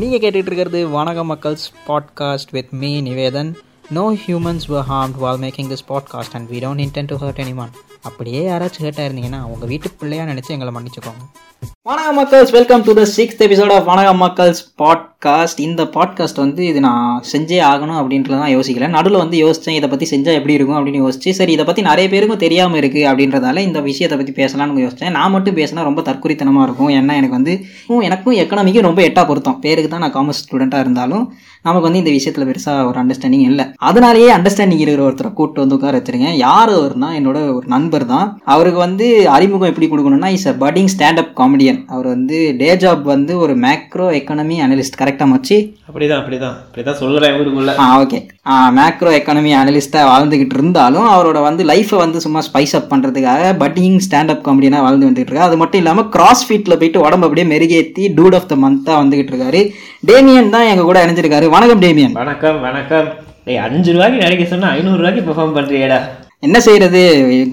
நீங்கள் கேட்டுகிட்டு இருக்கிறது வணக்க மக்கள்ஸ் podcast with me Nivedhan. No humans were harmed while making this podcast and we don't intend to hurt anyone. அப்படியே யாராச்சும் ஹர்ட்டாக இருந்தீங்கன்னா உங்கள் வீட்டு பிள்ளையாக நினச்சி எங்களை மன்னிச்சுக்கோங்க. வணக்க மக்கள்ஸ், welcome to the 6th episode of வணக்க மக்கள்ஸ் பாட்காஸ்ட். இந்த பாட்காஸ்ட் வந்து இது நான் செஞ்சே ஆகணும் அப்படின்றதான் யோசிக்கல. நடுவில் வந்து யோசித்தேன் இதை பற்றி செஞ்சால் எப்படி இருக்கும் அப்படின்னு யோசிச்சு, சரி இதை பற்றி நிறைய பேருக்கும் தெரியாமல் இருக்குது அப்படின்றதால இந்த விஷயத்தை பற்றி பேசலாம்னு யோசித்தேன். நான் மட்டும் பேசினா ரொம்ப தற்குறித்தனமாக இருக்கும். ஏன்னா எனக்கு வந்து எனக்கும் எக்கனாமிக்கும் ரொம்ப எட்டா பொருத்தம். பேருக்கு தான் நான் காமர்ஸ் ஸ்டூடெண்ட்டாக இருந்தாலும் நமக்கு வந்து இந்த விஷயத்தில் பெருசாக ஒரு அண்டர்ஸ்டாண்டிங் இல்லை. அதனாலேயே அண்டர்ஸ்டாண்டிங் இருக்கிற ஒருத்தரை கூப்பிட்டு வந்து உட்கார வச்சிருக்கேன். யார் அவர்னா என்னோட ஒரு நண்பர் தான். அவருக்கு வந்து அறிமுகம் எப்படி கொடுக்கணும்னா, is a budding standup comedian. அவர் வந்து டே ஜாப் வந்து ஒரு மேக்ரோ எக்கனாமி அனலிஸ்ட். கரெக்டாக மச்சி? அப்படிதான் சொல்கிறேன். ஓகே, மேக்ரோ எக்கானமி அனலிஸ்ட்டாக வாழ்ந்துக்கிட்டு இருந்தாலும் அவரோட வந்து லைஃப்பை வந்து சும்மா ஸ்பைஸ் அப் பண்ணுறதுக்காக பட்டிங் ஸ்டாண்டப் காமெடினா வாழ்ந்து வந்துட்டு இருக்காரு. அது மட்டும் இல்லாமல் கிராஸ் ஃபிட்டில் போயிட்டு உடம்பு அப்படியே மெருகேற்றி டூட் ஆஃப் த மந்த்தாக வந்துகிட்டு இருக்காரு. டேமியன் தான் எங்கள் கூட இணைஞ்சிருக்காரு. வணக்கம் டேமியன். வணக்கம் வணக்கம். 5 ரூபாய்க்கு நினைக்க சொன்னா 500 ரூபாய்க்கு பெர்ஃபார்ம் பண்ணுறியடா. என்ன செய்கிறது,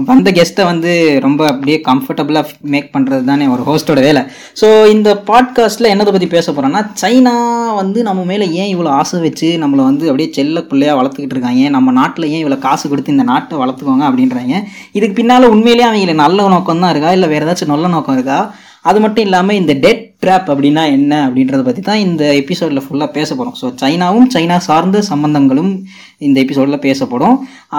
வந்த கெஸ்ட்டை வந்து ரொம்ப அப்படியே கம்ஃபர்டபுளாக மேக் பண்ணுறது தானே ஒரு ஹோஸ்டோட வேலை. ஸோ இந்த பாட்காஸ்ட்டில் என்னதை பற்றி பேச போகிறோன்னா, சைனா வந்து நம்ம மேலே ஏன் இவ்வளோ ஆசை வச்சு நம்மளை வந்து அப்படியே செல்ல பிள்ளையாக வளர்த்துக்கிட்டு இருக்காங்க, நம்ம நாட்டில் ஏன் இவ்வளோ காசு கொடுத்து இந்த நாட்டை வளர்த்துக்கோங்க அப்படின்றாங்க. இதுக்கு பின்னால் உண்மையிலேயே அவங்களுக்கு நல்ல நோக்கம் தான் இருக்கா இல்லை வேறு ஏதாச்சும் நல்ல நோக்கம் இருக்கா? அது மட்டும் இல்லாமல் இந்த டெட் ட்ராப் அப்படின்னா என்ன அப்படின்றத பற்றி தான் இந்த எபிசோடில் ஃபுல்லாக பேச போகிறோம். ஸோ சைனாவும் சைனா சார்ந்த சம்பந்தங்களும் இந்த எபிசோடில் பேசப்படும்.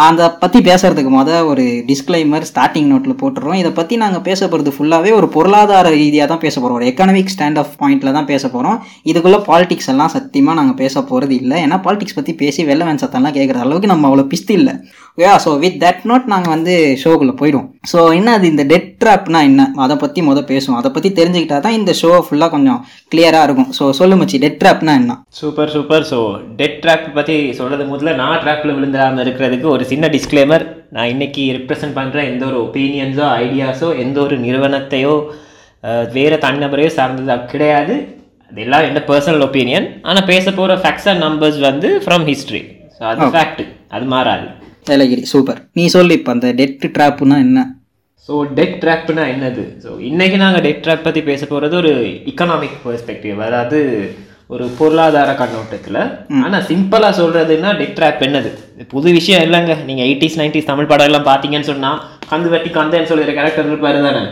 அதை பற்றி பேசுகிறதுக்கு ஒரு டிஸ்க்ளைமர் ஸ்டார்டிங் நோட்டில் போட்டுடுறோம். இதை பற்றி நாங்கள் பேச போகிறது ஃபுல்லாகவே ஒரு பொருளாதார ரீதியாக தான் பேச போகிறோம். ஒரு எக்கானமிக் ஸ்டாண்ட் ஆஃப் பாயிண்டில் தான் பேச போகிறோம். இதுக்குள்ளே பாலிடிக்ஸ் எல்லாம் சத்தியமாக நாங்கள் பேச போகிறது இல்லை. ஏன்னா பாலிடிக்ஸ் பற்றி பேசி வெள்ள வேன் சத்தம்லாம் கேட்குற அளவுக்கு நம்ம அவ்வளோ பிஸ்து இல்லை. ஓகேவா? ஸோ வித் தட் நோட் நாங்கள் வந்து ஷோக்குள்ளே போயிடுவோம். ஸோ என்ன அது இந்த டெட் ட்ராப்னா என்ன, அதை பற்றி பேசுவோம். அதை பற்றி தெரிஞ்சுக்கிட்டா தான் இந்த ஷோ ஃபுல்லாக கொஞ்சம் கிளியராக இருக்கும். ஸோ சொல்லு மச்சி, டெட் ட்ராப்னா என்ன? Super super. So debt trap பற்றி சொல்கிறது முதல்ல நான் ட்ராப்பில் விழுந்தாமல் இருக்கிறதுக்கு ஒரு சின்ன டிஸ்க்ளைமர். நான் இன்றைக்கி ரெப்ரசன்ட் பண்ணுற எந்த ஒரு ஒப்பீனியன்ஸோ ஐடியாஸோ எந்த ஒரு நிறுவனத்தையோ வேறு தனிநபரையோ சார்ந்ததாக கிடையாது. அதெல்லாம் என்னோட பர்சனல் ஒப்பீனியன். ஆனால் பேச போகிற ஃபேக்ட்ஸ் அண்ட் நம்பர்ஸ் வந்து ஃப்ரம் ஹிஸ்ட்ரி. ஸோ அது ஃபேக்ட், அது மாறாது. வேலைகிரி சூப்பர். நீ சொல்லு இப்போ அந்த டெட் ட்ராப்னா என்ன? ஸோ டெட் ட்ராப்னா என்னது? ஸோ இன்றைக்கி நாங்கள் டெட் ட்ராப் பற்றி பேச போகிறது ஒரு இக்கனாமிக் பெர்ஸ்பெக்டிவ், அதாவது ஒரு பொருளாதார கண்ணோட்டத்தில். ஆனால் சிம்பிளாக சொல்கிறதுன்னா டெட் ட்ராப் என்னது புது விஷயம் இல்லைங்க. நீங்கள் 80s 90s தமிழ் படம்லாம் பார்த்தீங்கன்னு சொன்னால் கந்து வட்டி கந்தன்னு சொல்கிற கேரக்டர் இருப்பாரு தானே?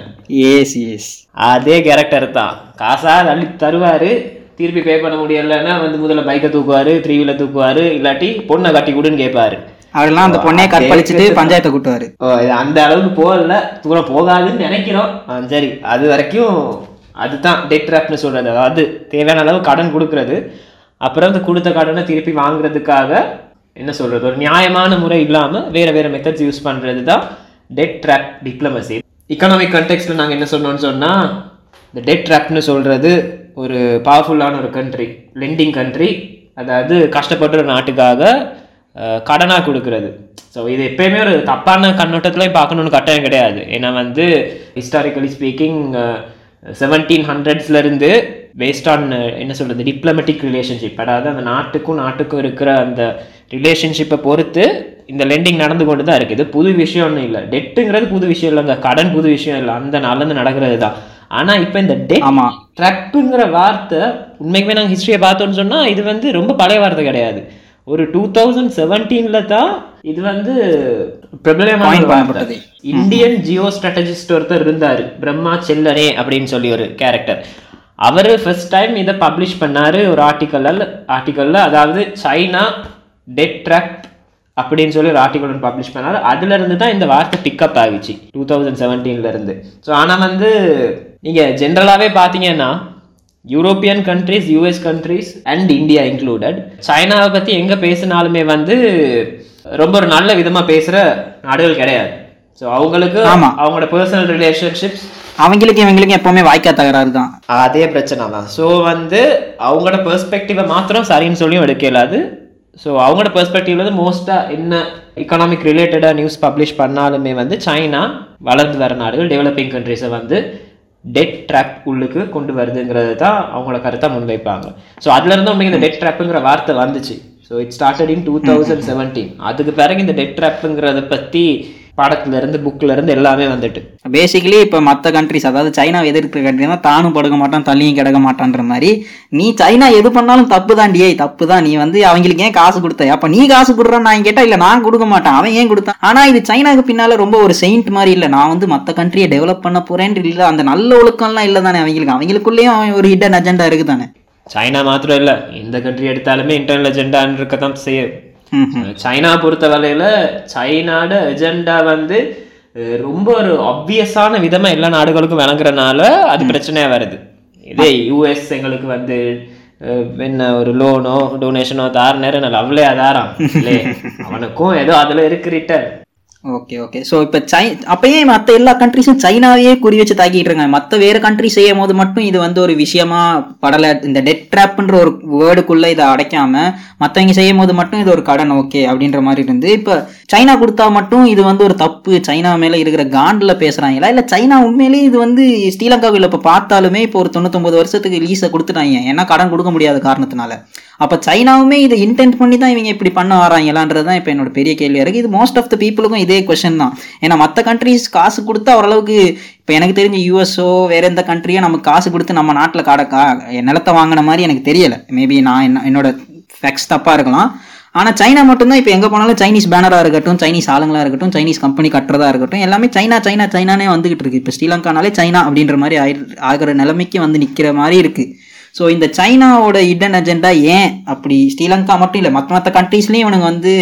ஏஸ் ஏஸ், அதே கேரக்டர் தான். காசாக தள்ளி தருவார், திருப்பி பே பண்ண முடியலைன்னா வந்து முதல்ல பைக்கை தூக்குவார், த்ரீ வீலர் தூக்குவார், இல்லாட்டி பொண்ணை கட்டி கூடுன்னு கேட்பாரு. அதெல்லாம் அந்த பொண்ணையை கற்பழிச்சுட்டு பஞ்சாயத்தை கூட்டுவாரு. அந்த அளவுக்கு போகல, தூரம் போகாதுன்னு நினைக்கிறோம். சரி, அது வரைக்கும் அதுதான் டெட் ட்ராப்னு சொல்கிறது. அதாவது தேவையான அளவு கடன் கொடுக்கறது, அப்புறம் அந்த கொடுத்த கடனை திருப்பி வாங்குறதுக்காக என்ன சொல்கிறது ஒரு நியாயமான முறை இல்லாமல் வேறு வேறு மெத்தட்ஸ் யூஸ் பண்ணுறது தான் டெட் ட்ராப் டிப்ளமசி. இக்கனாமிக் கண்டெக்ஸ்டில் நாங்கள் என்ன சொன்னோன்னு சொன்னால், இந்த டெட் ட்ராப்னு சொல்கிறது ஒரு பவர்ஃபுல்லான ஒரு கண்ட்ரி, லெண்டிங் கண்ட்ரி, அதாவது கஷ்டப்படுற நாட்டுக்காக கடனாக கொடுக்கறது. ஸோ இது எப்போயுமே ஒரு தப்பான கண்ணோட்டத்துலையும் பார்க்கணுன்னு கட்டாயம் கிடையாது. ஏன்னா வந்து historically speaking 1700s paste on என்ன சொல்கிறது டிப்ளமேட்டிக் ரிலேஷன்ஷிப், அதாவது அந்த நாட்டுக்கும் நாட்டுக்கும் இருக்கிற அந்த ரிலேஷன்ஷிப்பை பொறுத்து இந்த லெண்டிங் நடந்து கொண்டு தான் இருக்குது. புது விஷயம்னு இல்லை, டெட்டுங்கிறது புது விஷயம் இல்லைங்க, கடன் புது விஷயம் இல்லை, அந்த நாள்லேருந்து நடக்கிறது தான். ஆனால் இப்போ இந்த டெட் ட்ராப்ங்கிற வார்த்தை உண்மைக்குமே நாங்கள் ஹிஸ்ட்ரியை பார்த்தோன்னு சொன்னால் இது வந்து ரொம்ப பழைய வார்த்தை கிடையாது. ஒரு 2017 தான் இது வந்து பிரபலமானது. இந்தியன் ஜியோ ஸ்ட்ராட்டஜிஸ்ட் ஒருத்தர் இருந்தார், பிரம்மா செல்லனே அப்படின்னு சொல்லி ஒரு கேரக்டர். அவர் ஃபர்ஸ்ட் டைம் இதை பப்ளிஷ் பண்ணார் ஒரு ஆர்டிக்கலில். அதாவது சைனா டெட் ட்ராப் அப்படின்னு சொல்லி ஒரு ஆர்டிக்கல் ஒன்று பப்ளிஷ் பண்ணார். அதுலேருந்து தான் இந்த வார்த்தை பிக்கப் ஆகிச்சு 2017. ஸோ ஆனால் வந்து நீங்கள் ஜென்ரலாகவே பார்த்தீங்கன்னா European countries, US countries and India included, சைனாவை பற்றி எங்கே பேசினாலுமே வந்து ரொம்ப ஒரு நல்ல விதமாக பேசுகிற நாடுகள் கிடையாது. ஸோ அவங்களுக்கு அவங்களோட பர்சனல் ரிலேஷன்ஷிப்ஸ் இவங்களுக்கும் எப்போவுமே வாய்க்கா தகராறு தான், அதே பிரச்சனை தான். ஸோ வந்து அவங்களோட பெர்ஸ்பெக்டிவை மாத்திரம் சரின்னு சொல்லியும் எடுக்க இல்லாது. ஸோ அவங்களோட பெர்ஸ்பெக்டிவ்ல வந்து மோஸ்ட்டாக என்ன இக்கனாமிக் ரிலேட்டடாக நியூஸ் பப்ளிஷ் பண்ணாலுமே வந்து சைனா வளர்ந்து வர நாடுகள், டெவலப்பிங் கண்ட்ரிஸை வந்து டெட் ட்ராப் உள்ளுக்கு கொண்டு வருதுங்கிறது தான் அவங்களோட கருத்தாக முன்வைப்பாங்க. ஸோ அதுலேருந்து உண்மைக்கு இந்த டெட் ட்ராப்புங்கிற வார்த்தை வந்துச்சு. So it started in 2017. அதுக்கு பிறகு இந்த டெட் ட்ராப்புங்கிறத பற்றி பாடத்துலேருந்து புக்கிலேருந்து எல்லாமே வந்துட்டு பேசிக்கலி இப்போ மற்ற கண்ட்ரிஸ், அதாவது சைனாவை எதிர்க்கிற கண்ட்ரினா தானும் படுக்க மாட்டான் தள்ளியும் கிடக்க மாட்டான்ற மாதிரி, நீ சைனா எது பண்ணாலும் தப்பு தான் டிஐ தப்பு தான், நீ வந்து அவங்களுக்கு ஏன் காசு கொடுத்த, அப்போ நீ காசு கொடுறான்னு நான் கேட்டால் இல்லை நான் கொடுக்க மாட்டேன் அவன் ஏன் கொடுத்தான். ஆனால் இது சைனாவுக்கு பின்னால் ரொம்ப ஒரு செயின்ட் மாதிரி இல்லை, நான் வந்து மற்ற கண்ட்ரியை டெவலப் பண்ண போகிறேன்னு இல்லை, அந்த நல்ல ஒழுக்கம்லாம் இல்லை தானே அவங்களுக்கு, அவங்களுக்குள்ளேயும் அவன் ஒரு ஹிடன் அஜெண்டா இருக்குது தானே. சைனா மாத்திரம் இல்லை, எந்த கண்ட்ரி எடுத்தாலுமே இன்டர்னல் அஜெண்டான்னு இருக்க தான் செய்யும். சைனா பொறுத்த வகையில் சைனாவோட எஜெண்டா வந்து ரொம்ப ஒரு ஆப்வியஸான விதமாக எல்லா நாடுகளுக்கும் விளங்குறனால அது பிரச்சனையாக வருது. இதே யூஎஸ் எங்களுக்கு வந்து என்ன ஒரு லோனோ டொனேஷனோ தார் நேரம் நான் லவ்லே அதாராம் இல்லை அவனுக்கும் ஏதோ அதில் இருக்கு ரிட்டர்ன். Okay okay. ஸோ இப்போ அப்பயே மற்ற எல்லா கண்ட்ரிஸும் சைனாவையே குறி வச்சு தாக்கிட்டு இருக்காங்க, மற்ற வேறு கண்ட்ரி செய்யும் போது மட்டும் இது வந்து ஒரு விஷயமா படலை, இந்த டெட் ட்ராப்ன்ற ஒரு வேர்டுக்குள்ளே இதை அடைக்காமல் மற்றவங்க செய்யும் போது மட்டும் இது ஒரு கடன் ஓகே அப்படின்ற மாதிரி இருந்து, இப்போ சைனா கொடுத்தா மட்டும் இது வந்து ஒரு தப்பு சைனா மேலே இருக்கிற காண்டில் பேசுகிறாங்களா, இல்லை சைனா உண்மையிலேயே இது வந்து ஸ்ரீலங்காவில் இப்போ பார்த்தாலுமே இப்போ ஒரு 99 வருஷத்துக்கு லீஸை கொடுத்துட்டாங்க, ஏன்னா கடன் கொடுக்க முடியாத காரணத்தினால, அப்போ சைனாவுமே இதை இன்டென்ட் பண்ணி தான் இவங்க இப்படி பண்ண வராங்களான்றது தான் இப்போ என்னோட பெரிய கேள்வியாக இருக்குது. இது மோஸ்ட் ஆஃப் த பீப்புளுக்கும் இதே கொஸ்டின் தான், ஏன்னா மற்ற கண்ட்ரிஸ் காசு கொடுத்து ஓரளவுக்கு இப்போ எனக்கு தெரிஞ்ச யூஎஸ்ஓ வேறு எந்த கண்ட்ரியோ நமக்கு காசு கொடுத்து நம்ம நாட்டில் நிலத்தை வாங்கின மாதிரி எனக்கு தெரியலை, மேபி நான் என்னோட ஃபேக்ஸ் தப்பாக இருக்கலாம். ஆனால் சைனா மட்டும்தான் இப்போ எங்கே போனாலும் சைனீஸ் பேனராக இருக்கட்டும் சைனீஸ் ஆளுங்களாக இருக்கட்டும் சைனீஸ் கம்பெனி கட்டுறதா இருக்கட்டும் எல்லாமே சைனா சைனா சைனானே வந்துகிட்டு இருக்குது. இப்போ ஸ்ரீலங்கானாலே சைனா அப்படின்ற மாதிரி ஆகிற நிலைமைக்கு வந்து நிற்கிற மாதிரி இருக்குது. ஸோ இந்த சைனாவோட ஹிடன் அஜெண்டா ஏன் அப்படி ஸ்ரீலங்கா மட்டும் இல்லை மற்ற மற்ற கண்ட்ரீஸ்லேயும் இவனுங்க வந்து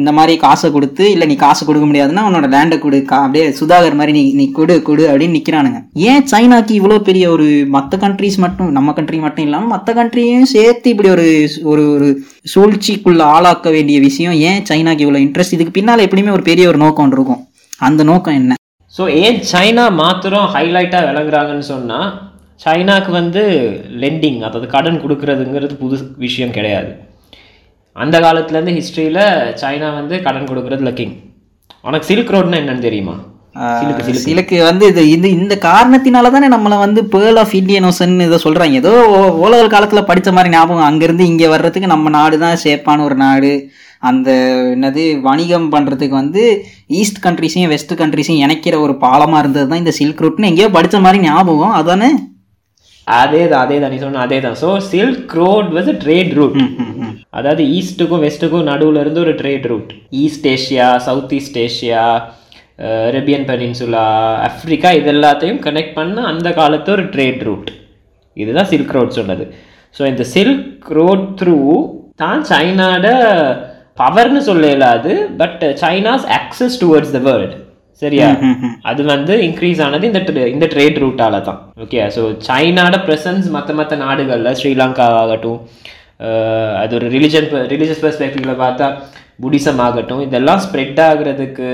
இந்த மாதிரி காசை கொடுத்து இல்லை நீ காசு கொடுக்க முடியாதுன்னா உன்னோட லேண்டை கொடு அப்படியே சுதாகர் மாதிரி நீ கொடு கொடு அப்படின்னு நிற்கிறானுங்க. ஏன் சைனாக்கு இவ்வளோ பெரிய ஒரு மற்ற கண்ட்ரிஸ் மட்டும் நம்ம கண்ட்ரி மட்டும் இல்லாமல் மற்ற கண்ட்ரியும் சேர்த்து இப்படி ஒரு ஒரு சூழ்ச்சிக்குள்ளே ஆளாக்க வேண்டிய விஷயம் ஏன் சைனாக்கு இவ்வளோ இன்ட்ரெஸ்ட், இதுக்கு பின்னால் எப்படியுமே ஒரு பெரிய ஒரு நோக்கம் இருக்கும், அந்த நோக்கம் என்ன? ஸோ ஏன் சைனா மாத்திரம் ஹைலைட்டாக விளங்குறாங்கன்னு சொன்னால் சைனாக்கு வந்து லெண்டிங் அதாவது கடன் கொடுக்குறதுங்கிறது புது விஷயம் கிடையாது. அந்த காலத்துலேருந்து ஹிஸ்ட்ரியில் சைனா வந்து கடன் கொடுக்குறதுல கிங். உனக்கு சில்க் ரோடுனா என்னன்னு தெரியுமா? சிலுக்கு வந்து இது இந்த காரணத்தினால தானே நம்மளை வந்து பேர்ல் ஆஃப் இண்டியன் ஓசன் இதை சொல்கிறாங்க, ஏதோ ஓலகல் காலத்தில் படித்த மாதிரி ஞாபகம், அங்கேருந்து இங்கே வர்றதுக்கு நம்ம நாடு தான் சேஃபான ஒரு நாடு, அந்த என்னது வணிகம் பண்ணுறதுக்கு வந்து ஈஸ்ட் கண்ட்ரிஸையும் வெஸ்ட் கண்ட்ரிஸையும் இணைக்கிற ஒரு பாலமாக இருந்தது தான் இந்த சில்க் ரோட்னு எங்கேயோ படித்த மாதிரி ஞாபகம், அதானே? அதே தான் நீ சொன்ன அதே தான். ஸோ சில்க் ரோட் வந்து ட்ரேட் ரூட், அதாவது ஈஸ்ட்டுக்கும் வெஸ்ட்டுக்கும் நடுவில் இருந்து ஒரு trade route. East Asia, South East Asia, Arabian Peninsula, Africa இது எல்லாத்தையும் கனெக்ட் பண்ண அந்த காலத்து ஒரு ட்ரேட் ரூட், இதுதான் சில்க் ரோட் சொன்னது. ஸோ இந்த சில்க் ரோட் த்ரூ தான் சைனாவோட பவர்னு சொல்ல இயலாது, but China's access towards the world சரியா அது வந்து இன்க்ரீஸ் ஆனது இந்த ட்ரேட் ரூட்டால தான். ஓகே, ஸோ சைனாவோட ப்ரெசன்ஸ் மற்ற நாடுகளில் ஸ்ரீலங்கா ஆகட்டும், அது ஒரு ரிலிஜியஸ் பெர்ஸ்பெக்டிவ்ல பார்த்தா புத்திசம் ஆகட்டும், இதெல்லாம் ஸ்ப்ரெட் ஆகுறதுக்கு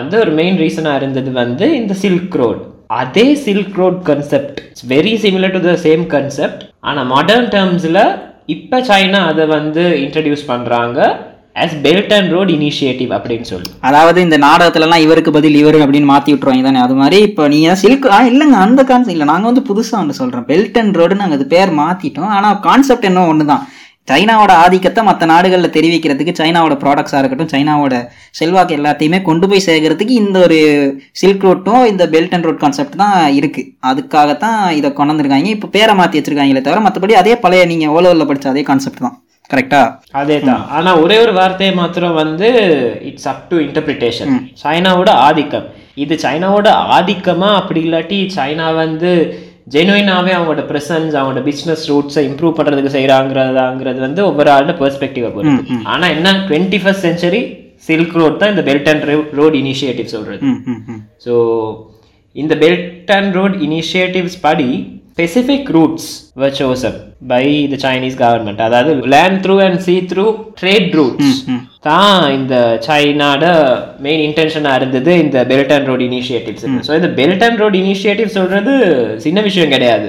வந்து ஒரு மெயின் ரீசனாக இருந்தது வந்து இந்த சில்க் ரோட். அதே silk road concept it's very similar to the same concept, ஆனால் மாடர்ன் டேர்ம்ஸில் இப்போ சைனா அதை வந்து இன்ட்ரடியூஸ் பண்ணுறாங்க as Belt and Road Initiative அப்படின்னு சொல்லி, அதாவது இந்த நாடகத்துலலாம் இவருக்கு பதில் இவர் அப்படின்னு மாற்றி விட்டுருவாங்க தானே, அது மாதிரி இப்போ நீங்கள் சில்க் இல்லைங்க அந்த கான்செப்ட் இல்லை, நாங்கள் வந்து புதுசாக ஒன்று சொல்கிறோம் பெல்ட் அண்ட் ரோடு, நாங்கள் அது பேர் மாற்றிட்டோம், ஆனால் கான்செப்ட் என்ன ஒன்று தான், சைனாவோட ஆதிக்கத்தை மற்ற நாடுகளில் தெரிவிக்கிறதுக்கு சைனாவோட ப்ராடக்ட்ஸாக இருக்கட்டும் சைனாவோட செல்வாக்கு எல்லாத்தையுமே கொண்டு போய் சேர்க்கறதுக்கு இந்த ஒரு சில்க் ரோட்டும் இந்த பெல்ட் அண்ட் ரோட் கான்செப்ட் தான் இருக்குது, அதுக்காகத்தான் இதை கொண்டு வந்திருக்காங்க. இப்போ பேரை மாற்றி வச்சுருக்காங்களே தவிர மற்றபடி அதே பழைய நீங்கள் ஓலோவில் படித்த அதே கான்செப்ட் தான், கரெக்டா? அதே தான். ஆனா ஒரே ஒரு வார்த்தையை மாத்திரம் வந்து இட்ஸ் அப் டு இன்டர்பிரிட்டேஷன், சைனாவோட ஆதிக்கம். இது சைனாவோட ஆதிக்கமா அப்படி இல்லாட்டி சைனா வந்து ஜெனுவினாவே அவங்களோட பிரசன்ஸ் அவங்களோட பிசினஸ் ரூட்ஸை இம்ப்ரூவ் பண்றதுக்கு செய்யறாங்கிறது வந்து ஒவ்வொரு ஆளோட பெர்ஸ்பெக்டிவா போகுது. ஆனா என்ன 21st century சில்க் ரோட் தான் இந்த பெல்ட் அண்ட் ரோட் இனிஷியேட்டிவ் சொல்றது. ஸோ இந்த பெல்ட் அண்ட் ரோட் இனிஷியேட்டிவ்ஸ் படி specific routes were chosen by the Chinese government, அதாவது land through and sea through trade routes தான் இந்த சைனாவோட மெயின் இன்டென்ஷனாக இருந்தது இந்த belt and road initiatives. So இந்த பெல்ட் அண்ட் ரோட் இனிஷியேட்டிவ் சொல்கிறது சின்ன விஷயம் கிடையாது,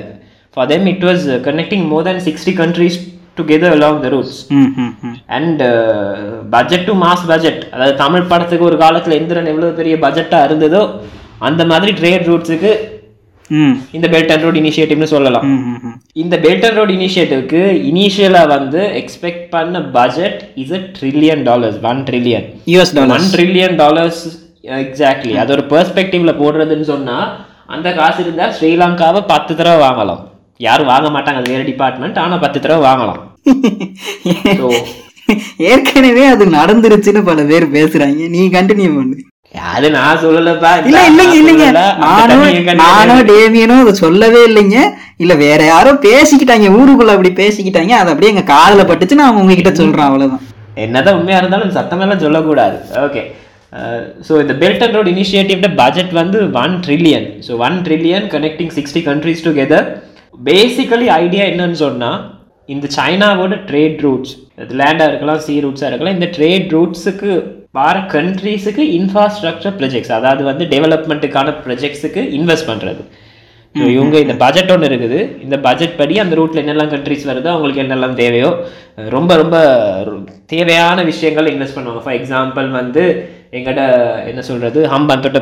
for them it was connecting more than 60 countries together along the routes. And budget to mass budget, அதாவது தமிழ் படத்துக்கு ஒரு காலத்தில் எந்திரன் எவ்வளோ பெரிய பட்ஜெட்டாக இருந்ததோ அந்த மாதிரி ட்ரேட் ரூட்ஸுக்கு இந்த பெல்ட் அண்ட் ரோட் இனிஷியேட்டிவ்னு சொல்லலாம். இந்த பெல்ட் அண்ட் ரோட் இனிஷியேட்டிவ்க்கு இனிஷியலாக வந்து எக்ஸ்பெக்ட் பண்ண budget is $1 trillion, $1 trillion exactly அது ஒரு பெர்ஸ்பெக்டிவ்ல போடுறதுன்னு சொன்னா அந்த காசு இருந்தால் ஸ்ரீலங்காவை 10 தடவை வாங்கலாம். யாரும் வாங்க மாட்டாங்க, அது வேற டிபார்ட்மெண்ட், ஆனால் 10 தடவை வாங்கலாம். ஏற்கனவே அது நடந்துருச்சுன்னு பல பேர் பேசுறாங்க, நீ கண்டினியூ பண்ணு. அது நான் சொல்லலப்பா. இல்ல இல்லைங்க இல்லைங்க, நானோ டேமியனோ அதை சொல்லவே இல்லைங்க. இல்ல வேற யாரோ பேசிக்கிட்டாங்க ஊருக்குள்ள, அப்படி பேசிக்கிட்டாங்க, அது அப்படியே எங்க காதல பட்டுச்சு, நான் உங்ககிட்ட சொல்றேன், அவ்வளவுதான். என்னதான் உண்மையா இருந்தாலும் சத்தமெல்லாம் சொல்லக்கூடாது. ஓகே, ஸோ இந்த பெல்ட் அண்ட் ரோட் இனிஷியேட்டிவ்ட பட்ஜெட் வந்து 1 trillion. So 1 trillion connecting 60 countries together. Basically idea என்னன்னு சொன்னால், இந்த சைனாவோட ட்ரேட் ரூட்ஸ், லேண்டாக இருக்கலாம், சீ ரூட்ஸாக இருக்கலாம், இந்த ட்ரேட் ரூட்ஸுக்கு வர கண்ட்ரிஸுக்கு இன்ஃப்ராஸ்ட்ரக்சர் ப்ரொஜெக்ட்ஸ், அதாவது வந்து டெவலப்மெண்ட்டுக்கான ப்ரொஜெக்ட்ஸுக்கு இன்வெஸ்ட் பண்ணுறது. ஸோ இவங்க இந்த பட்ஜெட் ஒன்று இருக்குது, இந்த பட்ஜெட் படி அந்த ரூட்டில் என்னெல்லாம் கண்ட்ரிஸ் வருதோ அவங்களுக்கு என்னெல்லாம் தேவையோ ரொம்ப ரொம்ப தேவையான விஷயங்கள் இன்வெஸ்ட் பண்ணுவாங்க. ஃபார் எக்ஸாம்பிள் வந்து எங்கள்கிட்ட என்ன சொல்கிறது, ஹம்பந்தோட்ட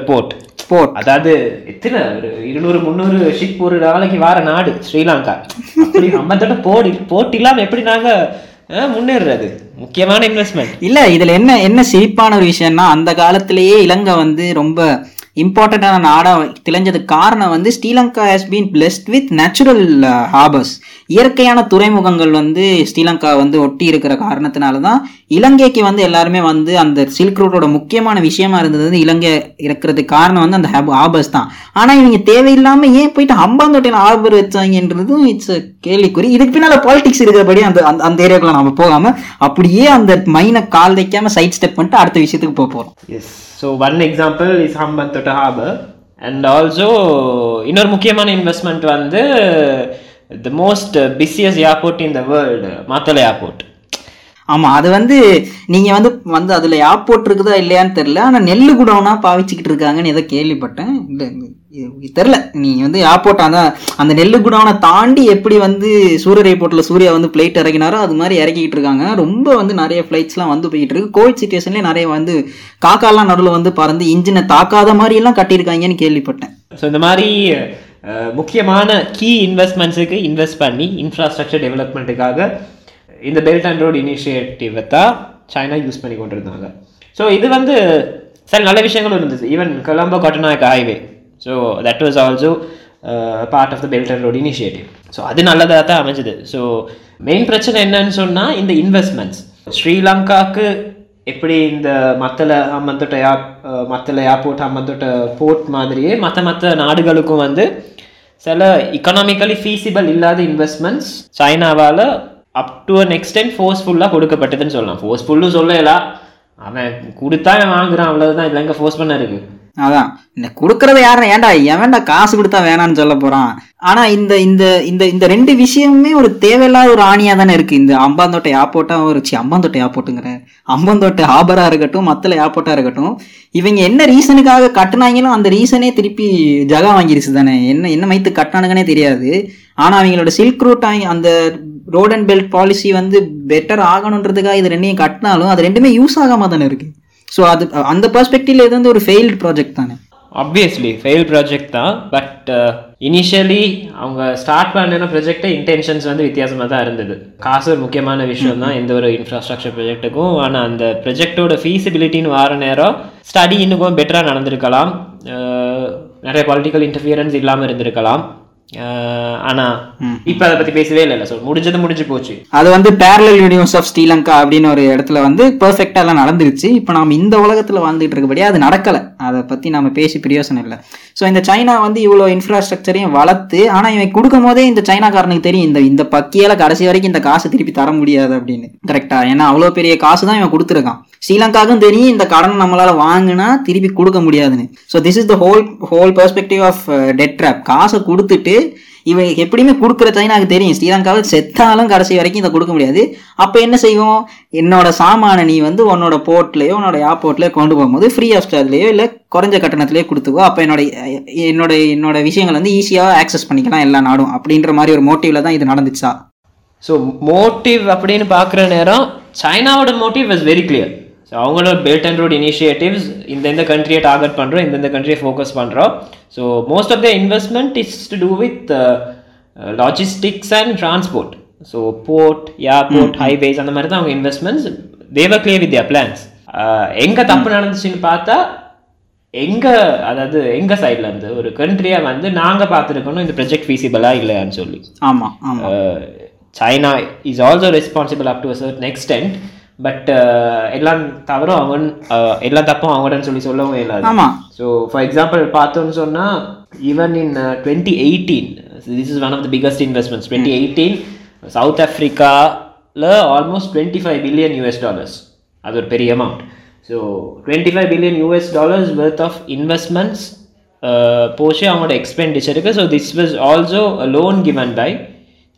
போர்ட், அதாவது எத்தனை ஒரு 200-300 ஷிப் ஒரு நாளைக்கு வார நாடு ஸ்ரீலங்கா. அப்படி ஹம்பந்தோட்ட போர்ட் இல்லாமல் எப்படி நாங்கள் முன்னேறது முக்கியமான இன்வெஸ்ட்மெண்ட். இல்லை இதில் என்ன என்ன சிரிப்பான ஒரு விஷயம்னா, அந்த காலத்திலேயே இலங்கை வந்து ரொம்ப இம்பார்ட்டண்ட்டான நாடாக திளைஞ்சதுக்கு காரணம் வந்து Sri Lanka has been blessed with natural harbours. இயற்கையான துறைமுகங்கள் வந்து ஸ்ரீலங்கா வந்து ஒட்டி இருக்கிற காரணத்தினால தான் இலங்கைக்கு வந்து எல்லாருமே வந்து அந்த சில்க் ரோட்டோட முக்கியமான விஷயமா இருந்தது வந்து இலங்கை இருக்கிறதுக்கு காரணம் வந்து அந்த ஹார்பர்ஸ் தான். ஆனால் இவங்க தேவையில்லாமல் ஏன் போயிட்டு ஹம்பாந்தோட்டையில் ஹார்பர் வச்சாங்கன்றதும் இட்ஸ் கேள்விக்குறி. இதுக்கு பின்னால் பாலிடிக்ஸ் இருக்கிறபடி அந்த அந்த ஏரியாவுக்குள்ள நம்ம போகாமல் அப்படியே அந்த மைனை கால் வைக்காமல் சைட் ஸ்டெப் பண்ணிட்டு அடுத்த விஷயத்துக்கு போக போகிறோம். Yes, so 1 example is Hambantota harbour. And also இன்னொரு முக்கியமான இன்வெஸ்ட்மெண்ட் வந்து the most busiest airport in the world, Mattala airport. ஆமாம், அது வந்து நீங்கள் வந்து வந்து அதில் ஏர்போர்ட் இருக்குதா இல்லையான்னு தெரில, ஆனால் நெல் குடோனா பாவிச்சுக்கிட்டு இருக்காங்கன்னு ஏதோ கேள்விப்பட்டேன். தெரில, நீங்கள் வந்து ஏர்போர்ட் அந்த அந்த நெல் குடோனை தாண்டி எப்படி வந்து சூரிய ஏர்போர்ட்டில் சூர்யா வந்து ஃப்ளைட் இறக்கினாரோ அது மாதிரி இறக்கிக்கிட்டு இருக்காங்க. ரொம்ப வந்து நிறைய ஃப்ளைட்ஸ்லாம் வந்து போய்கிட்டு இருக்கு. கோவிட் சுச்சுவேஷன்லேயே நிறைய வந்து காக்காலாம் நடுவில் வந்து பறந்து இன்ஜினை தாக்காத மாதிரியெல்லாம் கட்டியிருக்காங்கன்னு கேள்விப்பட்டேன். ஸோ இந்த மாதிரி முக்கியமான கீ இன்வெஸ்ட்மெண்ட்ஸுக்கு இன்வெஸ்ட் பண்ணி இன்ஃப்ராஸ்ட்ரக்சர் டெவலப்மெண்ட்டுக்காக இந்த பெல்ட் அண்ட் ரோடு இனிஷியேட்டிவை தான் சைனா யூஸ் பண்ணி கொண்டிருந்தாங்க. ஸோ இது வந்து சில நல்ல விஷயங்களும் இருந்துச்சு. Even Colombo Katunayake highway, so that was also part of the belt and road initiative. So அது நல்லதாக தான் அமைஞ்சுது. ஸோ மெயின் பிரச்சனை என்னன்னு சொன்னால் இந்த இன்வெஸ்ட்மெண்ட்ஸ். ஸ்ரீலங்காவுக்கு எப்படி இந்த மத்தள ஏர்போர்ட், ஹம்பந்தோட்ட போர்ட் மாதிரியே மற்ற நாடுகளுக்கும் வந்து சில எக்கனாமிக்கலி ஃபீஸிபிள் இல்லாத இன்வெஸ்ட்மெண்ட்ஸ் சைனாவால் அப் டு அன் எக்ஸ்டென்ட் ஃபோர்ஸ்ஃபுல்லாக கொடுக்கப்பட்டதுன்னு சொல்லலாம். ஃபோர்ஸ்ஃபுல்லு சொல்லலாம், அவன் கொடுத்தா வாங்குறான், அவ்வளவுதான். இல்லை எங்கே ஃபோர்ஸ் பண்ண இருக்கு, அதான் இந்த கொடுக்கறத யாரும் ஏன்டா எவன்டா காசு கொடுத்தா வேணான்னு சொல்ல போறான். ஆனா இந்த இந்த இந்த இந்த ரெண்டு விஷயமுமே ஒரு தேவையில்லாத ஒரு ஆணியா தானே இருக்கு. இந்த ஹம்பாந்தோட்டை ஏர்போர்ட்டா இருந்துச்சு, ஹம்பாந்தோட்டை ஏர்போர்ட்டுங்கிற ஹம்பாந்தோட்டை ஹாபரா இருக்கட்டும், மத்தள ஏர்போர்ட்டா இருக்கட்டும், இவங்க என்ன ரீசனுக்காக கட்டினாங்களோ அந்த ரீசனே திருப்பி ஜகா வாங்கிருச்சு தானே. என்ன மைத்து கட்டினானுங்கன்னே தெரியாது. ஆனா அவங்களோட சில்க் ரூட் அந்த ரோட் அண்ட் பெல்ட் பாலிசி வந்து பெட்டர் ஆகணுன்றதுக்காக இது ரெண்டையும் கட்டினாலும் அது ரெண்டுமே யூஸ் ஆகாம தானே இருக்கு. ஸோ அது அந்த பெர்ஸ்பெக்டிவ்ல இது வந்து ஒரு ஃபெயில்டு ப்ராஜெக்ட் தானே. ஆப்வியஸ்லி ஃபெயில் ப்ராஜெக்ட் தான். பட் இனிஷியலி அவங்க ஸ்டார்ட் பண்ணின ப்ராஜெக்டை இன்டென்ஷன்ஸ் வந்து வித்தியாசமாக தான் இருந்தது. காசு ஒரு முக்கியமான விஷயம் தான் எந்த ஒரு இன்ஃப்ராஸ்ட்ரக்சர் ப்ராஜெக்ட்டுக்கும். ஆனால் அந்த ப்ராஜெக்டோட ஃபீஸிபிலிட்டின்னு வர நேரம் ஸ்டடி இன்னும் பெட்டராக நடந்திருக்கலாம், நிறைய பொலிட்டிக்கல் இன்டர்ஃபியரன்ஸ் இல்லாமல் இருந்திருக்கலாம். ஆனா இப்ப அதை பத்தி பேசவே இல்லை. சார், முடிஞ்சது முடிஞ்சு போச்சு. அது வந்து parallel universe of Sri Lanka அப்படின்னு ஒரு இடத்துல வந்து பெர்ஃபெக்டா எல்லாம் நடந்துருச்சு. இப்ப நாம இந்த உலகத்துல வாழ்ந்துட்டு இருக்கபடியே அது நடக்கல, அதை பத்தி நம்ம பேசி பிரயோசனம் இல்லை. ஸோ இந்த சைனா வந்து இவ்வளோ இன்ஃப்ராஸ்ட்ரக்சரையும் வளர்த்து, ஆனா இவன் கொடுக்கும் போதே இந்த சைனாக்காரனுக்கு தெரியும் இந்த இந்த பக்கியால கடைசி வரைக்கும் இந்த காசு திருப்பி தர முடியாது அப்படின்னு. கரெக்டா? ஏன்னா அவ்வளோ பெரிய காசு தான் இவன் கொடுத்துருக்கான். ஸ்ரீலங்காவுக்கும் தெரியும் இந்த கடனை நம்மளால வாங்கினா திருப்பி கொடுக்க முடியாதுன்னு. So this is the whole perspective of debt trap. காசை கொடுத்துட்டு இவன் எப்படியுமே கொடுக்குற சைனாக்கு தெரியும் ஸ்ரீலங்காவில் செத்தாலும் கடைசி வரைக்கும் இதை கொடுக்க முடியாது. அப்போ என்ன செய்வோம், என்னோட சாமானை நீ வந்து உன்னோட போர்ட்லேயோ உன்னோட ஏர்போர்ட்லேயோ கொண்டு போகும்போது ஃப்ரீ ஆஃப் சார்ஜ்லேயோ இல்லை குறைஞ்ச கட்டணத்திலேயே கொடுத்துக்கோ. அப்போ என்னோட விஷயங்கள் வந்து ஈஸியாக ஆக்சஸ் பண்ணிக்கலாம் எல்லா நாடும் அப்படின்ற மாதிரி ஒரு மோட்டிவில் தான் இது நடந்துச்சா. ஸோ மோட்டிவ் அப்படின்னு பார்க்குற நேரம் சைனாவோட motive was very clear. So அவங்களோட பெல்ட் அண்ட் ரோட் இனிஷியேட்டிவ்ஸ் இந்த கண்ட்ரியை டார்கெட் பண்ணுறோம், இந்த கண்ட்ரியை ஃபோக்கஸ் பண்ணுறோம். So most of the investment is to do with logistics and transport. So port, airport, highways, அந்த மாதிரி தான் அவங்க investments. Thevar clear with their plans. எங்கே தப்பு நடந்துச்சுன்னு பார்த்தா எங்கள் அதாவது எங்கள் சைடில் இருந்து ஒரு கண்ட்ரியாக வந்து நாங்கள் பார்த்துருக்கணும் இந்த ப்ரொஜெக்ட் ஃபீஸிபிளாக இல்லையான்னு சொல்லி. ஆமாம் ஆமாம், China is also responsible up to a certain extent, but எல்லாம் தவறும் அவன் எல்லா தப்பும் அவங்கன்னு சொல்லி சொல்லவும் இல்லாது. ஆமாம். ஸோ ஃபார் எக்ஸாம்பிள் பார்த்தோன்னு சொன்னால் even in 2018 this is one of the biggest investments. 2018 South ஆஃப்ரிக்காவில் ஆல்மோஸ்ட் $25 billion. அது ஒரு பெரிய amount. So $25 billion worth of investments போச்சு அவங்களோட எக்ஸ்பெண்டிச்சருக்கு. So this was also loan given by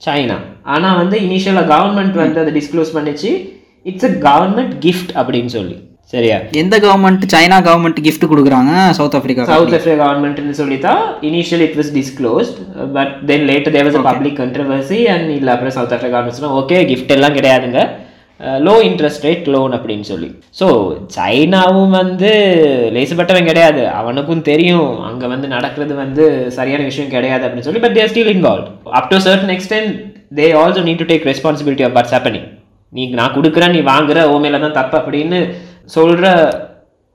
China. ஆனால் வந்து இனிஷியலாக கவர்மெண்ட் வந்து அதை டிஸ்க்ளோஸ் பண்ணிச்சு, இட்ஸ் அ கவர்மெண்ட் கிஃப்ட் அப்படின்னு சொல்லி. சரியா? எந்த கவர்மெண்ட்? சைனா கவர்மெண்ட் கிஃப்ட் கொடுக்குறாங்க சவுத் ஆஃப்ரிக்கா கவர்மெண்ட்னு சொல்லி தான் initially it was disclosed. But then later there was a public controversy and இல்லை அப்புறம் சவுத் ஆஃப்ரிக்கா கவர்மெண்ட்ஸ்னால் ஓகே கிஃப்ட் எல்லாம் கிடையாதுங்க, லோ இன்ட்ரெஸ்ட் ரேட் லோன் அப்படின்னு சொல்லி. ஸோ சைனாவும் வந்து லேசுப்பட்டவன் கிடையாது, அவனுக்கும் தெரியும் அங்கே வந்து நடக்கிறது வந்து சரியான விஷயம் கிடையாது அப்படின்னு சொல்லி. But there still involve up to certain extent. They also need to take responsibility of what's happening. நீ நான் கொடுக்குறேன், நீ வாங்குற, ஓமையில தான் தப்பு அப்படின்னு சொல்கிற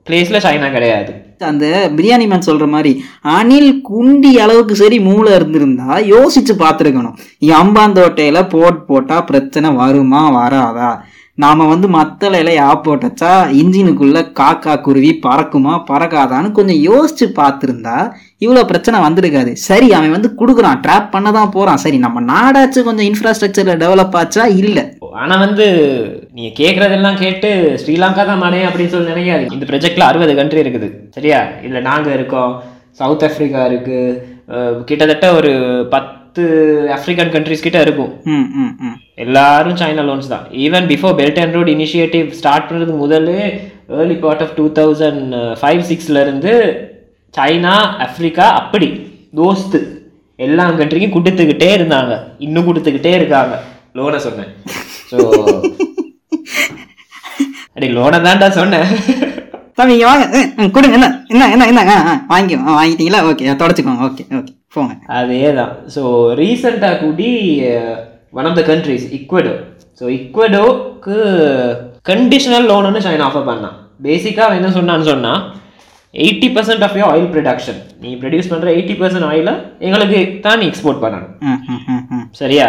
பிளேஸில் சைனா கிடையாது. அந்த பிரியாணி மேன் சொல்கிற மாதிரி அணில் குண்டி அளவுக்கு சரி மூளை இருந்திருந்தா யோசிச்சு பார்த்துருக்கணும். ஹம்பாந்தோட்டையில் போட்டால் பிரச்சனை வருமா வராதா, நாம் வந்து மத்தலையில் ஆப்போட்டச்சா இன்ஜினுக்குள்ளே காக்கா குருவி பறக்குமா பறக்காதான்னு கொஞ்சம் யோசிச்சு பார்த்துருந்தா இவ்வளோ பிரச்சனை வந்திருக்காது. சரி, அவன் வந்து கொடுக்குறான், ட்ராப் பண்ண தான் போகிறான், சரி நம்ம நாடாச்சு கொஞ்சம் இன்ஃப்ராஸ்ட்ரக்சரில் டெவலப் ஆச்சா இல்லை. ஆனால் வந்து நீங்கள் கேட்குறதெல்லாம் கேட்டு ஸ்ரீலங்கா தான் மனைய அப்படின்னு சொல்லி நினைக்காது. இந்த ப்ரொஜெக்டில் 60 country இருக்குது. சரியா? இல்லை நாங்கள் இருக்கோம், சவுத் ஆஃப்ரிக்கா இருக்குது, கிட்டத்தட்ட ஒரு 10 African countries கிட்ட இருக்கும். எல்லாரும் சைனா லோன்ஸ் தான். Even before belt and road initiative start பண்ணுறது முதலே early part of 2005-06 China Africa அப்படி தோஸ்து எல்லா கண்ட்ரிக்கும் கொடுத்துக்கிட்டே இருந்தாங்க, இன்னும் கொடுத்துக்கிட்டே இருக்காங்க. லோனை சொன்னேன். ஸோ அப்படி லோனை தான்டா சொன்னேன். தம்பிங்க வாங்க கொடுங்க, என்ன என்ன என்ன என்ன வாங்கி வாங்கிட்டீங்களா, ஓகே தொடச்சிக்கோங்க, ஓகே ஓகே போங்க. அதே தான். ஸோ ரீசெண்டாக கூடி one of the countries Ecuador. So ஈக்வடோக்கு கண்டிஷனல் லோனுன்னு சைனா ஆஃபர் பண்ணான். பேசிக்காக என்ன சொன்னான்னு சொன்னால் 80% ஆஃப் யோர் ஆயில் ப்ரொடக்ஷன், நீ ப்ரொடியூஸ் பண்ணுற 80% ஆயிலை எங்களுக்கு தான் நீ எக்ஸ்போர்ட் பண்ணணும். சரியா?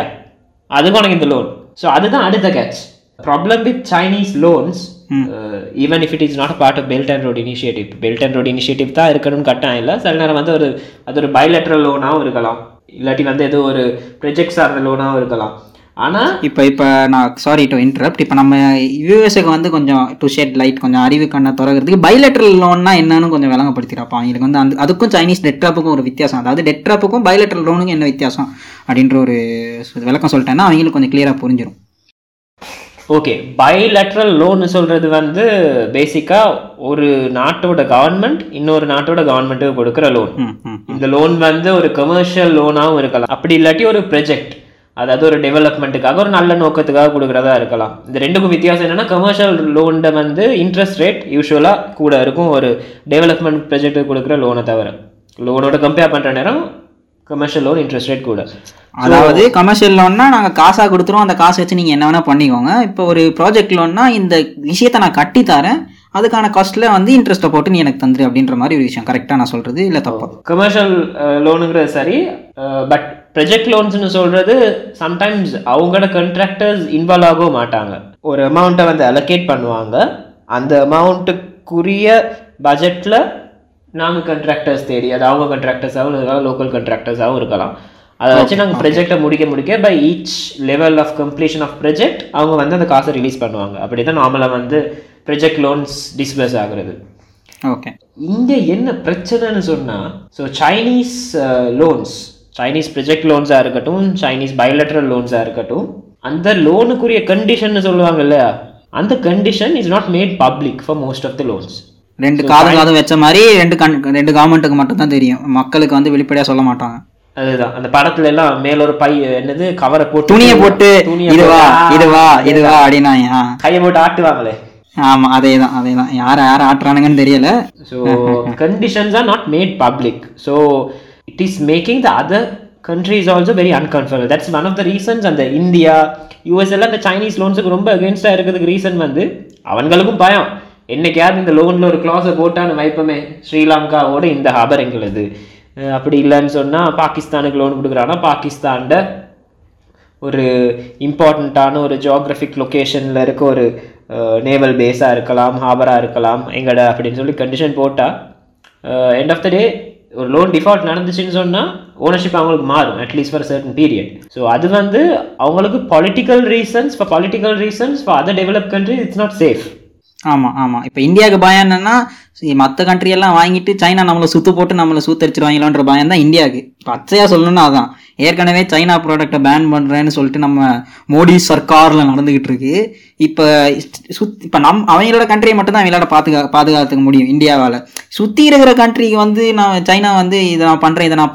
அதுக்கு உனக்கு இந்த லோன். ஸோ அதுதான் அடுத்த catch. Problem with Chinese loans even if it is not part of belt and road initiative. Belt and road initiative தான் இருக்கணும்னு கட்டாயம் இல்லை. சில நேரம் வந்து அது ஒரு பயலெட்ரல் லோனாகவும் இருக்கலாம், இல்லாட்டி வந்து ஏதோ ஒரு ப்ரொஜெக்ட் சார்ந்த லோனாகவும் இருக்கலாம். ஆனால் இப்போ நான் சாரி டு இன்டரப்ட், இப்போ நம்ம யூஎஸ்ஏக்கு வந்து கொஞ்சம் டு ஷெட் லைட், கொஞ்சம் அறிவு கண்ணை திறக்கிறதுக்கு பைலேட்ரல் லோன்னா என்னன்னு கொஞ்சம் விளங்கப்படுத்திருப்பா அவங்களுக்கு வந்து. அந்த அதுக்கும் சைனீஸ் டெட்ராப்புக்கும் ஒரு வித்தியாசம், அதாவது டெட்ராப்புக்கும் பைலேட்ரல் லோனுக்கும் என்ன வித்தியாசம் அப்படின்ற ஒரு விளக்கம் சொல்லிட்டேன்னா அவங்களுக்கு கொஞ்சம் கிளியராக புரிஞ்சிடும். ஓகே, பைலேட்ரல் லோன்னு சொல்கிறது வந்து பேசிக்காக ஒரு நாட்டோட கவர்மெண்ட் இன்னொரு நாட்டோட கவர்மெண்ட்டுக்கு கொடுக்குற லோன். இந்த லோன் வந்து ஒரு கமர்ஷியல் லோனாகவும் இருக்கலாம், அப்படி இல்லாட்டி ஒரு ப்ரொஜெக்ட், அதாவது ஒரு டெவலப்மெண்ட்டுக்காக ஒரு நல்ல நோக்கத்துக்காக கொடுக்குறதா இருக்கலாம். இந்த ரெண்டுக்கும் வித்தியாசம் என்னென்னா கமர்ஷியல் லோன்ட வந்து இன்ட்ரெஸ்ட் ரேட் யூஸ்வலாக கூட இருக்கும் ஒரு டெவலப்மெண்ட் ப்ரொஜெக்ட்டுக்கு கொடுக்குற லோனை தவிர. லோனோட கம்பேர் பண்ணுற நேரம் கமர்ஷியல் லோன் இன்ட்ரெஸ்ட் ரேட் கூட. அதாவது கமர்ஷியல் லோன்னா நாங்கள் காசாக கொடுத்துருவோம், அந்த காசை வச்சு நீங்கள் என்ன வேணால் பண்ணிக்கோங்க. இப்போ ஒரு ப்ராஜெக்ட் லோன்னா இந்த விஷயத்தை நான் கட்டி தரேன், அதுக்கான காஸ்ட்டில் வந்து இன்ட்ரெஸ்ட்டை போட்டு நீ எனக்கு தந்துரு அப்படின்ற மாதிரி ஒரு விஷயம். கரெக்டாக நான் சொல்கிறது இல்லை தப்பா? கமர்ஷியல் லோனுங்கிறது சரி, பட் ப்ரொஜெக்ட் லோன்ஸ்னு சொல்கிறது சம்டைம்ஸ் அவங்களோட கண்ட்ராக்டர்ஸ் இன்வால்வ் ஆகவும் மாட்டாங்க. ஒரு அமௌண்ட்டை வந்து அலோகேட் பண்ணுவாங்க, அந்த அமௌண்ட்டுக்குரிய பட்ஜெட்டில் நாங்கள் கண்ட்ராக்டர்ஸ் தேடி, அது அவங்க கண்ட்ராக்டர்ஸாகவும் இருக்கலாம், லோக்கல் கண்ட்ராக்டர்ஸாகவும் இருக்கலாம், அதை வச்சு நாங்கள் ப்ரொஜெக்டை முடிக்க by each level of completion of project அவங்க வந்து அந்த காசை ரிலீஸ் பண்ணுவாங்க. அப்படி தான் நார்மலாக வந்து ப்ரொஜெக்ட் லோன்ஸ் டிஸ்பர்ஸ் ஆகுறது. ஓகே, இங்கே என்ன பிரச்சனைன்னு சொன்னால், so Chinese loans, Chinese project லோன்ஸாக இருக்கட்டும், சைனீஸ் பைலேட்ரல் லோன்ஸாக இருக்கட்டும், அந்த லோனுக்குரிய கண்டிஷன் சொல்லுவாங்க இல்லையா, அந்த condition is not made public for most of the loans. ரெண்டு காதும் வச்ச மாதிரி ரெண்டு கவர்மெண்ட்டுக்கு மட்டும் தான் தெரியும், மக்களுக்கு வந்து வெளிப்படையாக சொல்ல மாட்டாங்க. அதுதான் அந்த படத்துல எல்லாம் மேல ஒரு பை என்னது கவரை போட்டு துணியை போட்டு இதுவா இதுவா இதுவா அப்படின்னா கையை போட்டு ஆட்டுவாங்களே. ஆமா, அதேதான் யார ஆட்டுறானுங்கன்னு தெரியல. So conditions are not made public, so it is making the other countries also very uncomfortable. That's one of the reasons. அந்த இந்தியா, யூஎஸ் எல்லாம் அந்த சைனீஸ் லோன்ஸுக்கு ரொம்ப அகேன்ஸ்டாக இருக்கிறதுக்கு ரீசன் வந்து அவங்களுக்கும் பயம். என்னைக்காவது இந்த லோனில் ஒரு க்ளாஸை போட்டான்னு வைப்பமே, ஸ்ரீலங்காவோட இந்த ஹாபர் எங்களுது, அப்படி இல்லைன்னு சொன்னால் பாகிஸ்தானுக்கு லோன் கொடுக்குறாங்கன்னா பாகிஸ்தான்கிட்ட ஒரு இம்பார்ட்டண்ட்டான ஒரு ஜியாகிரஃபிக் லொக்கேஷனில் இருக்க ஒரு நேவல் பேஸாக இருக்கலாம், ஹாபராக இருக்கலாம் எங்கடா அப்படின்னு சொல்லி கண்டிஷன் போட்டால் எண்ட் ஆஃப் த டே ஒரு லோன் டிஃபால்ட் நடந்துச்சுன்னு சொன்னால் ஓனர்ஷிப் அவங்களுக்கு மாறும், at least for certain period. So அது வந்து அவங்களுக்கு political reasons for other develop country it's not safe. ஆமாம் ஆமாம், இப்போ இந்தியாவுக்கு பயம் என்னென்னா மற்ற கண்ட்ரியெல்லாம் வாங்கிட்டு சைனா நம்மளை சுற்று போட்டு நம்மளை சூத்தரிச்சிருவாங்களான்ற பயம் தான் இந்தியாவுக்கு. இப்போ பச்சையாக சொல்லணும்னா அதான், ஏற்கனவே சைனா ப்ராடக்டை பேன் பண்ணுறேன்னு சொல்லிட்டு நம்ம மோடி சர்க்காரில் நடந்துக்கிட்டு இருக்கு. இப்போ அவங்களோட கண்ட்ரியை மட்டும்தான் அவங்களோட பாதுகாத்துக்க முடியும் இந்தியாவால். சுற்றி இருக்கிற கண்ட்ரிக்கு வந்து நான் சைனா வந்து இதை நான்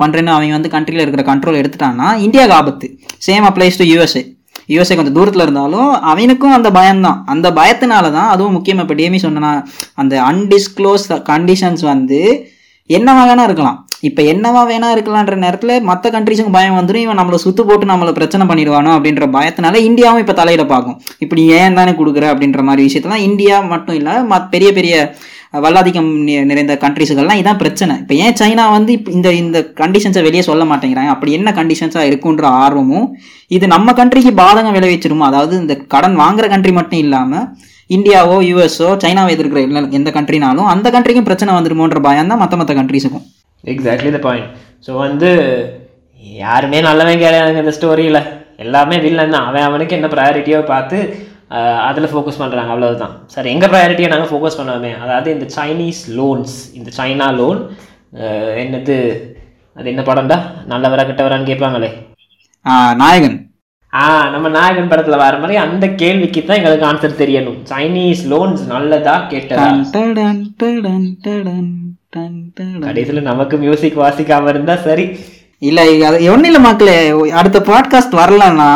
பண்ணுறேன்னு அவங்க வந்து கண்ட்ரியில் இருக்கிற கண்ட்ரோல் எடுத்துட்டாங்கன்னா இந்தியாவுக்கு ஆபத்து. சேம் அப்ளைஸ் டு யூஎஸ்ஏ கொஞ்சம் தூரத்தில் இருந்தாலும் அவனுக்கும் அந்த பயம்தான். அந்த பயத்தினால தான், அதுவும் முக்கியமாக இப்போ டேமி சொன்னா அந்த அன்டிஸ்க்ளோஸ் கண்டிஷன்ஸ் வந்து என்னவா வேணா இருக்கலாம். இப்போ என்னவா வேணா இருக்கலான்ற நேரத்தில் மற்ற கண்ட்ரிஸுக்கும் பயம் வந்துடும், இவன் நம்மளை சுற்று போட்டு நம்மளை பிரச்சனை பண்ணிடுவானோ அப்படின்ற பயத்தினால இந்தியாவும் இப்போ தலையிட பார்க்கும். இப்படி ஏன் தானே கொடுக்குற அப்படின்ற மாதிரி விஷயத்தெல்லாம் இந்தியா மட்டும் இல்லை, பெரிய பெரிய வல்லாதிக்கம் நிறைந்த கண்ட்ரிஸுகள்லாம் இதான் பிரச்சனை. இப்போ ஏன் சைனா வந்து இந்த கண்டிஷன்ஸை வெளியே சொல்ல மாட்டேங்கிறாங்க, அப்படி என்ன கண்டிஷன்ஸாக இருக்குன்ற ஆர்வமும் இது நம்ம கண்ட்ரிக்கு பாதகம் விளைவிச்சிருமோ. அதாவது இந்த கடன் வாங்குற கண்ட்ரி மட்டும் இல்லாமல் இந்தியாவோ யூஎஸ்ஓ சைனாவோ எதிர்க்கிற எந்த கண்ட்ரினாலும் அந்த கண்ட்ரிக்கும் பிரச்சனை வந்துடுமோன்ற பயம் தான் மற்ற கண்ட்ரிஸுக்கும். Exactly the point. ஸோ வந்து யாருமே நல்லவன் கிடையாது இந்த ஸ்டோரியில், எல்லாமே வில்லன் தான். அவனுக்கு என்ன ப்ரையாரிட்டியோ பார்த்து அதில் ஃபோக்கஸ் பண்ணுறாங்க, அவ்வளோதான். சார் எங்கள் ப்ரையாரிட்டியை நாங்கள் ஃபோக்கஸ் பண்ணாமே, அதாவது இந்த சைனீஸ் லோன்ஸ், இந்த சைனா லோன் என்னது, அது என்ன படம்டா நல்லவரா கெட்டவரான்னு கேட்பாங்களே, நாயகன், நம்ம நாயகன் படத்தில் வர மாதிரி அந்த கேள்விக்கு தான் எங்களுக்கு ஆன்சர் தெரியணும். சைனீஸ் லோன்ஸ் நல்லதா கேட்டதா? கடைசியில் நமக்கு மியூசிக் வாசிக்காமல் இருந்தால் சரி. இல்லை அது ஒன்றும் இல்லை மக்களே, அடுத்த பாட்காஸ்ட் வரலன்னா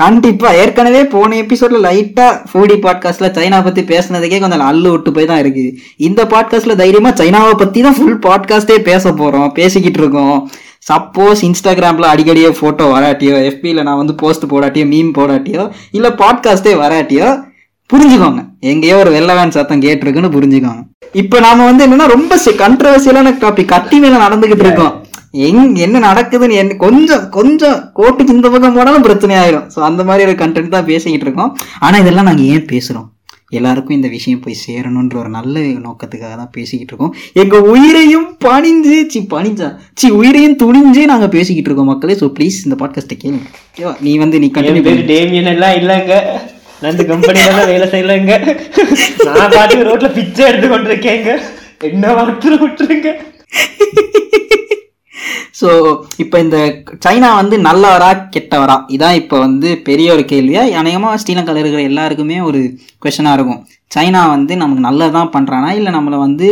கண்டிப்பா, ஏற்கனவே போன எபிசோட்ல லைட்டா ஃபோடி பாட்காஸ்ட்ல சைனா பத்தி பேசினதுக்கே கொஞ்சம் அல்லு விட்டு போய் தான் இருக்கு. இந்த பாட்காஸ்ட்ல தைரியமா சைனாவை பத்தி தான் ஃபுல் பாட்காஸ்டே பேச போறோம், பேசிக்கிட்டு இருக்கோம். சப்போஸ் இன்ஸ்டாகிராம்ல அடிக்கடியோ போட்டோ வராட்டியோ, எஃபில நான் வந்து போஸ்ட் போடாட்டியோ, மீம் போடாட்டியோ, இல்ல பாட்காஸ்டே வராட்டியோ புரிஞ்சுக்கோங்க, எங்கேயோ ஒரு வெள்ளவேன் சத்தம் கேட்டிருக்குன்னு புரிஞ்சுக்கோங்க. இப்ப நாம வந்து என்னன்னா ரொம்ப கண்ட்ரவர்சியலான டாபிக் கத்தி மேல நடந்துகிட்டு இருக்கோம். என்ன நடக்குதுன்னு என்ன கொஞ்சம் கோட்டுக்கு இந்த பக்கம் போனாலும் பிரச்சனை ஆயிரும். ஸோ அந்த மாதிரி ஒரு கண்டென்ட் தான் பேசிக்கிட்டு இருக்கோம். ஆனால் இதெல்லாம் நாங்கள் ஏன் பேசுகிறோம், எல்லாருக்கும் இந்த விஷயம் போய் சேரணுன்ற ஒரு நல்ல நோக்கத்துக்காக தான் பேசிக்கிட்டு இருக்கோம். எங்கள் உயிரையும் உயிரையும் துணிஞ்சு நாங்கள் பேசிக்கிட்டு இருக்கோம் மக்களே. ஸோ ப்ளீஸ் இந்த பாட்காஸ்ட்டை கேளுங்க. நீ வந்து நீ கண்டினியூ பண்ணி டேமியன் எல்லாம் இல்லைங்க, அந்த கம்பெனியெல்லாம் வேலை செய்யலைங்க, நான் பாட்டு ரோட்ல பிச்சை எடுத்து கொண்டிருக்கேங்க, என்ன வார்த்தை விட்டுருங்க. ஸோ இப்போ இந்த சைனா வந்து நல்லவரா கெட்டவரா இதான் இப்போ வந்து பெரிய ஒரு கேள்வியாக அநேகமாக ஸ்ரீலங்காவில் இருக்கிற எல்லாருக்குமே ஒரு குவெஸ்சனாக இருக்கும். சைனா வந்து நமக்கு நல்லதான் பண்ணுறானா, இல்லை நம்மளை வந்து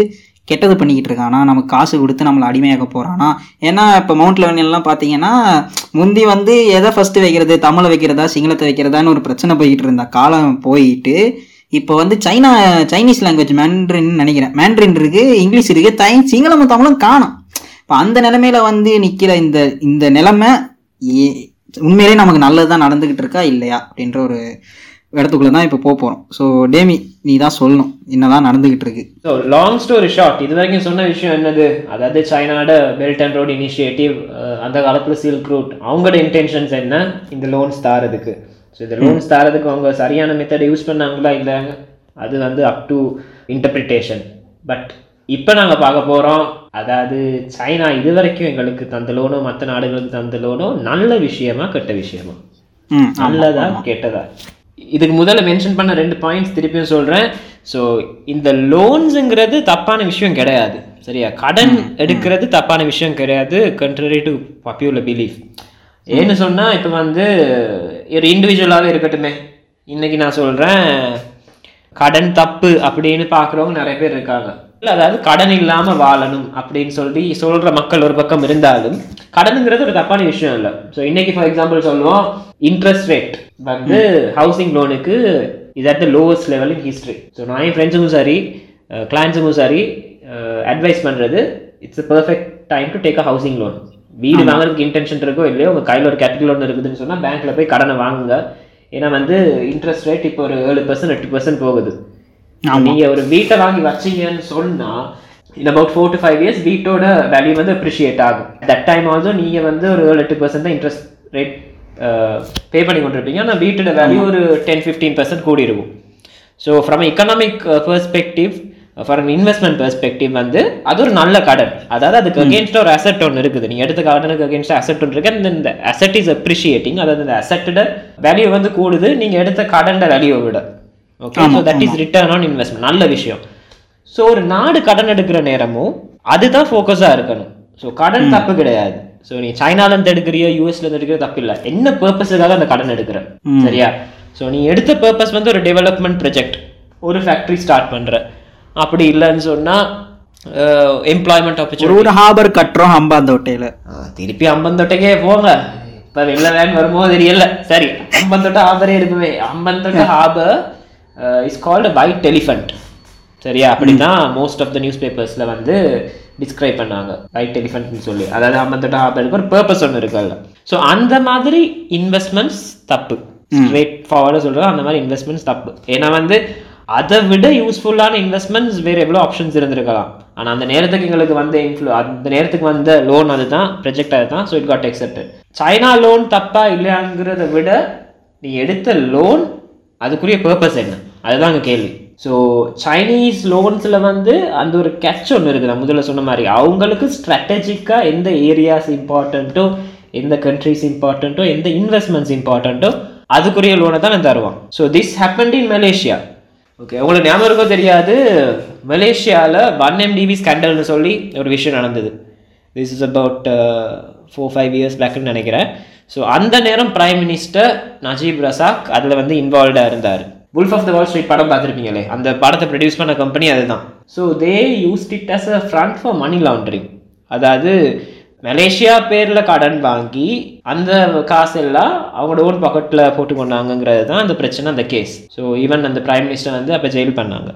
கெட்டது பண்ணிக்கிட்டு இருக்கானா, நமக்கு காசு கொடுத்து நம்மளை அடிமையாக போகிறானா? ஏன்னா இப்போ மவுண்ட் லெவனெல்லாம் பார்த்தீங்கன்னா முந்தி வந்து எதை ஃபஸ்ட்டு வைக்கிறது, தமிழை வைக்கிறதா சிங்களத்தை வைக்கிறதான்னு ஒரு பிரச்சனை போய்கிட்டு இருந்தா காலம் போயிட்டு இப்போ வந்து சைனீஸ் லாங்குவேஜ் மேண்ட்ரின் இருக்குது, இங்கிலீஷ் இருக்குது, சிங்களமும் தமிழும் காணும். இப்போ அந்த நிலைமையில வந்து நிற்கிற இந்த நிலைமை உண்மையிலே நமக்கு நல்லதுதான் நடந்துகிட்டு இருக்கா இல்லையா அப்படின்ற ஒரு இடத்துக்குள்ளே தான் இப்போ போகிறோம். ஸோ டேமி நீ தான் சொல்லணும் என்னதான் நடந்துகிட்டு இருக்கு. ஸோ லாங் ஸ்டோரி ஷார்ட், இது வரைக்கும் சொன்ன விஷயம் என்னது, அதாவது சைனாவோட பெல்ட் அண்ட் ரோடு இனிஷியேட்டிவ், அந்த காலத்தில் சில்க் ரூட், அவங்களோட இன்டென்ஷன்ஸ் என்ன இந்த லோன்ஸ் தாரதுக்கு. ஸோ இந்த லோன்ஸ் தாரதுக்கு அவங்க சரியான மெத்தட் யூஸ் பண்ணாங்களா இல்லை, அது வந்து அப் டு இன்டர்பிரிட்டேஷன். பட் இப்போ நாங்கள் பார்க்க போகிறோம், அதாவது சைனா இது வரைக்கும் எங்களுக்கு தந்தலோனோ மற்ற நாடுகளுக்கு தந்தலோனோ நல்ல விஷயமா கெட்ட விஷயமா, நல்லதா கெட்டதா. இதுக்கு முதல்ல மென்ஷன் பண்ண ரெண்டு பாயிண்ட்ஸ் திருப்பியும் சொல்கிறேன். ஸோ இந்த லோன்ஸுங்கிறது தப்பான விஷயம் கிடையாது, சரியா? கடன் எடுக்கிறது தப்பான விஷயம் கிடையாது, கண்ட்ரரி டு பாப்புலர் பிலீஃப். ஏன்னு சொன்னால் இப்போ வந்து ஒரு இண்டிவிஜுவலாகவே இருக்கட்டுமே, இன்றைக்கி நான் சொல்கிறேன் கடன் தப்பு அப்படின்னு பார்க்குறவங்க நிறைய பேர் இருக்காங்க. அதாவது கடன் இல்லாமல் வாழணும் அப்படின்னு சொல்லி சொல்கிற மக்கள் ஒரு பக்கம் இருந்தாலும் கடனுங்கிறது ஒரு தப்பான விஷயம் இல்லை. ஸோ இன்னைக்கு ஃபார் எக்ஸாம்பிள் சொல்லுவோம், இன்ட்ரெஸ்ட் ரேட் வந்து ஹவுசிங் லோனுக்கு is at the lowest level in history. So நான் என் ஃப்ரெண்ட்ஸுக்கும் சரி கிளைண்ட்ஸுக்கும் சரி அட்வைஸ் பண்ணுறது, it's a perfect time to take a housing loan. வீடு வாங்குறதுக்கு இன்டென்ஷன் இருக்கோ இல்லையோ, உங்கள் கையில் ஒரு கேபிட்டல் லோன் இருக்குதுன்னு சொன்னால் பேங்க்கில் போய் கடனை வாங்குங்க. ஏன்னா வந்து இன்ட்ரெஸ்ட் ரேட் இப்போ ஒரு 7%, 8% போகுது. நீங்க ஒரு வீட்டை வாங்கி வச்சீங்கன்னு சொன்னா in about 4 to 5 years வீட்டோட வேல்யூ வந்து அப்ரிஷியேட் ஆகும். தட் டைம் ஆல்சோ நீங்க வந்து ஒரு 8% தான் இன்ட்ரெஸ்ட் ரேட் பே பண்ணி கொண்டிருப்பீங்க. ஆனால் வீட்டோட வேல்யூ ஒரு 10-15% கூடி இருக்கும். So from economic perspective, from investment perspective வந்து அது ஒரு நல்ல கடன். அதாவது அதுக்கு அகேன்ஸ்ட் ஒரு அசெட் ஒன்று இருக்குது. நீங்கள் எடுத்த கடனுக்கு அகேன்ஸ்ட் அசெட் ஒன்று இருக்குது. அந்த இந்த அசெட் இஸ் அப்ரிஷியேட்டிங். அதாவது இந்த அசெட்டோட வேல்யூ வந்து கூடுது நீங்கள் எடுத்த கடன வேல்யூவை விட. Okay, so that is return on investment, நல்ல விஷயம். ஸோ ஒரு நாடு கடன் எடுக்கிற நேரமும் அதுதான் ஃபோக்கஸாக இருக்கணும். ஸோ கடன் தப்பு கிடையாது. ஸோ நீ சைனாலேருந்து எடுக்கிறியோ யூஎஸ்லேருந்து எடுக்கிற தப்பு இல்லை. என்ன பர்பஸுக்காக அந்த கடன் எடுக்கிற, சரியா? ஸோ நீ எடுத்த பர்பஸ் வந்து ஒரு டெவலப்மெண்ட் ப்ரொஜெக்ட், ஒரு ஃபேக்ட்ரி ஸ்டார்ட் பண்ணுற, அப்படி இல்லைன்னு சொன்னால் எம்ப்ளாய்மெண்ட் ஆப்பர்ச்சுனிட்டி, ஒரு ஹார்பர் கட்டுறோம் ஹம்பாந்தோட்டையில். திருப்பி ஹம்பந்தோட்டைக்கே போங்க, இப்போ வெளில வேன் வருமோ தெரியல. சரி, ஹம்பந்தோட்டை ஹார்பரே இருக்குமே. Hambantota harbour is called white elephant, சரியா? அப்படிதான் மோஸ்ட் ஆஃப் த நியூஸ் பேப்பர்ஸில் வந்து டிஸ்கிரைப் பண்ணாங்க, வைட் எலிஃபண்ட்னு சொல்லி. அதாவது ஹம்பந்தோட்டை ஹார்பருக்கு ஒரு பர்பஸ் ஒன்று இருக்குல்ல. ஸோ அந்த மாதிரி இன்வெஸ்ட்மெண்ட்ஸ் தப்பு. ஸ்ட்ரெயிட் ஃபார்வர்டாக சொல்கிறது, அந்த மாதிரி இன்வெஸ்ட்மெண்ட்ஸ் தப்பு. ஏன்னா வந்து அதை விட யூஸ்ஃபுல்லான இன்வெஸ்ட்மெண்ட்ஸ் வேறு எவ்வளோ ஆப்ஷன்ஸ் இருந்திருக்கலாம். ஆனால் அந்த நேரத்துக்கு எங்களுக்கு வந்து அந்த நேரத்துக்கு வந்த லோன் அது தான், ப்ரொஜெக்ட் அது தான். So it got accepted. China loan தப்பா இல்லையாங்கிறத விட நீ எடுத்த லோன் அதுக்குரிய பர்பஸ் என்ன, அதுதான் அங்கே கேள்வி. ஸோ சைனீஸ் லோன்ஸில் வந்து அந்த ஒரு கேட்ச் ஒன்று இருக்குது. நான் முதல்ல சொன்ன மாதிரி அவங்களுக்கு ஸ்ட்ராட்டஜிக்காக எந்த ஏரியாஸ் இம்பார்ட்டண்ட்டோ, எந்த கண்ட்ரிஸ் இம்பார்ட்டண்ட்டோ, எந்த இன்வெஸ்ட்மெண்ட்ஸ் இம்பார்ட்டண்ட்டோ அதுக்குரிய லோனை தான் நான் தருவான். So this happened in Malaysia. Okay, உங்களுக்கு ஞாபகம் இருக்கோ தெரியாது, மலேசியாவில் 1MDB ஸ்கேண்டல்னு சொல்லி ஒரு விஷயம் நடந்தது. திஸ் இஸ் அபவுட் 4-5 years பேக்குன்னு நினைக்கிறேன். ஸோ அந்த நேரம் பிரைம் மினிஸ்டர் நஜீப் ரசாக் அதில் வந்து இன்வால்வ்டாக இருந்தார். Wolf of the Wall Street படம் பார்த்துருப்பீங்களே, அந்த படத்தை ப்ரொடியூஸ் பண்ண கம்பெனி அதுதான். So they used it as a front for money laundering. அதாவது மலேசியா பேரில் கடன் வாங்கி அந்த காசு எல்லாம் அவங்களோட ஓன் பாக்கெட்டில் போட்டு கொண்டாங்கிறது தான் அந்த பிரச்சனை, அந்த கேஸ். ஸோ ஈவன் அந்த பிரைம் மினிஸ்டர் வந்து அப்போ ஜெயில் பண்ணாங்க.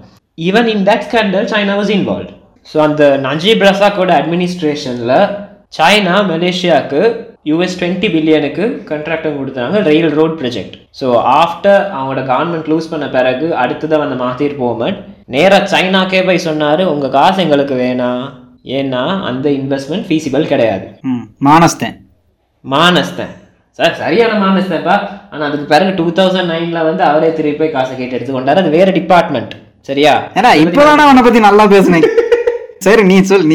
Even in that scandal China was involve. So அந்த நஜீப் ரசாக்கோட அட்மினிஸ்ட்ரேஷனில் சைனா மலேசியாவுக்கு $20 பில்லியனுக்கு கண்ட்ராக்டும் கொடுத்தாங்க, rail road project. So after அவங்களோட கவர்மெண்ட் லூஸ் பண்ண பிறகு அடுத்ததான் வந்து மாத்திர் போமன் நேராக சைனாக்கே போய் சொன்னார், உங்கள் காசு எங்களுக்கு வேணாம், ஏன்னா அந்த இன்வெஸ்ட்மெண்ட் ஃபீஸிபிள் கிடையாது. மானஸ்தன் சார், சரியான மானஸ்தன்ப்பா. ஆனால் அதுக்கு பிறகு 2009 வந்து அவரே திருப்பி போய் காசை கேட்டு எடுத்துக்கொண்டாரு. அது வேற டிபார்ட்மெண்ட், சரியா? இப்போதானே அவனை பற்றி நல்லா பேசுனேன். சரி, நீ சொல்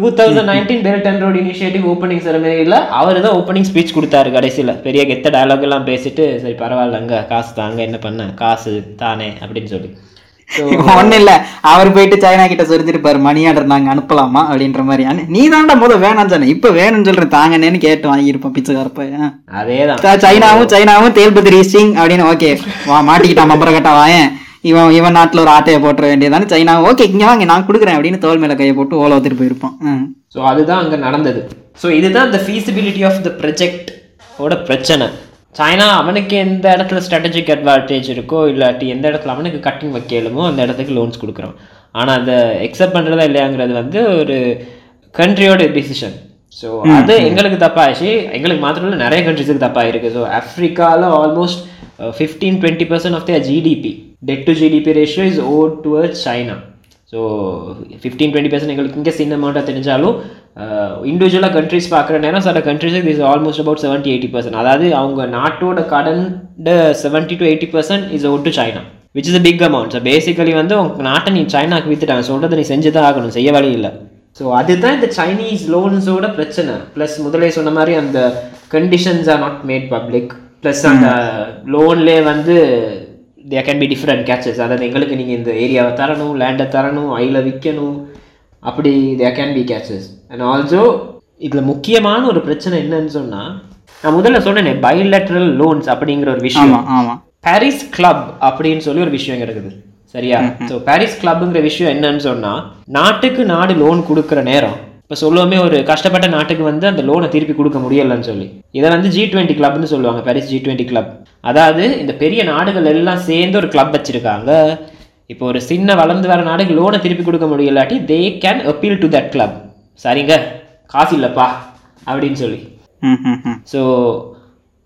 2019 belt and road initiative opening செரமனியில் அவர் தான் ஓப்பனிங் ஸ்பீச் கொடுத்தாரு. கடைசியில் பெரிய கெத்த டயலாக் எல்லாம் பேசிட்டு, சரி பரவாயில்லங்க, காசு தாங்க, என்ன பண்ண, காசு தானே அப்படின்னு சொல்லி. ஒன்னும் இல்ல, அவர் போயிட்டு சைனா கிட்ட சொரிஞ்சிருப்பாரு, மணி ஆர்டர் நாங்க அனுப்பலாமா அப்படின்ற மாதிரி. நீ தாண்டா முதல் வேணாம் தானே, இப்ப வேணும்னு சொல்றேன் தாங்கன்னு கேட்டு வாங்கியிருப்பான் பிச்சைக்காரப்ப. அதேதான் சைனாவும் தேல்பதிரி சிங் அப்படின்னு, ஓகே மாட்டிக்கிட்டான் மம்பரகட்டா வாயன், இவன் நாட்டில் ஒரு ஆட்டையை போட்டுற வேண்டியதானே. சைனா ஓகே இங்கே வாங்க நான் கொடுக்குறேன் அப்படின்னு தோல் மேல கையை போட்டு ஓலோ திருப்பி இருப்பான். ஸோ அதுதான் அங்கே நடந்தது. ஸோ இதுதான் இந்த ஃபீஸிபிலிட்டி ஆஃப் த ப்ரொஜெக்டோட பிரச்சனை. சைனா அவனுக்கு எந்த இடத்துல ஸ்ட்ராட்டஜிக் அட்வான்டேஜ் இருக்கோ, இல்லாட்டி எந்த இடத்துல அவனுக்கு கட்டிங் வைக்கலுமோ அந்த இடத்துக்கு லோன்ஸ் கொடுக்குறான். ஆனால் அதை எக்ஸப்ட் பண்ணுறதா இல்லையாங்கிறது வந்து ஒரு கண்ட்ரியோட டிசிஷன். ஸோ அது எங்களுக்கு தப்பாகிச்சு, எங்களுக்கு மாத்திரம் இல்லை நிறைய கண்ட்ரிஸுக்கு தப்பாக இருக்குது. ஸோ ஆஃப்ரிக்காவில் almost 15-20% of their GDP, debt to GDP ratio is owed towards China. So 15-20% எங்களுக்கு இங்கே சின்ன அமௌண்ட்டாக தெரிஞ்சாலும் இண்டிவிஜுவலாக கண்ட்ரிஸ் பார்க்குற நேரம் சில கண்ட்ரிஸுக்கு இஸ் ஆல்மோஸ்ட் அபவுட் 70-80%. அதாவது அவங்க நாட்டோட கடன் 70-80% is owed to China, which is a big amount. So basically வந்து உங்க நாட்டை நீ சைனாக்கு விற்றுட்டாங்க, சொல்கிறத நீ செஞ்சு தான் ஆகணும், செய்ய வழி இல்லை. ஸோ அதுதான் இந்த சைனீஸ் லோன்ஸோட பிரச்சனை. ப்ளஸ் முதலே சொன்ன மாதிரி அந்த conditions are not made public. Plus அந்த லோன்லேயே வந்து there can be different catches. அதாவது எங்களுக்கு நீங்கள் இந்த ஏரியாவை தரணும், லேண்டை தரணும், ஐயில் விற்கணும், அப்படி there can be catches. and also இதில் முக்கியமான ஒரு பிரச்சனை என்னன்னு சொன்னால், நான் முதல்ல சொன்னேன் பைலேட்ரல் லோன்ஸ் அப்படிங்கிற ஒரு விஷயம். பாரிஸ் கிளப் அப்படின்னு சொல்லி ஒரு விஷயம் இருக்குது, சரியா? ஸோ பாரிஸ் கிளப்புங்கிற விஷயம் என்னன்னு சொன்னால், நாட்டுக்கு நாடு லோன் கொடுக்குற நேரம் இப்போ சொல்லுவோமே ஒரு கஷ்டப்பட்ட நாட்டுக்கு வந்து அந்த லோனை திருப்பி கொடுக்க முடியலைன்னு சொல்லி, இதை வந்து G20 கிளப்னு சொல்லுவாங்க, பாரிஸ் G20 கிளப். அதாவது இந்த பெரிய நாடுகள் எல்லாம் சேர்ந்து ஒரு கிளப் வச்சுருக்காங்க. இப்போ ஒரு சின்ன வளர்ந்து வர நாடுக்கு லோனை திருப்பி கொடுக்க முடியலாட்டி they can appeal to that club. சரிங்க, காசு இல்லைப்பா அப்படின்னு சொல்லி. ஸோ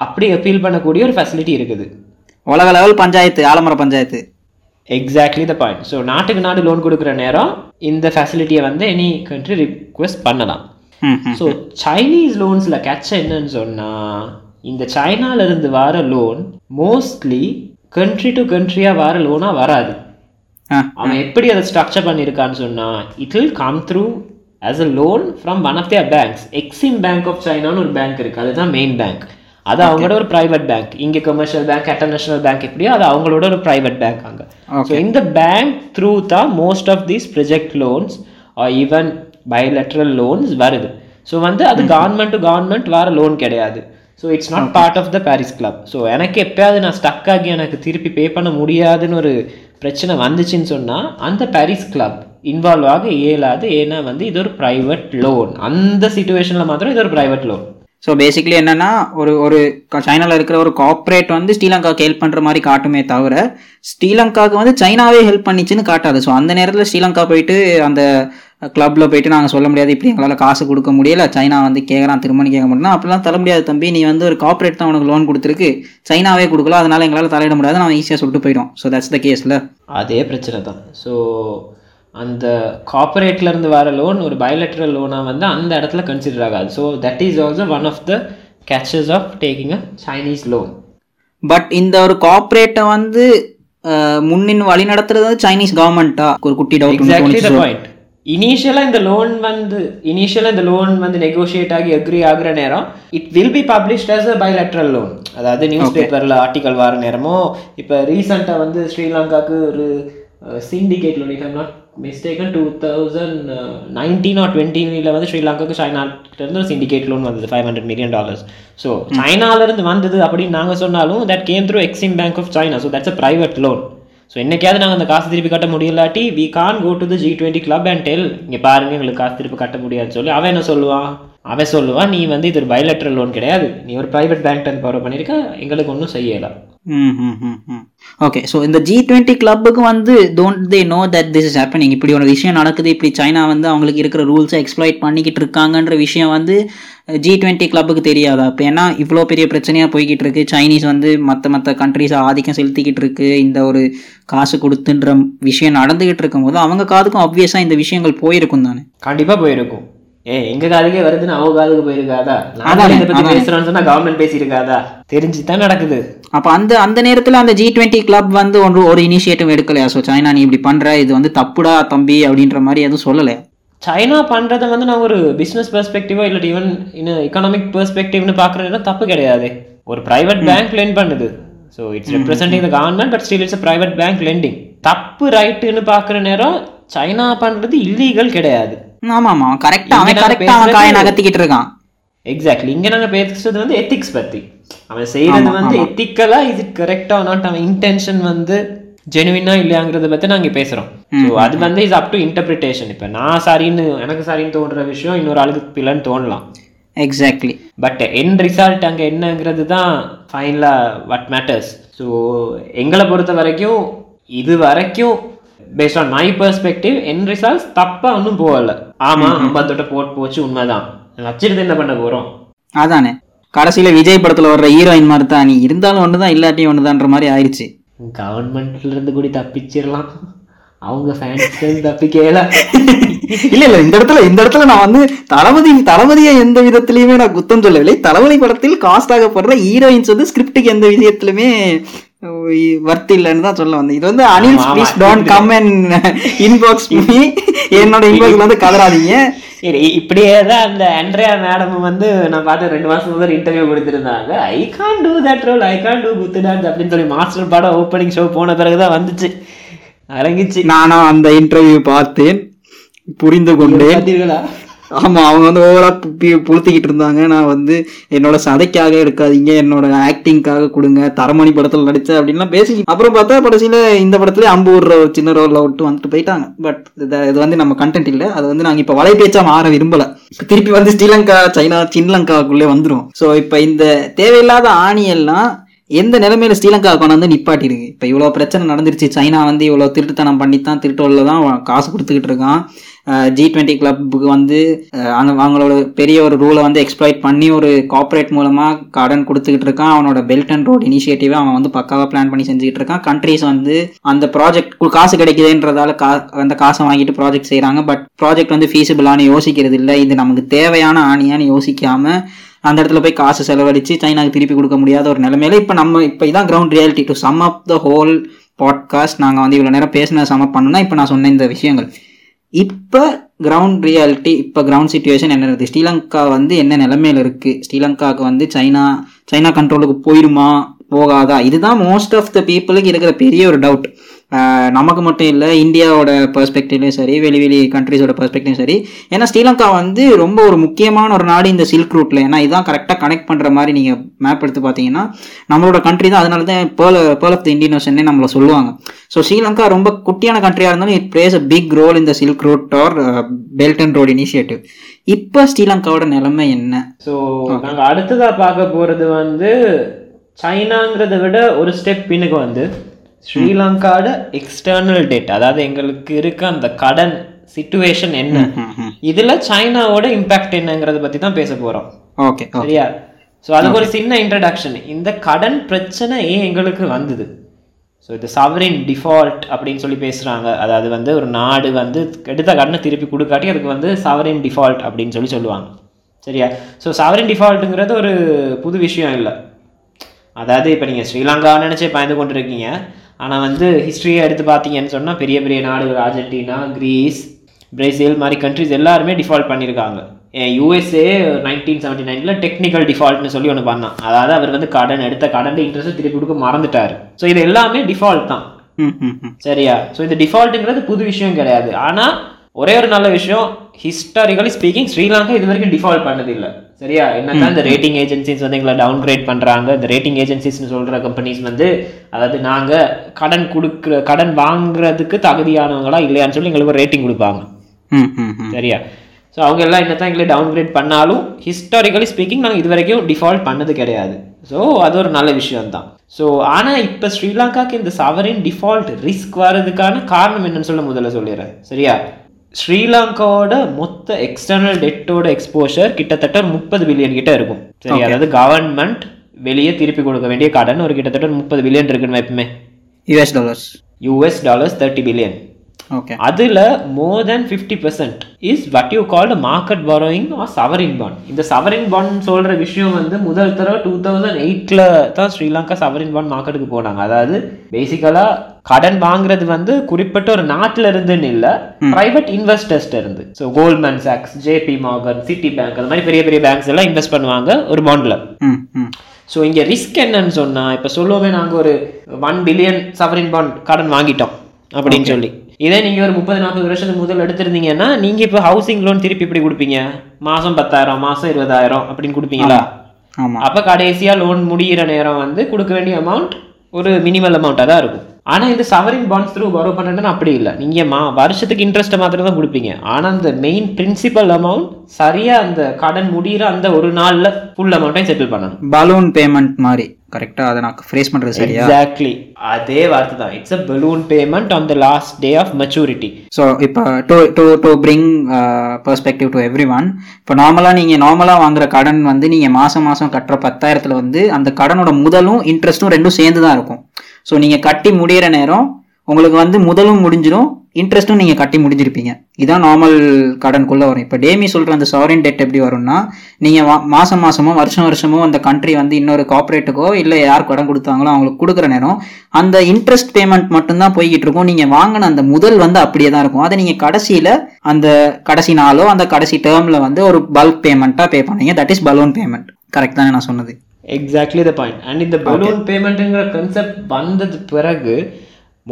அப்படி அப்பீல் பண்ணக்கூடிய ஒரு ஃபெசிலிட்டி இருக்குது. உலக லெவல் பஞ்சாயத்து, ஆலமர panchayat. Exactly the point. So நாட்டுக்கு நாடு லோன் கொடுக்குற நேரம் இந்த ஃபெசிலிட்டியை வந்து எனி கண்ட்ரி ரிக்வெஸ்ட் பண்ணலாம். ஸோ சைனீஸ் லோன்ஸில் கேட்ச என்னன்னு சொன்னால், இந்த சைனாலேருந்து வர லோன் மோஸ்ட்லி கண்ட்ரி டு கண்ட்ரியாக வர லோனாக வராது. அவன் எப்படி அதை ஸ்ட்ரக்சர் பண்ணியிருக்கான்னு சொன்னால், it will come through as a loan from one of their banks. EXIMBANK of China னு ஒரு பேங்க் இருக்குது, அதுதான் மெயின் பேங்க். அது அவங்களோட ஒரு ப்ரைவேட் பேங்க். இங்கே கமர்ஷியல் பேங்க், இன்டர்நேஷனல் பேங்க் எப்படியோ அது அவங்களோட ஒரு ப்ரைவேட் பேங்க் அங்கே. ஸோ இந்த பேங்க் த்ரூ தான் most of these project loans R even bilateral loans வருது. ஸோ வந்து அது கவர்மெண்ட் டு கவர்மெண்ட் வர லோன் கிடையாது. So it's not part of the Paris club. So எனக்கு எப்போயாவது நான் ஸ்டக் ஆகி எனக்கு திருப்பி பே பண்ண முடியாதுன்னு ஒரு பிரச்சனை வந்துச்சுன்னு சொன்னால் அந்த பாரிஸ் கிளப் இன்வால்வ் ஆக இயலாது. ஏன்னா வந்து இது ஒரு ப்ரைவேட் லோன். அந்த சிச்சுவேஷனில் மாத்திரம் இது ஒரு ப்ரைவேட் லோன். ஸோ பேசிக்கலி என்னென்னா, ஒரு ஒரு சைனாவில் இருக்கிற ஒரு கார்ப்பரேட் வந்து ஸ்ரீலங்காவுக்கு ஹெல்ப் பண்ணுற மாதிரி காட்டுமே தவிர ஸ்ரீலங்காவுக்கு வந்து சைனாவே ஹெல்ப் பண்ணிச்சுன்னு காட்டாது. ஸோ அந்த நேரத்தில் ஸ்ரீலங்கா போயிட்டு அந்த கிளப்பில் போயிட்டு நாங்கள் சொல்ல முடியாது, இப்படி எங்களால் காசு கொடுக்க முடியலை, சைனா வந்து கேட்குறான் திரும்பன்னு கேட்க முடியும்னா அப்படிலாம் தர முடியாது தம்பி, நீ வந்து ஒரு கார்ப்பரேட் தான் உனக்கு லோன் கொடுத்துருக்கு, சைனாவே கொடுக்கல, அதனால் எங்களால் தலையிட முடியாது, நான் ஈஸியாக சொல்லிட்டு போயிடும். ஸோ தட்ஸ் த கேஸில் அதே பிரச்சனை தான். ஸோ அந்த கார்ப்பரேட்லேருந்து வர லோன் ஒரு பயலெட்ரல் லோனாக வந்து அந்த இடத்துல கன்சிடர் ஆகாது. So that is also one of the catches of taking a Chinese loan. But இந்த ஒரு கார்ப்பரேட்டை வந்து முன்னின் வழி நடத்துறது வந்து சைனீஸ் கவர்மெண்ட்டா? ஒரு குட்டி டவுட். Exactly the point. இனிஷியலாக இந்த லோன் வந்து நெகோஷியேட் ஆகி அக்ரி ஆகிற நேரம் it will be published as a bilateral loan. அதாவது நியூஸ் பேப்பரில் ஆர்டிக்கல் வர நேரமோ, இப்போ ரீசெண்டாக வந்து ஸ்ரீலங்காவுக்கு ஒரு syndicate loan, if I'm not mistaken 2019 or 2020 வந்து ஸ்ரீலங்காவுக்கு சைனாலேருந்து ஒரு சிண்டிகேட் லோன் வந்தது $500 million. ஸோ சைனாலேருந்து வந்தது அப்படின்னு நாங்கள் சொன்னாலும் that came through EXIMBANK of China. So that's a private loan. So என்னைக்காவது நாங்கள் அந்த காசு திருப்பி கட்ட முடியலாட்டி we can't go to the G20 club and tell இங்கே பாருங்க எங்களுக்கு காசு திருப்பி கட்ட முடியாதுன்னு சொல்லி அவன் என்ன சொல்லுவான், நீ வந்து இது ஒரு பயலெட்ரல் லோன் கிடையாது, நீ ஒரு ப்ரைவேட் பேங்க் பவர் பண்ணியிருக்க, எங்களுக்கு ஒன்றும் செய்யலாம். ஓகே. ஸோ இந்த G20 கிளப்புக்கு வந்து don't they know that this is happening, இப்படி ஒரு விஷயம் நடக்குது, இப்படி சைனா வந்து அவங்களுக்கு இருக்கிற ரூல்ஸை எக்ஸ்ப்ளாய்ட் பண்ணிக்கிட்டு இருக்காங்கன்ற விஷயம் வந்து G20 கிளப்புக்கு தெரியாதா? இப்போ ஏன்னா இவ்வளோ பெரிய பிரச்சனையாக போய்கிட்டு இருக்கு, சைனீஸ் வந்து மற்ற கண்ட்ரிஸை ஆதிக்கம் செலுத்திக்கிட்டு இருக்கு, இந்த ஒரு காசு கொடுத்துன்ற விஷயம் நடந்துகிட்டு இருக்கும்போது அவங்க காதுக்கும் ஆப்வியஸாக இந்த விஷயங்கள் போயிருக்கும் தானே? கண்டிப்பாக போயிருக்கும். எங்க காதுக்கே வருதுன்னு அவங்க காதுக்கு போயிருக்காதா? கவர்மெண்ட் பேசியிருக்காதா? தெரிஞ்சுதான் நடக்குது. அப்ப அந்த நேரத்துல அந்த G20 கிளப் வந்து ஒரு இனிஷியேட்டிவ் எடுக்கலையா? சோ சைனா நீ இப்படி பண்ற, இது வந்து தப்புடா தம்பி அப்படின்ற மாதிரி எதுவும் சொல்லலையா? சைனா பண்றதை வந்து நான் ஒரு பிசினஸ் பெர்ஸ்பெக்டிவோ இல்ல ஈவன் இன்னும் எக்கனாமிக் பெர்ஸ்பெக்டிவ்னு பாக்குறதுனா தப்பு கிடையாது. ஒரு பிரைவேட் பேங்க் லெண்ட் பண்ணுது. So it's representing the government but still it's a private bank lending. தப்பு ரைட்டுன்னு பாக்குற நேரம் சைனா பண்றது இல்லீகல் கிடையாது. ஆமாம் ஆமாம், கரெக்டாக அவன் அவன் காயை நகர்த்திக்கிட்டு இருக்கான். எக்ஸாக்ட்லி. இங்கே நாங்கள் பேசுறது வந்து எத்திக்ஸ் பற்றி. அவன் செய்கிறது வந்து எத்திக்கலாக இது கரெக்டாக நாட், அவன் இன்டென்ஷன் வந்து ஜெனுவினா இல்லையாங்கிறத பற்றி நாங்கள் பேசுகிறோம். ஸோ அது வந்து இஸ் அப் டு இன்டர்பிரிட்டேஷன். இப்போ நான் சாரின்னு எனக்கு சாரின்னு தோன்ற விஷயம் இன்னொரு ஆளுக்கு பிள்ளைன்னு தோணலாம். எக்ஸாக்ட்லி. பட் என் ரிசல்ட் அங்கே என்னங்கிறது தான் ஃபைனலாக வாட் மேட்டர்ஸ். ஸோ எங்களை பொறுத்த வரைக்கும் இது வரைக்கும் based on my perspective end results தப்பா ஒன்றும் போகலை. ஆமாம், ஹம்பாந்தோட்ட போட்டு போச்சு உண்மைதான், வச்சிருந்து என்ன பண்ண போகிறோம் அதானே. கடைசியில் விஜய் படத்தில் வர்ற ஹீரோயின் மாதிரி தான், நீ இருந்தாலும் ஒன்று தான் இல்லாட்டியும் ஒன்று தான்ற மாதிரி ஆயிடுச்சு. கவர்மெண்ட்லேருந்து கூட தப்பிச்சிடலாம், அவங்க ஃபேன்ஸ்லேருந்து தப்பிக்கல. இல்லை இல்லை, இந்த இடத்துல நான் வந்து தளபதியை எந்த விதத்துலையுமே நான் குத்தம் சொல்லவில்லை. தளபதி படத்தில் காஸ்ட் ஆகப்படுற ஹீரோயின்ஸ் வந்து ஸ்கிரிப்டுக்கு எந்த விஷயத்துலையுமே வர்த் இல்லைன்னு தான் சொல்ல வந்தேன். இது வந்து Anil please don't come and inbox me, என்னோட இன்பாக்ஸ்ல வந்து கதறாதீங்க. இப்படியே தான் அந்த ஆண்ட்ரியா மேடம் வந்து நான் பார்த்து 2 மாசம் முதல் இன்டர்வியூ கொடுத்துருந்தாங்க. I can do that role, I can do kuthu dance அப்படின்னு சொல்லி மாஸ்டர் படம் ஓப்பனிங் ஷோ போன பிறகுதான் வந்துச்சு, அரங்கிச்சு. நானும் அந்த இன்டர்வியூ பார்த்தேன், புரிந்து கொண்டேன். ஆமாம், அவங்க வந்து ஓவராக புழுத்திக்கிட்டு இருந்தாங்க. நான் வந்து என்னோட சதைக்காக எடுக்காதீங்க, என்னோட ஆக்டிங்காக கொடுங்க, தரமணி படத்தில் நடித்தேன் அப்படின்லாம் பேசி அப்புறம் பார்த்தா கடைசியில் இந்த படத்துல அம்பூர்ற ஒரு சின்ன ரோலில் விட்டு வந்துட்டு போயிட்டாங்க. பட் இது வந்து நம்ம கண்டென்ட் இல்லை, அது வந்து நாங்கள் இப்போ வலை பேச்சா மாற விரும்பலை. திருப்பி வந்து ஸ்ரீலங்கா சைனா சின்லங்காவுக்குள்ளே வந்துடும். ஸோ இப்போ இந்த தேவையில்லாத ஆணியெல்லாம் எந்த நிலைமையில ஸ்ரீலங்கா கொண்டாந்து நிப்பாட்டி இருக்கு. இப்போ இவ்வளோ பிரச்சனை நடந்துருச்சு, சைனா வந்து இவ்வளோ திருட்டுத்தனம் பண்ணித்தான் திருட்டோல தான் காசு கொடுத்துக்கிட்டு இருக்கான். G20 கிளப்புக்கு வந்து அவங்களோட பெரிய ஒரு ரூலை வந்து எக்ஸ்ப்ளாய்ட் பண்ணி ஒரு கார்ப்பரேட் மூலமாக கடன் கொடுத்துக்கிட்டு இருக்கான். அவனோட பெல்ட் அண்ட் ரோடு இனிஷியேட்டிவை அவன் வந்து பக்காவாக பிளான் பண்ணி செஞ்சுக்கிட்டு இருக்கான். கண்ட்ரிஸ் வந்து அந்த ப்ராஜெக்ட் காசு கிடைக்குதுன்றதால அந்த காசை வாங்கிட்டு ப்ராஜெக்ட் செய்கிறாங்க. பட் ப்ராஜெக்ட் வந்து ஃபீஸிபிளானு யோசிக்கிறது இல்லை, இது நமக்கு தேவையான ஆணியான்னு யோசிக்காம அந்த இடத்துல போய் காசு செலவழித்து சைனாவுக்கு திருப்பி கொடுக்க முடியாத ஒரு நிலைமையில இப்போ இதான் ground reality. To sum up the whole podcast, நாங்கள் வந்து இவ்வளோ நேரம் பேசின சம் அப் பண்ணோம்னா இப்போ நான் சொன்ன இந்த விஷயங்கள், இப்போ கிரவுண்ட் ரியாலிட்டி, இப்போ கிரவுண்ட் சுச்சுவேஷன் என்ன இருக்குது, ஸ்ரீலங்கா வந்து என்ன நிலைமையில் இருக்குது, ஸ்ரீலங்காவுக்கு வந்து சைனா கண்ட்ரோலுக்கு போயிடுமா போகாதா, இதுதான் மோஸ்ட் ஆஃப் த பீப்புளுக்கு இருக்கிற பெரிய ஒரு டவுட். நமக்கு மட்டும் இல்லை, இந்தியாவோட பெர்ஸ்பெக்டிவ்லையும் சரி, வெளி கண்ட்ரிஸோட பெர்ஸ்பெக்டிவும் சரி. ஏன்னா ஸ்ரீலங்கா வந்து ரொம்ப ஒரு முக்கியமான ஒரு நாடு இந்த சில்க் ரூட்டில். ஏன்னா இதான் கரெக்டாக கனெக்ட் பண்ணுற மாதிரி நீங்கள் மேப் எடுத்து பார்த்தீங்கன்னா நம்மளோட கண்ட்ரி தான். அதனால தான் பேர்ல் ஆஃப் த இண்டியன் ஓஷன்னே நம்மளை சொல்லுவாங்க. ஸோ ஸ்ரீலங்கா ரொம்ப குட்டியான கண்ட்ரியாக இருந்தாலும் it plays a big role இந்த silk route or belt and road initiative. இப்போ ஸ்ரீலங்காவோட நிலைமை என்ன? ஸோ நாங்கள் அடுத்ததாக பார்க்க போகிறது வந்து சைனாங்கிறத விட ஒரு ஸ்டெப் பின்னுக்கு வந்து ஸ்ரீலங்காவோட எக்ஸ்டர்னல் டேட், அதாவது எங்களுக்கு இருக்க அந்த கடன் சிச்சுவேஷன் என்ன, இதுல சைனாவோட இம்பாக்ட் என்னங்கிறத பத்தி தான் பேச போறோம். ஓகே, சரியா? ஸோ அதுக்கு ஒரு சின்ன இன்ட்ரடக்ஷன். இந்த கடன் பிரச்சனை ஏன் எங்களுக்கு வந்தது? ஸோ இது சவரின் டிஃபால்ட் அப்படின்னு சொல்லி பேசுகிறாங்க. அதாவது வந்து ஒரு நாடு வந்து எடுத்த கடனை திருப்பி கொடுக்காட்டி அதுக்கு வந்து சவரின் டிஃபால்ட் அப்படின்னு சொல்லுவாங்க, சரியா? ஸோ சவரின் டிஃபால்ட்டுங்கிறது ஒரு புது விஷயம் இல்லை. அதாவது இப்போ நீங்கள் ஸ்ரீலங்கா நினச்சே பயந்து கொண்டு இருக்கீங்க, ஆனால் வந்து ஹிஸ்ட்ரியை எடுத்து பார்த்தீங்கன்னு சொன்னால் பெரிய பெரிய நாடுகள் அர்ஜென்டினா, கிரீஸ், பிரேசில் மாதிரி கண்ட்ரிஸ் எல்லாருமே டிஃபால்ட் பண்ணியிருக்காங்க. USA 1979 டெக்னிக்கல் டிஃபால்ட்னு சொல்லி ஒன்று பண்ணான். அதாவது அவர் வந்து கடன் எடுத்த கடன் இன்ட்ரெஸ்ட் திருப்பி கொடுக்க மறந்துட்டார். ஸோ இது எல்லாமே டிஃபால்ட் தான், சரியா? ஸோ இந்த டிஃபால்ட்டுங்கிறது புது விஷயம் கிடையாது. ஆனால் ஒரே ஒரு நல்ல விஷயம், ஹிஸ்டாரிக்கலி ஸ்பீக்கிங் ஸ்ரீலங்கா இது வரைக்கும் டிஃபால்ட் பண்ணதில்லை, சரியா? என்னன்னா இந்த ரேட்டிங் ஏஜென்சிஸ் வந்து எங்களை டவுன் கிரேட் பண்ணுறாங்க. இந்த ரேட்டிங் ஏஜென்சிஸ்ன்னு சொல்கிற கம்பெனிஸ் வந்து அதாவது நாங்கள் கடன் வாங்குறதுக்கு தகுதியானவங்களா இல்லையான்னு சொல்லி எங்களுக்கு ஒரு ரேட்டிங் கொடுப்பாங்க, சரியா? ஸோ அவங்க எல்லாம் என்னத்தான் எங்களை டவுன் கிரேட் பண்ணாலும் ஹிஸ்டாரிக்கலி ஸ்பீக்கிங் நாங்கள் இது வரைக்கும் டிஃபால்ட் பண்ணது கிடையாது. ஸோ அது ஒரு நல்ல விஷயம்தான். ஸோ ஆனால் இப்போ ஸ்ரீலங்காவுக்கு இந்த சவரின் டிஃபால்ட் ரிஸ்க் வர்றதுக்கான காரணம் என்னன்னு சொல்ல முதல்ல சொல்லிடுறேன், சரியா? ஸ்ரீலங்காவோட மொத்த எக்ஸ்டர்னல் டெட்டோட எக்ஸ்போஷர் கிட்டத்தட்ட 30 பில்லியன் கிட்ட இருக்கும், சரி? அதாவது கவர்மெண்ட் வெளியே திருப்பி கொடுக்க வேண்டிய கடன் ஒரு கிட்டத்தட்ட 30 பில்லியன் இருக்குன்னு வைப்போமே, US டாலர்ஸ் 30 பில்லியன். ஓகே, அதுல more then 50% is what you called market borrowing or sovereign bond. இந்த சவரின் பாண்ட் சொல்ற விஷயம் வந்து முதல் தடவை 2008 தான் ஸ்ரீலங்கா சவரின் பாண்ட் மார்க்கெட்டுக்கு போனாங்க. அதாவது பேசிக்கலா கடன் வாங்குறது வந்து குறிப்பிட்ட ஒரு நாட்டில இருந்துன்னு இல்ல, பிரைவேட் இன்வெஸ்டர்ஸ்ட இருந்து. ஸோ கோல்ட்மேன் சாக்ஸ், JP மார்கன், சிட்டி பேங்க், அந்த மாதிரி பெரிய பெரிய பேங்க்ஸ் எல்லாம் இன்வெஸ்ட் பண்ணுவாங்க ஒரு பாண்ட்ல. ஸோ இங்க ரிஸ்க் என்னன்னு சொன்னா, இப்ப சொல்லுவோமே நாங்க ஒரு 1 பில்லியன் சவரின் பாண்ட் கடன் வாங்கிட்டோம் அப்படின்னு சொல்லி, இதே நீங்க ஒரு 30-40 வருஷத்துக்கு முதல் எடுத்திருந்தீங்கன்னா நீங்க இப்ப ஹவுசிங் லோன் திருப்பி எப்படி கொடுப்பீங்க? மாசம் 10,000, மாசம் 20,000 அப்படின்னு கொடுப்பீங்களா? அப்ப கடைசியா லோன் முடிகிற நேரம் வந்து கொடுக்க வேண்டிய அமௌண்ட் ஒரு மினிமல் அமௌண்ட்டாக தான் இருக்கும். ஆனால் இந்த சவரின் பாண்ட்ஸ் த்ரூ பரோ பண்ணுறதுன்னு அப்படி இல்லை, நீங்கள் வருஷத்துக்கு இன்ட்ரெஸ்ட்டை மாத்திரம் தான் கொடுப்பீங்க. ஆனால் இந்த மெயின் பிரின்சிபல் அமௌண்ட் சரியாக அந்த கடன் முடிகிற அந்த ஒரு நாளில் ஃபுல் அமௌண்ட்டையும் செட்டில் பண்ணணும். பலூன் பேமெண்ட் மாதிரி, கரெக்டாக அதை நான் ஃப்ரேஸ் பண்ணுறது சரியா? எக்ஸாக்ட்லி அதே வார்த்தை தான். It's a balloon payment on the last day of maturity. So இப்போ to bring perspective to every one, இப்போ நீங்கள் நார்மலாக வாங்குற கடன் வந்து நீங்கள் மாதம் கட்டுற 10,000 வந்து அந்த கடனோட முதலும் இன்ட்ரெஸ்ட்டும் ரெண்டும் சேர்ந்து தான் இருக்கும். ஸோ நீங்கள் கட்டி முடிகிற நேரம் உங்களுக்கு வந்து முதலும் முடிஞ்சிடும், இன்ட்ரெஸ்ட்டும் நீங்கள் கட்டி முடிஞ்சிருப்பீங்க. இதான் நார்மல் கடனுக்குள்ளே வரும். இப்போ டேமி சொல்கிற அந்த சவரின் டெட் எப்படி வரும்னா, நீங்கள் மாதமோ வருஷமோ அந்த கண்ட்ரி வந்து இன்னொரு கார்ப்பரேட்டுக்கோ இல்லை யார் கடன் கொடுத்தாங்களோ அவங்களுக்கு கொடுக்குற நேரம் அந்த இன்ட்ரெஸ்ட் பேமெண்ட் மட்டும்தான் போய்கிட்டு இருக்கும். நீங்கள் வாங்கின அந்த முதல் வந்து அப்படியே தான் இருக்கும். அதை நீங்கள் கடைசியில் அந்த கடைசி நாளோ அந்த கடைசி டேர்மில் வந்து ஒரு பல்க் பேமெண்ட்டாக பே பண்ணுவீங்க. That is balloon payment. Correct தானே நான் சொன்னது? Exactly the point. அண்ட் இந்த பலூன் பேமெண்ட்டுங்கிற கன்செப்ட் வந்தது பிறகு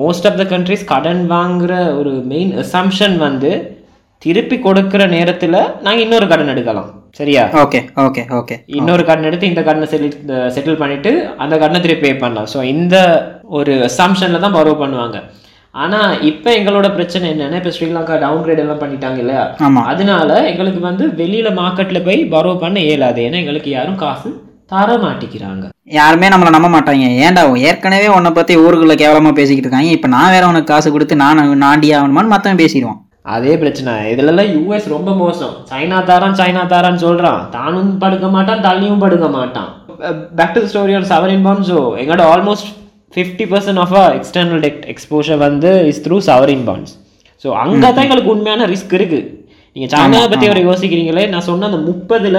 மோஸ்ட் ஆஃப் த கண்ட்ரிஸ் கடன் வாங்குகிற ஒரு மெயின் அசம்ஷன் வந்து திருப்பி கொடுக்குற நேரத்தில் நாங்கள் இன்னொரு கடன் எடுக்கலாம், சரியா? ஓகே ஓகே ஓகே இன்னொரு கடன் எடுத்து இந்த கடனை செட்டில் பண்ணிவிட்டு அந்த கடனை திருப்பி பே பண்ணலாம். ஸோ இந்த ஒரு அசம்ஷனில் தான் பரோ பண்ணுவாங்க. ஆனால் இப்போ எங்களோட பிரச்சனை என்னென்னா, இப்போ ஸ்ரீலங்கா டவுன் கிரேட் எல்லாம் பண்ணிட்டாங்க இல்லையா, அதனால எங்களுக்கு வந்து வெளியில் மார்க்கெட்டில் போய் பரோ பண்ண இயலாது. ஏன்னா எங்களுக்கு யாரும் காசு தர மாட்டிக்கிறாங்க. யாருமே நம்மளை நம்ப மாட்டாங்க. ஏன்டா ஏற்கனவே உன்னை பற்றி ஊருக்குள்ளே கேவலமாக பேசிக்கிட்டு இருக்காங்க, இப்போ நான் வேற உனக்கு காசு கொடுத்து நான் நாண்டியாகணுமான்னு மற்றவன் பேசிடுவான். அதே பிரச்சனை. இதுலலாம் யூஎஸ் ரொம்ப மோசம். சைனா தாரான்னு சொல்கிறான், தானும் படுக்க மாட்டான் தள்ளியும் படுக்க மாட்டான். Back to story on sovereign bonds. எங்களோட almost 50% of external debt exposure வந்து is through sovereign bonds. So அங்கே தான் எங்களுக்கு உண்மையான ரிஸ்க் இருக்குது. நீங்கள் சைனாவை பற்றி அவரை யோசிக்கிறீங்களே, நான் சொன்ன அந்த 30ல்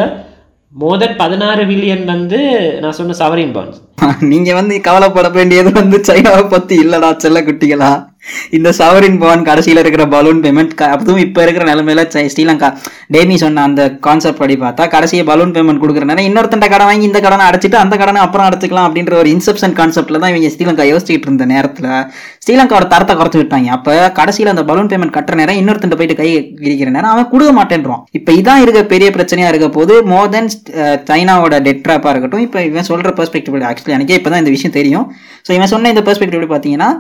மோதன் 16 பில்லியன் வந்து நான் சொன்ன சவரின் பாண்ட்ஸ். நீங்க வந்து கவலைப்பட வேண்டியது வந்து சைனாவை பத்தி இல்லடா செல்ல குட்டிகளா. இந்த சவரின் பாண்ட் கடைசியில இருக்கிற பலூன் பேமெண்ட், அதுவும் இப்ப இருக்கிற நிலைமையில ஸ்ரீலங்கா டேமி சொன்ன அந்த கான்செப்ட் படி பார்த்தா கடைசியை பலூன் பேமெண்ட் கொடுக்குறனால இன்னொருத்தண்ட கடை வாங்கி இந்த கடனை அடைச்சிட்டு அந்த கடனை அப்புறம் அடைச்சிக்கலாம் அப்படின்ற ஒரு இன்செப்ஷன் கான்செப்ட்ல தான் இவங்க ஸ்ரீலங்கா யோசிச்சுட்டு இருந்த நேரத்துல ஸ்ரீலங்காவோட தரத்தை குறைச்சு விட்டாங்க. அப்ப கடைசியில அந்த பலூன் பேமெண்ட் கட்டுற நேரம் இன்னொருத்தண்ட போயிட்டு கை விரிக்கிற நேரம் அவன் கொடுக்க மாட்டேன்றான். இப்ப இதான் இருக்க பெரிய பிரச்சனையா இருக்க போது. மோர் தென் சைனாவோட டெட் ட்ராப்பா இருக்கட்டும், இப்ப இவன் சொல்ற பெர்ஸ்பெக்டிவ் ஆக்சுவலி எனக்கே இப்பதான் இந்த விஷயம் தெரியும். ஸோ இவன் சொன்ன இந்த பெர்ஸ்பெக்டிவ் பார்த்தீங்கன்னா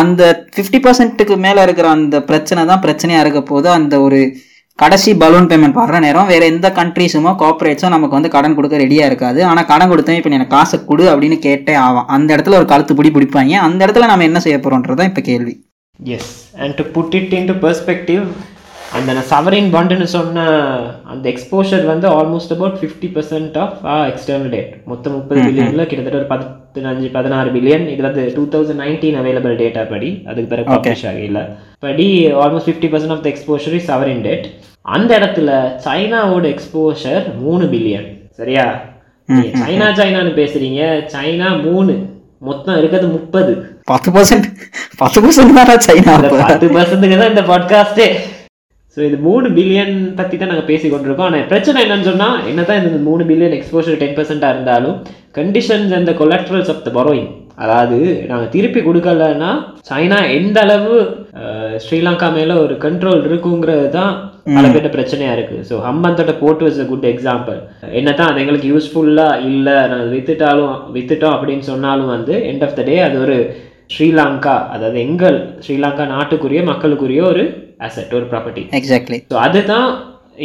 அந்த 50%க்கு மேலே இருக்கிற அந்த பிரச்சனை தான் பிரச்சனையாக இருக்க போது. அந்த ஒரு கடைசி பலூன் பேமெண்ட் வர்ற நேரம் வேறு எந்த கண்ட்ரிஸுமோ கார்பரேட்ஸோ நமக்கு வந்து கடன் கொடுக்க ரெடியாக இருக்காது. ஆனால் கடன் கொடுத்தேன் இப்போ எனக்கு காசை கொடு அப்படின்னு கேட்டே ஆகும். அந்த இடத்துல ஒரு கழுத்து பிடிப்பாங்க. அந்த இடத்துல நம்ம என்ன செய்ய போகிறோன்றதான் இப்போ கேள்வி. Yes, and to put it in to perspective, அந்த நான் சவரின் பாண்டுன்னு சொன்ன அந்த எக்ஸ்போஷர் வந்து almost about 50% of external debt. மொத்தம் 30 பில்லியனில் கிட்டத்தட்ட ஒரு 15-16 பில்லியன். இது வந்து 2019 அவைலபிள் டேட்டா படி, அதுக்கு பிறகு பப்ளிஷ் ஆகல படி almost 50% of the exposure is sovereign debt. அந்த இடத்துல சைனாவோட எக்ஸ்போஷர் 3 பில்லியன். சரியா, சைனான்னு பேசுறீங்க, சைனா 3, மொத்தம் இருக்கிறது 30. 10% தான் சைனா. 10%க்கு தான் இந்த பாட்காஸ்டே. ஸோ இது 3 பில்லியன் பற்றி தான் நாங்கள் பேசி கொண்டிருக்கோம். ஆனால் பிரச்சனை என்னன்னு சொன்னால், என்ன தான் இந்த 3 பில்லியன் எக்ஸ்போஷர் 10%ஆக இருந்தாலும் conditions and collaterals of the borrowing, அதாவது நாங்கள் திருப்பி கொடுக்கலன்னா சைனா எந்த அளவு ஸ்ரீலங்கா மேலே ஒரு கண்ட்ரோல் இருக்குங்கிறது தான் பல பேர்ட்ட பிரச்சனையாக இருக்குது. So Hambantota port was a good example. என்ன தான் அது எங்களுக்கு யூஸ்ஃபுல்லாக இல்லை, நாங்கள் வித்துட்டோம் அப்படின்னு சொன்னாலும் வந்து எண்ட் ஆஃப் த டே அது ஒரு ஸ்ரீலங்கா, அதாவது எங்கள் ஸ்ரீலங்கா நாட்டுக்குரிய மக்களுக்குரிய ஒரு அசெட், ஒரு ப்ராப்பர்ட்டி. எக்ஸாக்ட்லி. ஸோ அதுதான்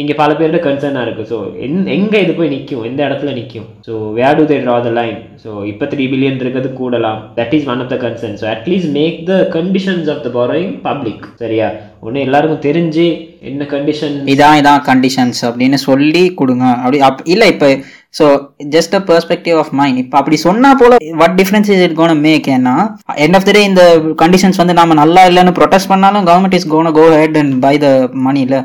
இங்கே பல பேரோட கன்சர்னாக இருக்குது. ஸோ எங்கே இது போய் நிற்கும், எந்த இடத்துல நிற்கும்? So where do they draw the line? So இப்போ 3 பில்லியன் இருக்கிறது கூடலாம். That is one of the concern. So at least make the conditions of the borrowing public. சரியா, ஒன்று எல்லாருக்கும் தெரிஞ்சு என்ன கண்டிஷன், இதான் கண்டிஷன்ஸ் அப்படின்னு சொல்லி கொடுங்க. அப்படி இல்லை இப்போ so just a perspective of mind. இப்போ அப்படி சொன்னா போல what difference is it gonna make? ஏன்னா எண்ட் ஆஃப் த டே இந்த கண்டிஷன்ஸ் வந்து நம்ம நல்லா இல்லைன்னு ப்ரொடெஸ்ட் பண்ணாலும் government is gonna go head and by the money. இல்லை,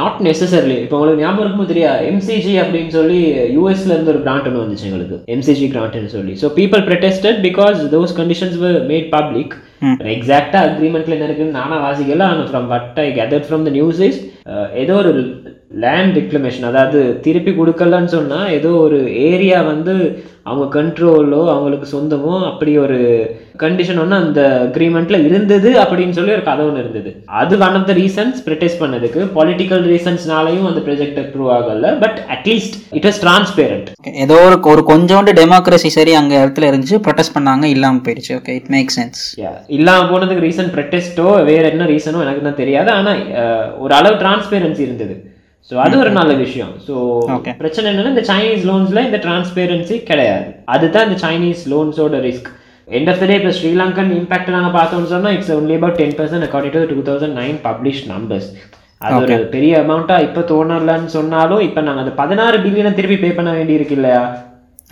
நாட் நெசசரிலி. இப்போ உங்களுக்கு ஞாபகம் இருக்கும்போது தெரியா, எம்சிஜி அப்படின்னு சொல்லி யூஎஸ்ல இருந்து ஒரு கிராண்ட் ஒன்று வந்துச்சு எங்களுக்கு, எம்சிஜி கிராண்ட்னு சொல்லி. So people protested because those conditions were made public. எக்ஸாக்டா அக்ரிமெண்ட்ல என்ன இருக்குன்னு நானா வாசிக்கல. ஆனால் from what I gathered from the news is, ஏதோ ஒரு லேண்ட் டிக்ளமேஷன், அதாவது திருப்பி கொடுக்கலன்னு சொன்னால் ஏதோ ஒரு ஏரியா வந்து அவங்க கண்ட்ரோலோ அவங்களுக்கு சொந்தமோ அப்படி ஒரு கண்டிஷன் ஒன்று அந்த அக்ரிமெண்ட்ல இருந்தது அப்படின்னு சொல்லி ஒரு கதை ஒன்று இருந்தது. அது one of the reasons protest பண்ணதுக்கு. பொலிட்டிக்கல் ரீசன்ஸ்னாலையும் அந்த ப்ராஜெக்ட் அப்ரூவ் ஆகலை. But at least it was transparent. ஏதோ ஒரு கொஞ்சோண்டு டெமோக்ரஸி சரி அங்கே இடத்துல இருந்துச்சு, ப்ரொடெஸ்ட் பண்ணாங்க, இல்லாமல் போயிடுச்சு. Okay, it make sense. இல்லாமல் போனதுக்கு ரீசன் ப்ரொடெஸ்ட்டோ வேற என்ன ரீசனோ எனக்கு தான் தெரியாது. ஆனால் ஒரு அளவு டிரான்ஸ்பேரன்சி இருந்தது. ஸோ அது ஒரு நல்ல விஷயம். ஸோ பிரச்சனை என்னன்னா, இந்த சைனீஸ் லோன்ஸ்ல இந்த டிரான்ஸ்பேரன்சி கிடையாது. அதுதான் இந்த சைனீஸ் லோன்ஸோட risk. End of the day இப்போ ஸ்ரீலங்கன் இம்பாக்ட் நாங்கள் பார்த்தோம்னு சொன்னால் it's only about 10% according to 2009 publish numbers. அது ஒரு பெரிய அமௌண்ட்டா இப்போ தோணலன்னு சொன்னாலும், இப்போ நாங்கள் அந்த 16 பில்லியனை திருப்பி பே பண்ண வேண்டி இருக்கு இல்லையா?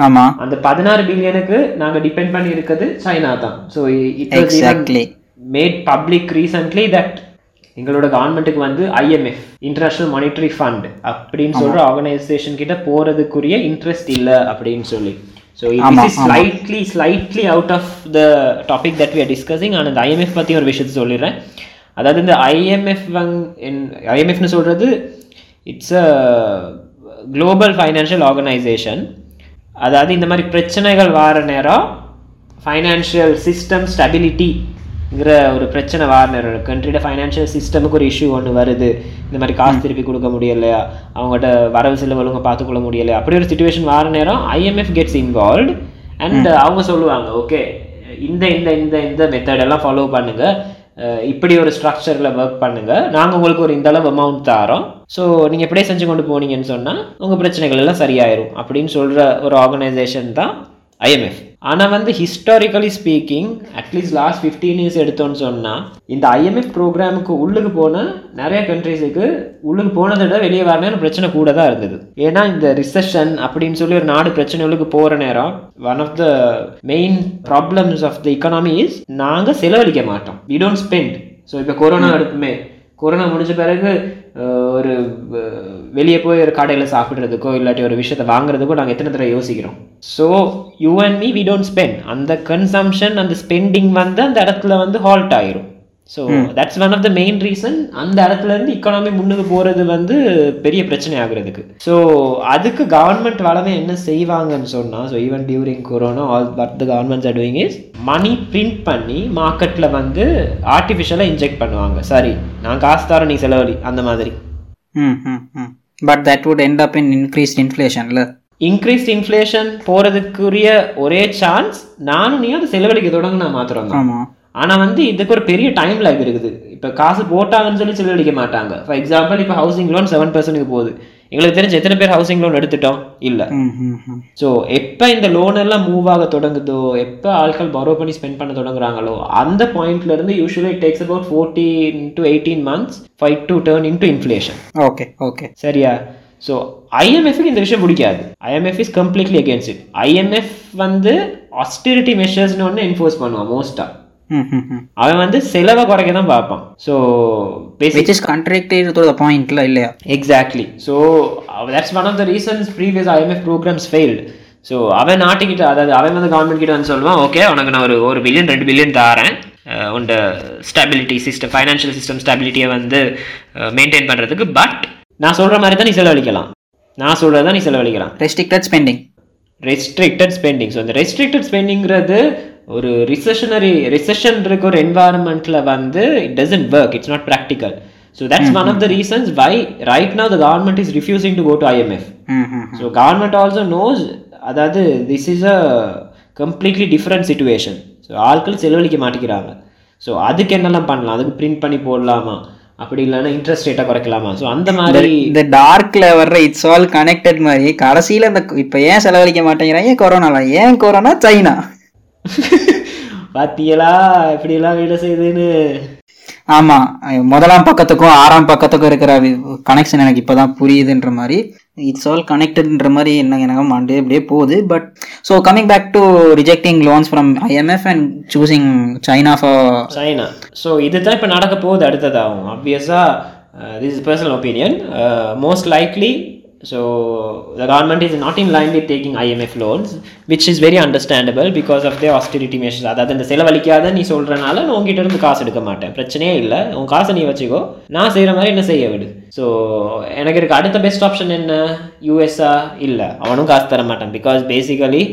ஆமா, அந்த 16 பில்லியனுக்கு நாங்கள் டிபெண்ட் பண்ணி இருக்கிறது சைனா தான். So it exactly made public recently that எங்களோட கவர்மெண்ட்டுக்கு வந்து ஐஎம்எஃப், இன்டர்நேஷனல் மானிட்டரி ஃபண்ட் அப்படின்னு சொல்ற ஆர்கனைசேஷன் கிட்ட போறதுக்குரிய இன்ட்ரெஸ்ட் இல்லை அப்படின்னு சொல்லி. So it is slightly out of the topic that we are discussing. ஆனால் இந்த ஐஎம்எஃப் பற்றி ஒரு விஷயத்தை சொல்லிடுறேன். அதாவது இந்த ஐஎம்எஃப்னு சொல்றது it's a global financial organisation. அதாவது இந்த மாதிரி பிரச்சனைகள் வார நேரம் ஃபைனான்ஷியல் சிஸ்டம் ஸ்டெபிலிட்டி ஒரு பிரச்சனை வார்னர் கண்ட்ரியோட ஃபைனான்ஷியல் சிஸ்டமுக்கு ஒரு இஷ்யூ ஒன்று வருது. இந்த மாதிரி காசு திருப்பி கொடுக்க முடியலையா, அவங்கள்ட்ட வரவு செலவு ஒழுங்காக பார்த்துக்கொள்ள முடியலையா, அப்படி ஒரு சுச்சுவேஷன் வார நேரம் ஐஎம்எஃப் கெட்ஸ் இன்வால்வ்ட். அண்ட் அவங்க சொல்லுவாங்க, ஓகே இந்த இந்த இந்த இந்த மெத்தடெல்லாம் ஃபாலோ பண்ணுங்கள், இப்படி ஒரு ஸ்ட்ரக்சரில் ஒர்க் பண்ணுங்கள், நாங்கள் உங்களுக்கு ஒரு இந்தளவு அமௌண்ட் தரோம், ஸோ நீங்கள் இப்படியே செஞ்சு கொண்டு போனீங்கன்னு சொன்னால் உங்கள் பிரச்சனைகள் எல்லாம் சரியாயிரும் அப்படின்னு சொல்கிற ஒரு ஆர்கனைசேஷன் தான் IMF. ஆனால் வந்து historically speaking at least least 15 years எடுத்தோன்னு சொன்னால் இந்த ஐஎம்எஃப் ப்ரோக்ராமுக்கு உள்ளுக்கு போன நிறைய கண்ட்ரீஸுக்கு உள்ளுக்கு போனதை விட வெளியே வரணும் பிரச்சனை கூட தான் இருந்தது. ஏன்னா இந்த ரிசெஷன் அப்படின்னு சொல்லி ஒரு நாடு பிரச்சனைகளுக்கு போகிற நேரம் one of the main problems of the economy is நாங்கள் செலவழிக்க மாட்டோம், வி டோன்ட் ஸ்பெண்ட். ஸோ இப்போ கொரோனா எடுப்புமே, கொரோனா முடிஞ்ச பிறகு ஒரு வெளியே போய் ஒரு கடையில் சாப்பிட்றதுக்கோ இல்லாட்டி ஒரு விஷயத்தை வாங்குறதுக்கோ நாங்கள் எத்தனை தடவை யோசிக்கிறோம். So you and me we don't spend. அந்த கன்சம்ஷன் அந்த ஸ்பெண்டிங் வந்து அந்த இடத்துல வந்து ஹால்ட் ஆகிரும். So that's one of the main reason அந்த இடத்துல இருந்து இக்கனாமி முன்னுக்கு போகிறது வந்து பெரிய பிரச்சனை ஆகுறதுக்கு. ஸோ அதுக்கு கவர்மெண்ட் வளமே என்ன செய்வாங்கன்னு சொன்னால், so even during corona all but the governments are doing is money print பண்ணி மார்க்கெட்டில் வந்து ஆர்டிஃபிஷியலாக இன்ஜெக்ட் பண்ணுவாங்க. சரி, நான் காசு தரேன், நீ செலவழி, அந்த மாதிரி. But that would end up in increased இன்ஃப்ளேஷன்ல. இன்க்ரீஸ்ட் இன்ஃப்ளேஷன் போகிறதுக்குரிய ஒரே சான்ஸ் நானும் நீ அதை செலவழிக்க தொடங்க நான் மாத்திரம் தான். ஆனால் வந்து இதுக்கு ஒரு பெரிய டைம் லாக் இருக்குது. இப்போ காசு போட்டாங்கன்னு சொல்லி செலவழிக்க மாட்டாங்க. ஃபார் எக்ஸாம்பிள் இப்போ ஹவுசிங் லோன் 7% போகுது. எங்களுக்கு தெரிஞ்ச எத்தனை பேர் ஹவுசிங் லோன் எடுத்துட்டோம்? இல்லை. ஸோ எப்போ இந்த லோன் எல்லாம் மூவ் ஆக தொடங்குதோ, எப்போ ஆட்கள் பரோ பண்ணி ஸ்பெண்ட் பண்ண தொடங்குறாங்களோ, அந்த பாயிண்ட்லேருந்து usually it takes about 14 to 18 months five to turn in to inflation. Okay okay சரியா. ஸோ ஐஎம்எஃப்க்கு இந்த விஷயம் பிடிக்காது. IMF is completely against it. IMF வந்து ஆஸ்டெரிட்டி மெஷர்ஸ்னு ஒன்று என்ஃபோர்ஸ் பண்ணுவான் மோஸ்ட்டாக. அவன் வந்து செலவை குறைக்க தான் பார்ப்பான். ஸோ பேசிஸ் கான்ட்ராக்டர் பாயிண்ட்ல இல்லையா? Exactly. So that's one of the reasons previous IMF programs failed. So அவன் நாட்டுக்கிட்ட, அதாவது அவன் வந்து கவர்மெண்ட் கிட்ட வந்து சொல்லுவான், ஓகே உனக்கு நான் ஒரு $1 billion, $2 billion தரேன், உண்ட ஸ்டெபிலிட்டி சிஸ்டம், ஃபைனான்சியல் சிஸ்டம் ஸ்டெபிலிட்டியை வந்து மெயின்டைன் பண்ணுறதுக்கு. பட் நான் சொல்கிற மாதிரி தான் நீ செலவழிக்கலாம், நான் சொல்கிறது தான் நீ செலவழிக்கலாம். Restricted spending, restricted spending. So இந்த ரெஸ்ட்ரிக்டட் ஸ்பெண்டிங்கிறது ஒரு ரிசெஷன் இருக்க ஒரு என்வாயர்மெண்ட்ல வந்து it doesn't work, it's not practical. So that's one of the reasons why right now the government is refusing to go to IMF. So government also knows, அதாவது this is a completely different situation. So ஆட்கள் செலவழிக்க மாட்டேங்கிறாங்க. So அதுக்கு என்னெல்லாம் பண்ணலாம்? அதுக்கு print பண்ணி போடலாமா? அப்படி இல்லைன்னா இன்ட்ரெஸ்ட் ரேட்டை குறைக்கலாமா? ஸோ அந்த மாதிரி இந்த டார்க்ல வர்ற இட்ஸ் ஆல் கனெக்டட் மாதிரி கடைசியில் இந்த இப்போ ஏன் செலவழிக்க மாட்டேங்கிறாங்க? கொரோனாலாம். ஏன் கொரோனா? சைனா பாத்தியலா இப்படி எல்லாம் வேலை செய்யுதுன்னு. ஆமா, முதலாம் பக்கத்துக்கும் ஆறாம் பக்கத்துக்கும் இருக்கிற கனெக்ஷன் எனக்கு இப்பதான் புரியுதுன்ற மாதிரி இட்ஸ் ஆல் கனெக்டட்ன்ற மாதிரி என்ன எனக்கு மண்டே அப்படியே போகுது. But so coming back to rejecting loans from IMF and choosing China for China. So இதுதான் இப்போ நடக்க போகுது அடுத்ததாகும். ஆப்வியஸா this is personal opinion, most likely. So the government is not in line with taking IMF loans, which is very understandable because of their austerity measures. அதாவது இந்த செலவழிக்காத நீ சொல்கிறனால நான் உங்ககிட்ட இருந்து காசு எடுக்க மாட்டேன், பிரச்சனையே இல்லை, உன் காசை நீ வச்சுக்கோ, நான் செய்கிற மாதிரி என்ன செய்ய விடு. ஸோ எனக்கு இருக்க அடுத்த பெஸ்ட் ஆப்ஷன் என்ன? யூஎஸ்ஆ? இல்லை, அவனும் காசு தர மாட்டான். பிகாஸ் பேசிக்கலி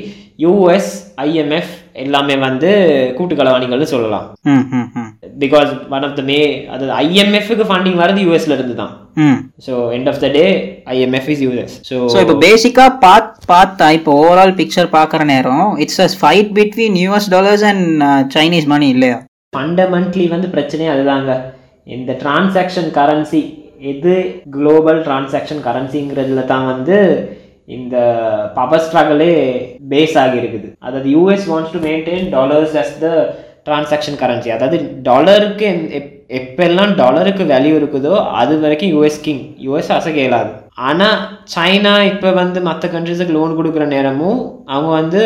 யூஎஸ் ஐஎம்எஃப் எல்லாமே வந்து கூட்டுக்களவாணிகள்னு சொல்லலாம். Because one of the may, அதாவது ஐஎம்எஃப்க்கு ஃபண்டிங் வரது யூஎஸ்ல இருந்து தான். So end of the day IMF is US. So இப்போ பேசிக்காக பார்த்தா இப்போ ஓவரால் பிக்சர் பார்க்குற நேரம் it's a fight between US dollars and Chinese money இல்லையா? ஃபண்டமெண்டலி வந்து பிரச்சனையே அதுதாங்க. இந்த டிரான்சாக்ஷன் கரன்சி, எது குளோபல் டிரான்சாக்ஷன் கரன்சிங்கிறதுல தான் வந்து இந்த பவர் ஸ்ட்ரகிளே பேஸ் ஆகி இருக்குது. அதாவது US wants to maintain dollars as the transaction currency. அதாவது டாலருக்கு எப்பெல்லாம் டாலருக்கு வேல்யூ இருக்குதோ அது வரைக்கும் யூஎஸ் கிங், யூஎஸ் அசைக்கலாது. ஆனால் சைனா இப்போ வந்து மற்ற கண்ட்ரிஸுக்கு லோன் கொடுக்குற நேரமும் அவங்க வந்து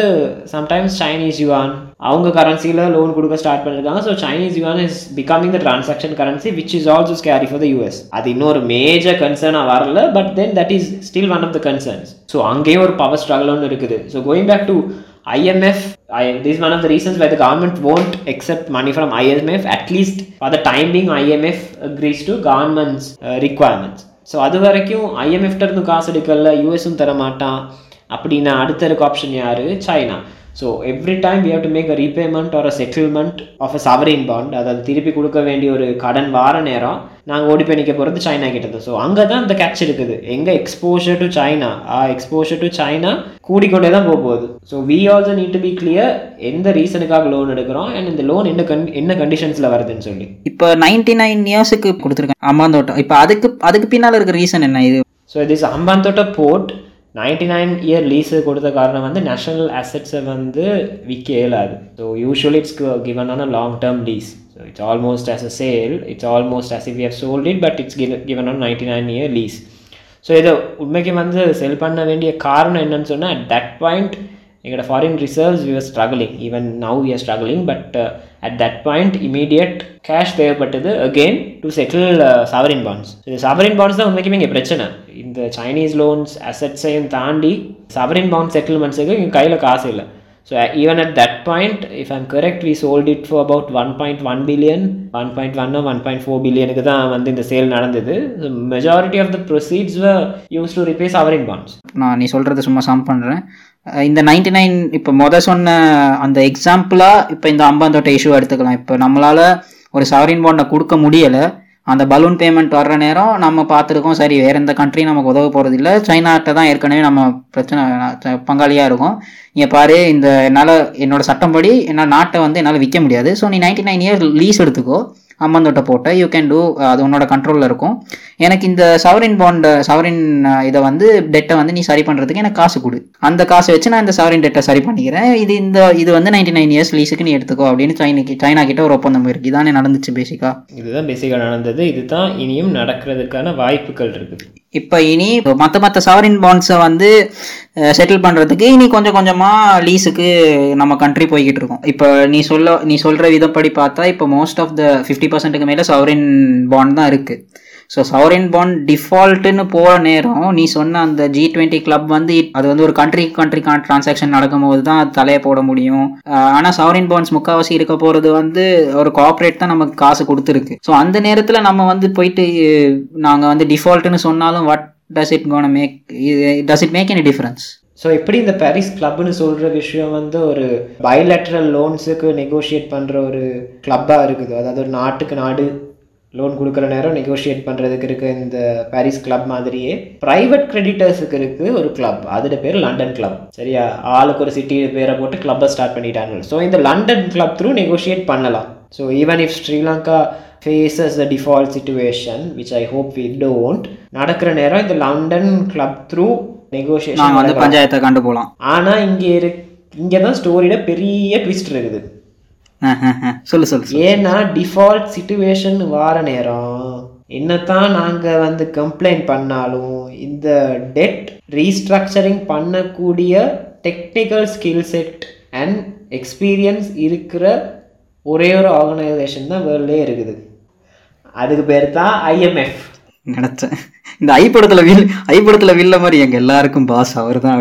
சம்டைம்ஸ் சைனீஸ் யுவான் அவங்க கரன்சியில் லோன் கொடுக்க ஸ்டார்ட் பண்ணியிருக்காங்க. So Chinese yuan is becoming the transaction currency which is also scary for the US. அது இன்னொரு மேஜர் கன்சர்னாக வரல, but then that is still one of the concerns. So அங்கேயும் ஒரு பவர் ஸ்ட்ரகிள்னு இருக்குது. So going back to IMF, this is one of the reasons why the government won't accept money from IMF, at least for the time being IMF agrees to government's requirements. So adu varaikkum IMF terndu kaas edukalla, US um thara maatan, appadina adutha irukku option yaaru? China. So every time we have to make a repayment or a settlement of a sovereign bond, adha thirupi kuduka vendi oru kadan vara neram நாங்கள் ஓடி போய் நிற்க போகிறது China கிட்டது. So அங்கே தான் அந்த catch இருக்குது. எங்கள் exposure to China, exposure to China கூடிக்கொண்டே தான் போக போகுது. So we also need to be clear எந்த ரீசனுக்காக லோன் எடுக்கிறோம் அண்ட் இந்த லோன் என்ன கண்டிஷன்ஸில் வருதுன்னு சொல்லி. இப்போ 99 years கொடுத்துருக்காங்க ஹம்பாந்தோட்டா. இப்போ அதுக்கு பின்னால் இருக்கிற ரீசன் என்ன இது? So this Hambantota port 99-year lease கொடுத்த காரணம் வந்து நேஷ்னல் அசட்ஸை வந்து விற்க இயலாது. So usually it's given on a long term lease. So it's almost as a sale, it's almost as if we have sold it, but it's given on 99-year lease. So இதை உண்மைக்கு வந்து sell பண்ண வேண்டிய காரணம் என்னன்னு சொன்னால், at that point எங்களோட foreign reserves we are struggling, even now we are struggling, but at that point immediate cash தேவைப்பட்டது again to settle sovereign bonds. இந்த சாவரின் பாண்ட்ஸ் தான் உண்மைக்குமே இங்கே பிரச்சனை. இந்த சைனீஸ் லோன்ஸ் அசட்ஸையும் தாண்டி சாவரின் பாண்ட் செட்டில்மெண்ட்ஸுக்கு இங்கே கையில் காசு இல்லை. So even at that point if I'm correct we sold it for about 1.1 billion, 1.1 1.4 பில்லியனுக்கு தான் வந்து இந்த சேல் நடந்தது. Majority of the proceeds use to repay sovereign bonds. நான் நீ சொல்கிறது சும்மா சம் பண்ணுறேன். இந்த 99 இப்போ மொதல் சொன்ன அந்த எக்ஸாம்பிளாக இப்போ இந்த ஹம்பாந்தோட்ட இஷ்யூ எடுத்துக்கலாம். இப்போ நம்மளால் ஒரு சாவரின் பாண்டை கொடுக்க முடியலை, அந்த பலூன் பேமெண்ட் வர்ற நேரம் நம்ம பார்த்துருக்கோம். சரி, வேறு எந்த கண்ட்ரியும் நமக்கு உதவ போகிறது இல்லை, சைனாட்ட தான் ஏற்கனவே நம்ம பிரச்சனை பங்காளியாக இருக்கும். இங்கே பாரு, இந்த என்னால் என்னோடய சட்டம்படி என்னால் நாட்டை வந்து என்னால் விற்க முடியாது. ஸோ நீ 99 இயர் லீஸ் எடுத்துக்கோ, ஹம்பாந்தோட்ட போட்ட யூ கேன் டூ, அது உன்னோட கண்ட்ரோலில் இருக்கும். எனக்கு இந்த சாவரின் பாண்டை, சாவரின் இதை வந்து டெட்டை வந்து நீ சரி பண்ணுறதுக்கு எனக்கு காசு கொடு, அந்த காசை வச்சு நான் இந்த சாவரின் டெட்டை சரி பண்ணிக்கிறேன். இது வந்து 99 இயர்ஸ் லீஸுக்கு நீ எடுத்துக்கோ அப்படின்னு சைனா கிட்ட ஒரு ஒப்பந்தம் இருக்குது. இதானே நடந்துச்சு பேசிக்காக, இதுதான் பேசிக்காக நடந்தது. இதுதான் இனியும் நடக்கிறதுக்கான வாய்ப்புகள் இருக்குது. இப்போ இனி மற்ற சாவரின் பாண்ட்ஸை வந்து செட்டில் பண்ணுறதுக்கு இனி கொஞ்சம் கொஞ்சமாக லீஸுக்கு நம்ம கண்ட்ரி போய்கிட்டு இருக்கோம். இப்போ நீ சொல்கிற விதப்படி பார்த்தா இப்போ மோஸ்ட் ஆஃப் த 50% மேலே சாவரின் பாண்ட் தான் இருக்குது. ஸோ சாவரின் பாண்ட் டிஃபால்ட்டுன்னு போகிற நேரம் நீ சொன்ன அந்த G20 கிளப் வந்து அது வந்து ஒரு கண்ட்ரிக்கான டிரான்சாக்ஷன் நடக்கும்போது தான் தலையை போட முடியும். ஆனால் சாவரின் பாண்ட்ஸ் முக்கால்வாசி இருக்க போகிறது வந்து ஒரு கார்பரேட் தான் நமக்கு காசு கொடுத்துருக்கு. ஸோ அந்த நேரத்தில் நம்ம வந்து போயிட்டு நாங்கள் வந்து டிஃபால்ட்டுன்னு சொன்னாலும் what does it gonna make, does it make any difference? So எப்படி இந்த பாரிஸ் கிளப்னு சொல்கிற விஷயம் வந்து ஒரு பைலேட்ரல் லோன்ஸுக்கு நெகோஷியேட் பண்ணுற ஒரு கிளப்பாக இருக்குது, அதாவது ஒரு நாட்டுக்கு நாடு லோன் கொடுக்குற நேரம் நெகோஷியேட் பண்ணுறதுக்கு இருக்குது இந்த பாரிஸ் கிளப் மாதிரியே ப்ரைவேட் கிரெடிட்டர்ஸுக்கு இருக்குது ஒரு கிளப், அதோட பேர் லண்டன் கிளப். சரியா, ஆளுக்கு ஒரு சிட்டி பேரை போட்டு கிளப்பை ஸ்டார்ட் பண்ணிட்டாங்க. ஸோ இந்த லண்டன் கிளப் த்ரூ நெகோஷியேட் பண்ணலாம். So even if Sri Lanka faces the default situation which I hope we don't, நடக்கிற நேரம் இந்த லண்டன் கிளப் த்ரூ நெகோஷியேஷன் வந்து பஞ்சாயத்தை கண்டு போகலாம். ஆனால் இங்கே தான் ஸ்டோரியோட பெரிய ட்விஸ்ட் இருக்குது. சொல்லு சொல்லு. ஏன்னா டிஃபால்ட் சிச்சுவேஷன் வார நேரம் என்னத்தான் நாங்கள் வந்து கம்ப்ளைண்ட் பண்ணாலும் இந்த டெட் ரீஸ்ட்ரக்சரிங் பண்ணக்கூடிய technical skill set and experience இருக்கிற ஒரே ஒரு ஆர்கனைசேஷன் தான் வேர்ல்டே இருக்குது. அதுக்கு பேர் தான் IMF. நினச்சேன் இந்த ஐ படத்தில் வில்ல மாதிரி எங்கள் எல்லாருக்கும் பாஸ் அவர் தான்.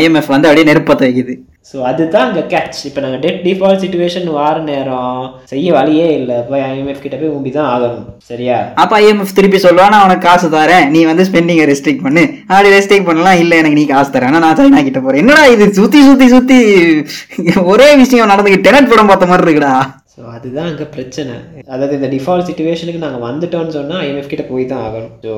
IMF வந்து அப்படியே நெருப்ப தைக்குது. ஸோ அதுதான் அங்கே கேட்ச். இப்போ நாங்கள் டெட் டிஃபால்ட் சிச்சுவேஷன் வார நேரம் செய்ய வழியே இல்லை, போய் IMF கிட்ட போய் ஊம்பி தான் ஆகணும். சரியா, அப்போ IMF திருப்பி சொல்லுவான், நான் உனக்கு காசு தரேன், நீ வந்து ஸ்பெண்டிங்கை ரெஸ்ட்ரிக்ட் பண்ணு. அப்படி ரெஸ்ட்ரிக்ட் பண்ணலாம், இல்லை எனக்கு நீ காசு தரேன், ஆனால் நான் சைனா கிட்ட போகிறேன். என்னடா இது சுற்றி ஒரே விஷயம் நடந்துக்கிட்டு டெனட் படம் பார்த்த மாதிரி இருக்குடா. ஸோ அதுதான் அங்கே பிரச்சனை. அதாவது இந்த டிஃபால்ட் சிச்சுவேஷனுக்கு நாங்கள் வந்துட்டோம்னு சொன்னால் IMF கிட்ட போய் தான் ஆகணும். So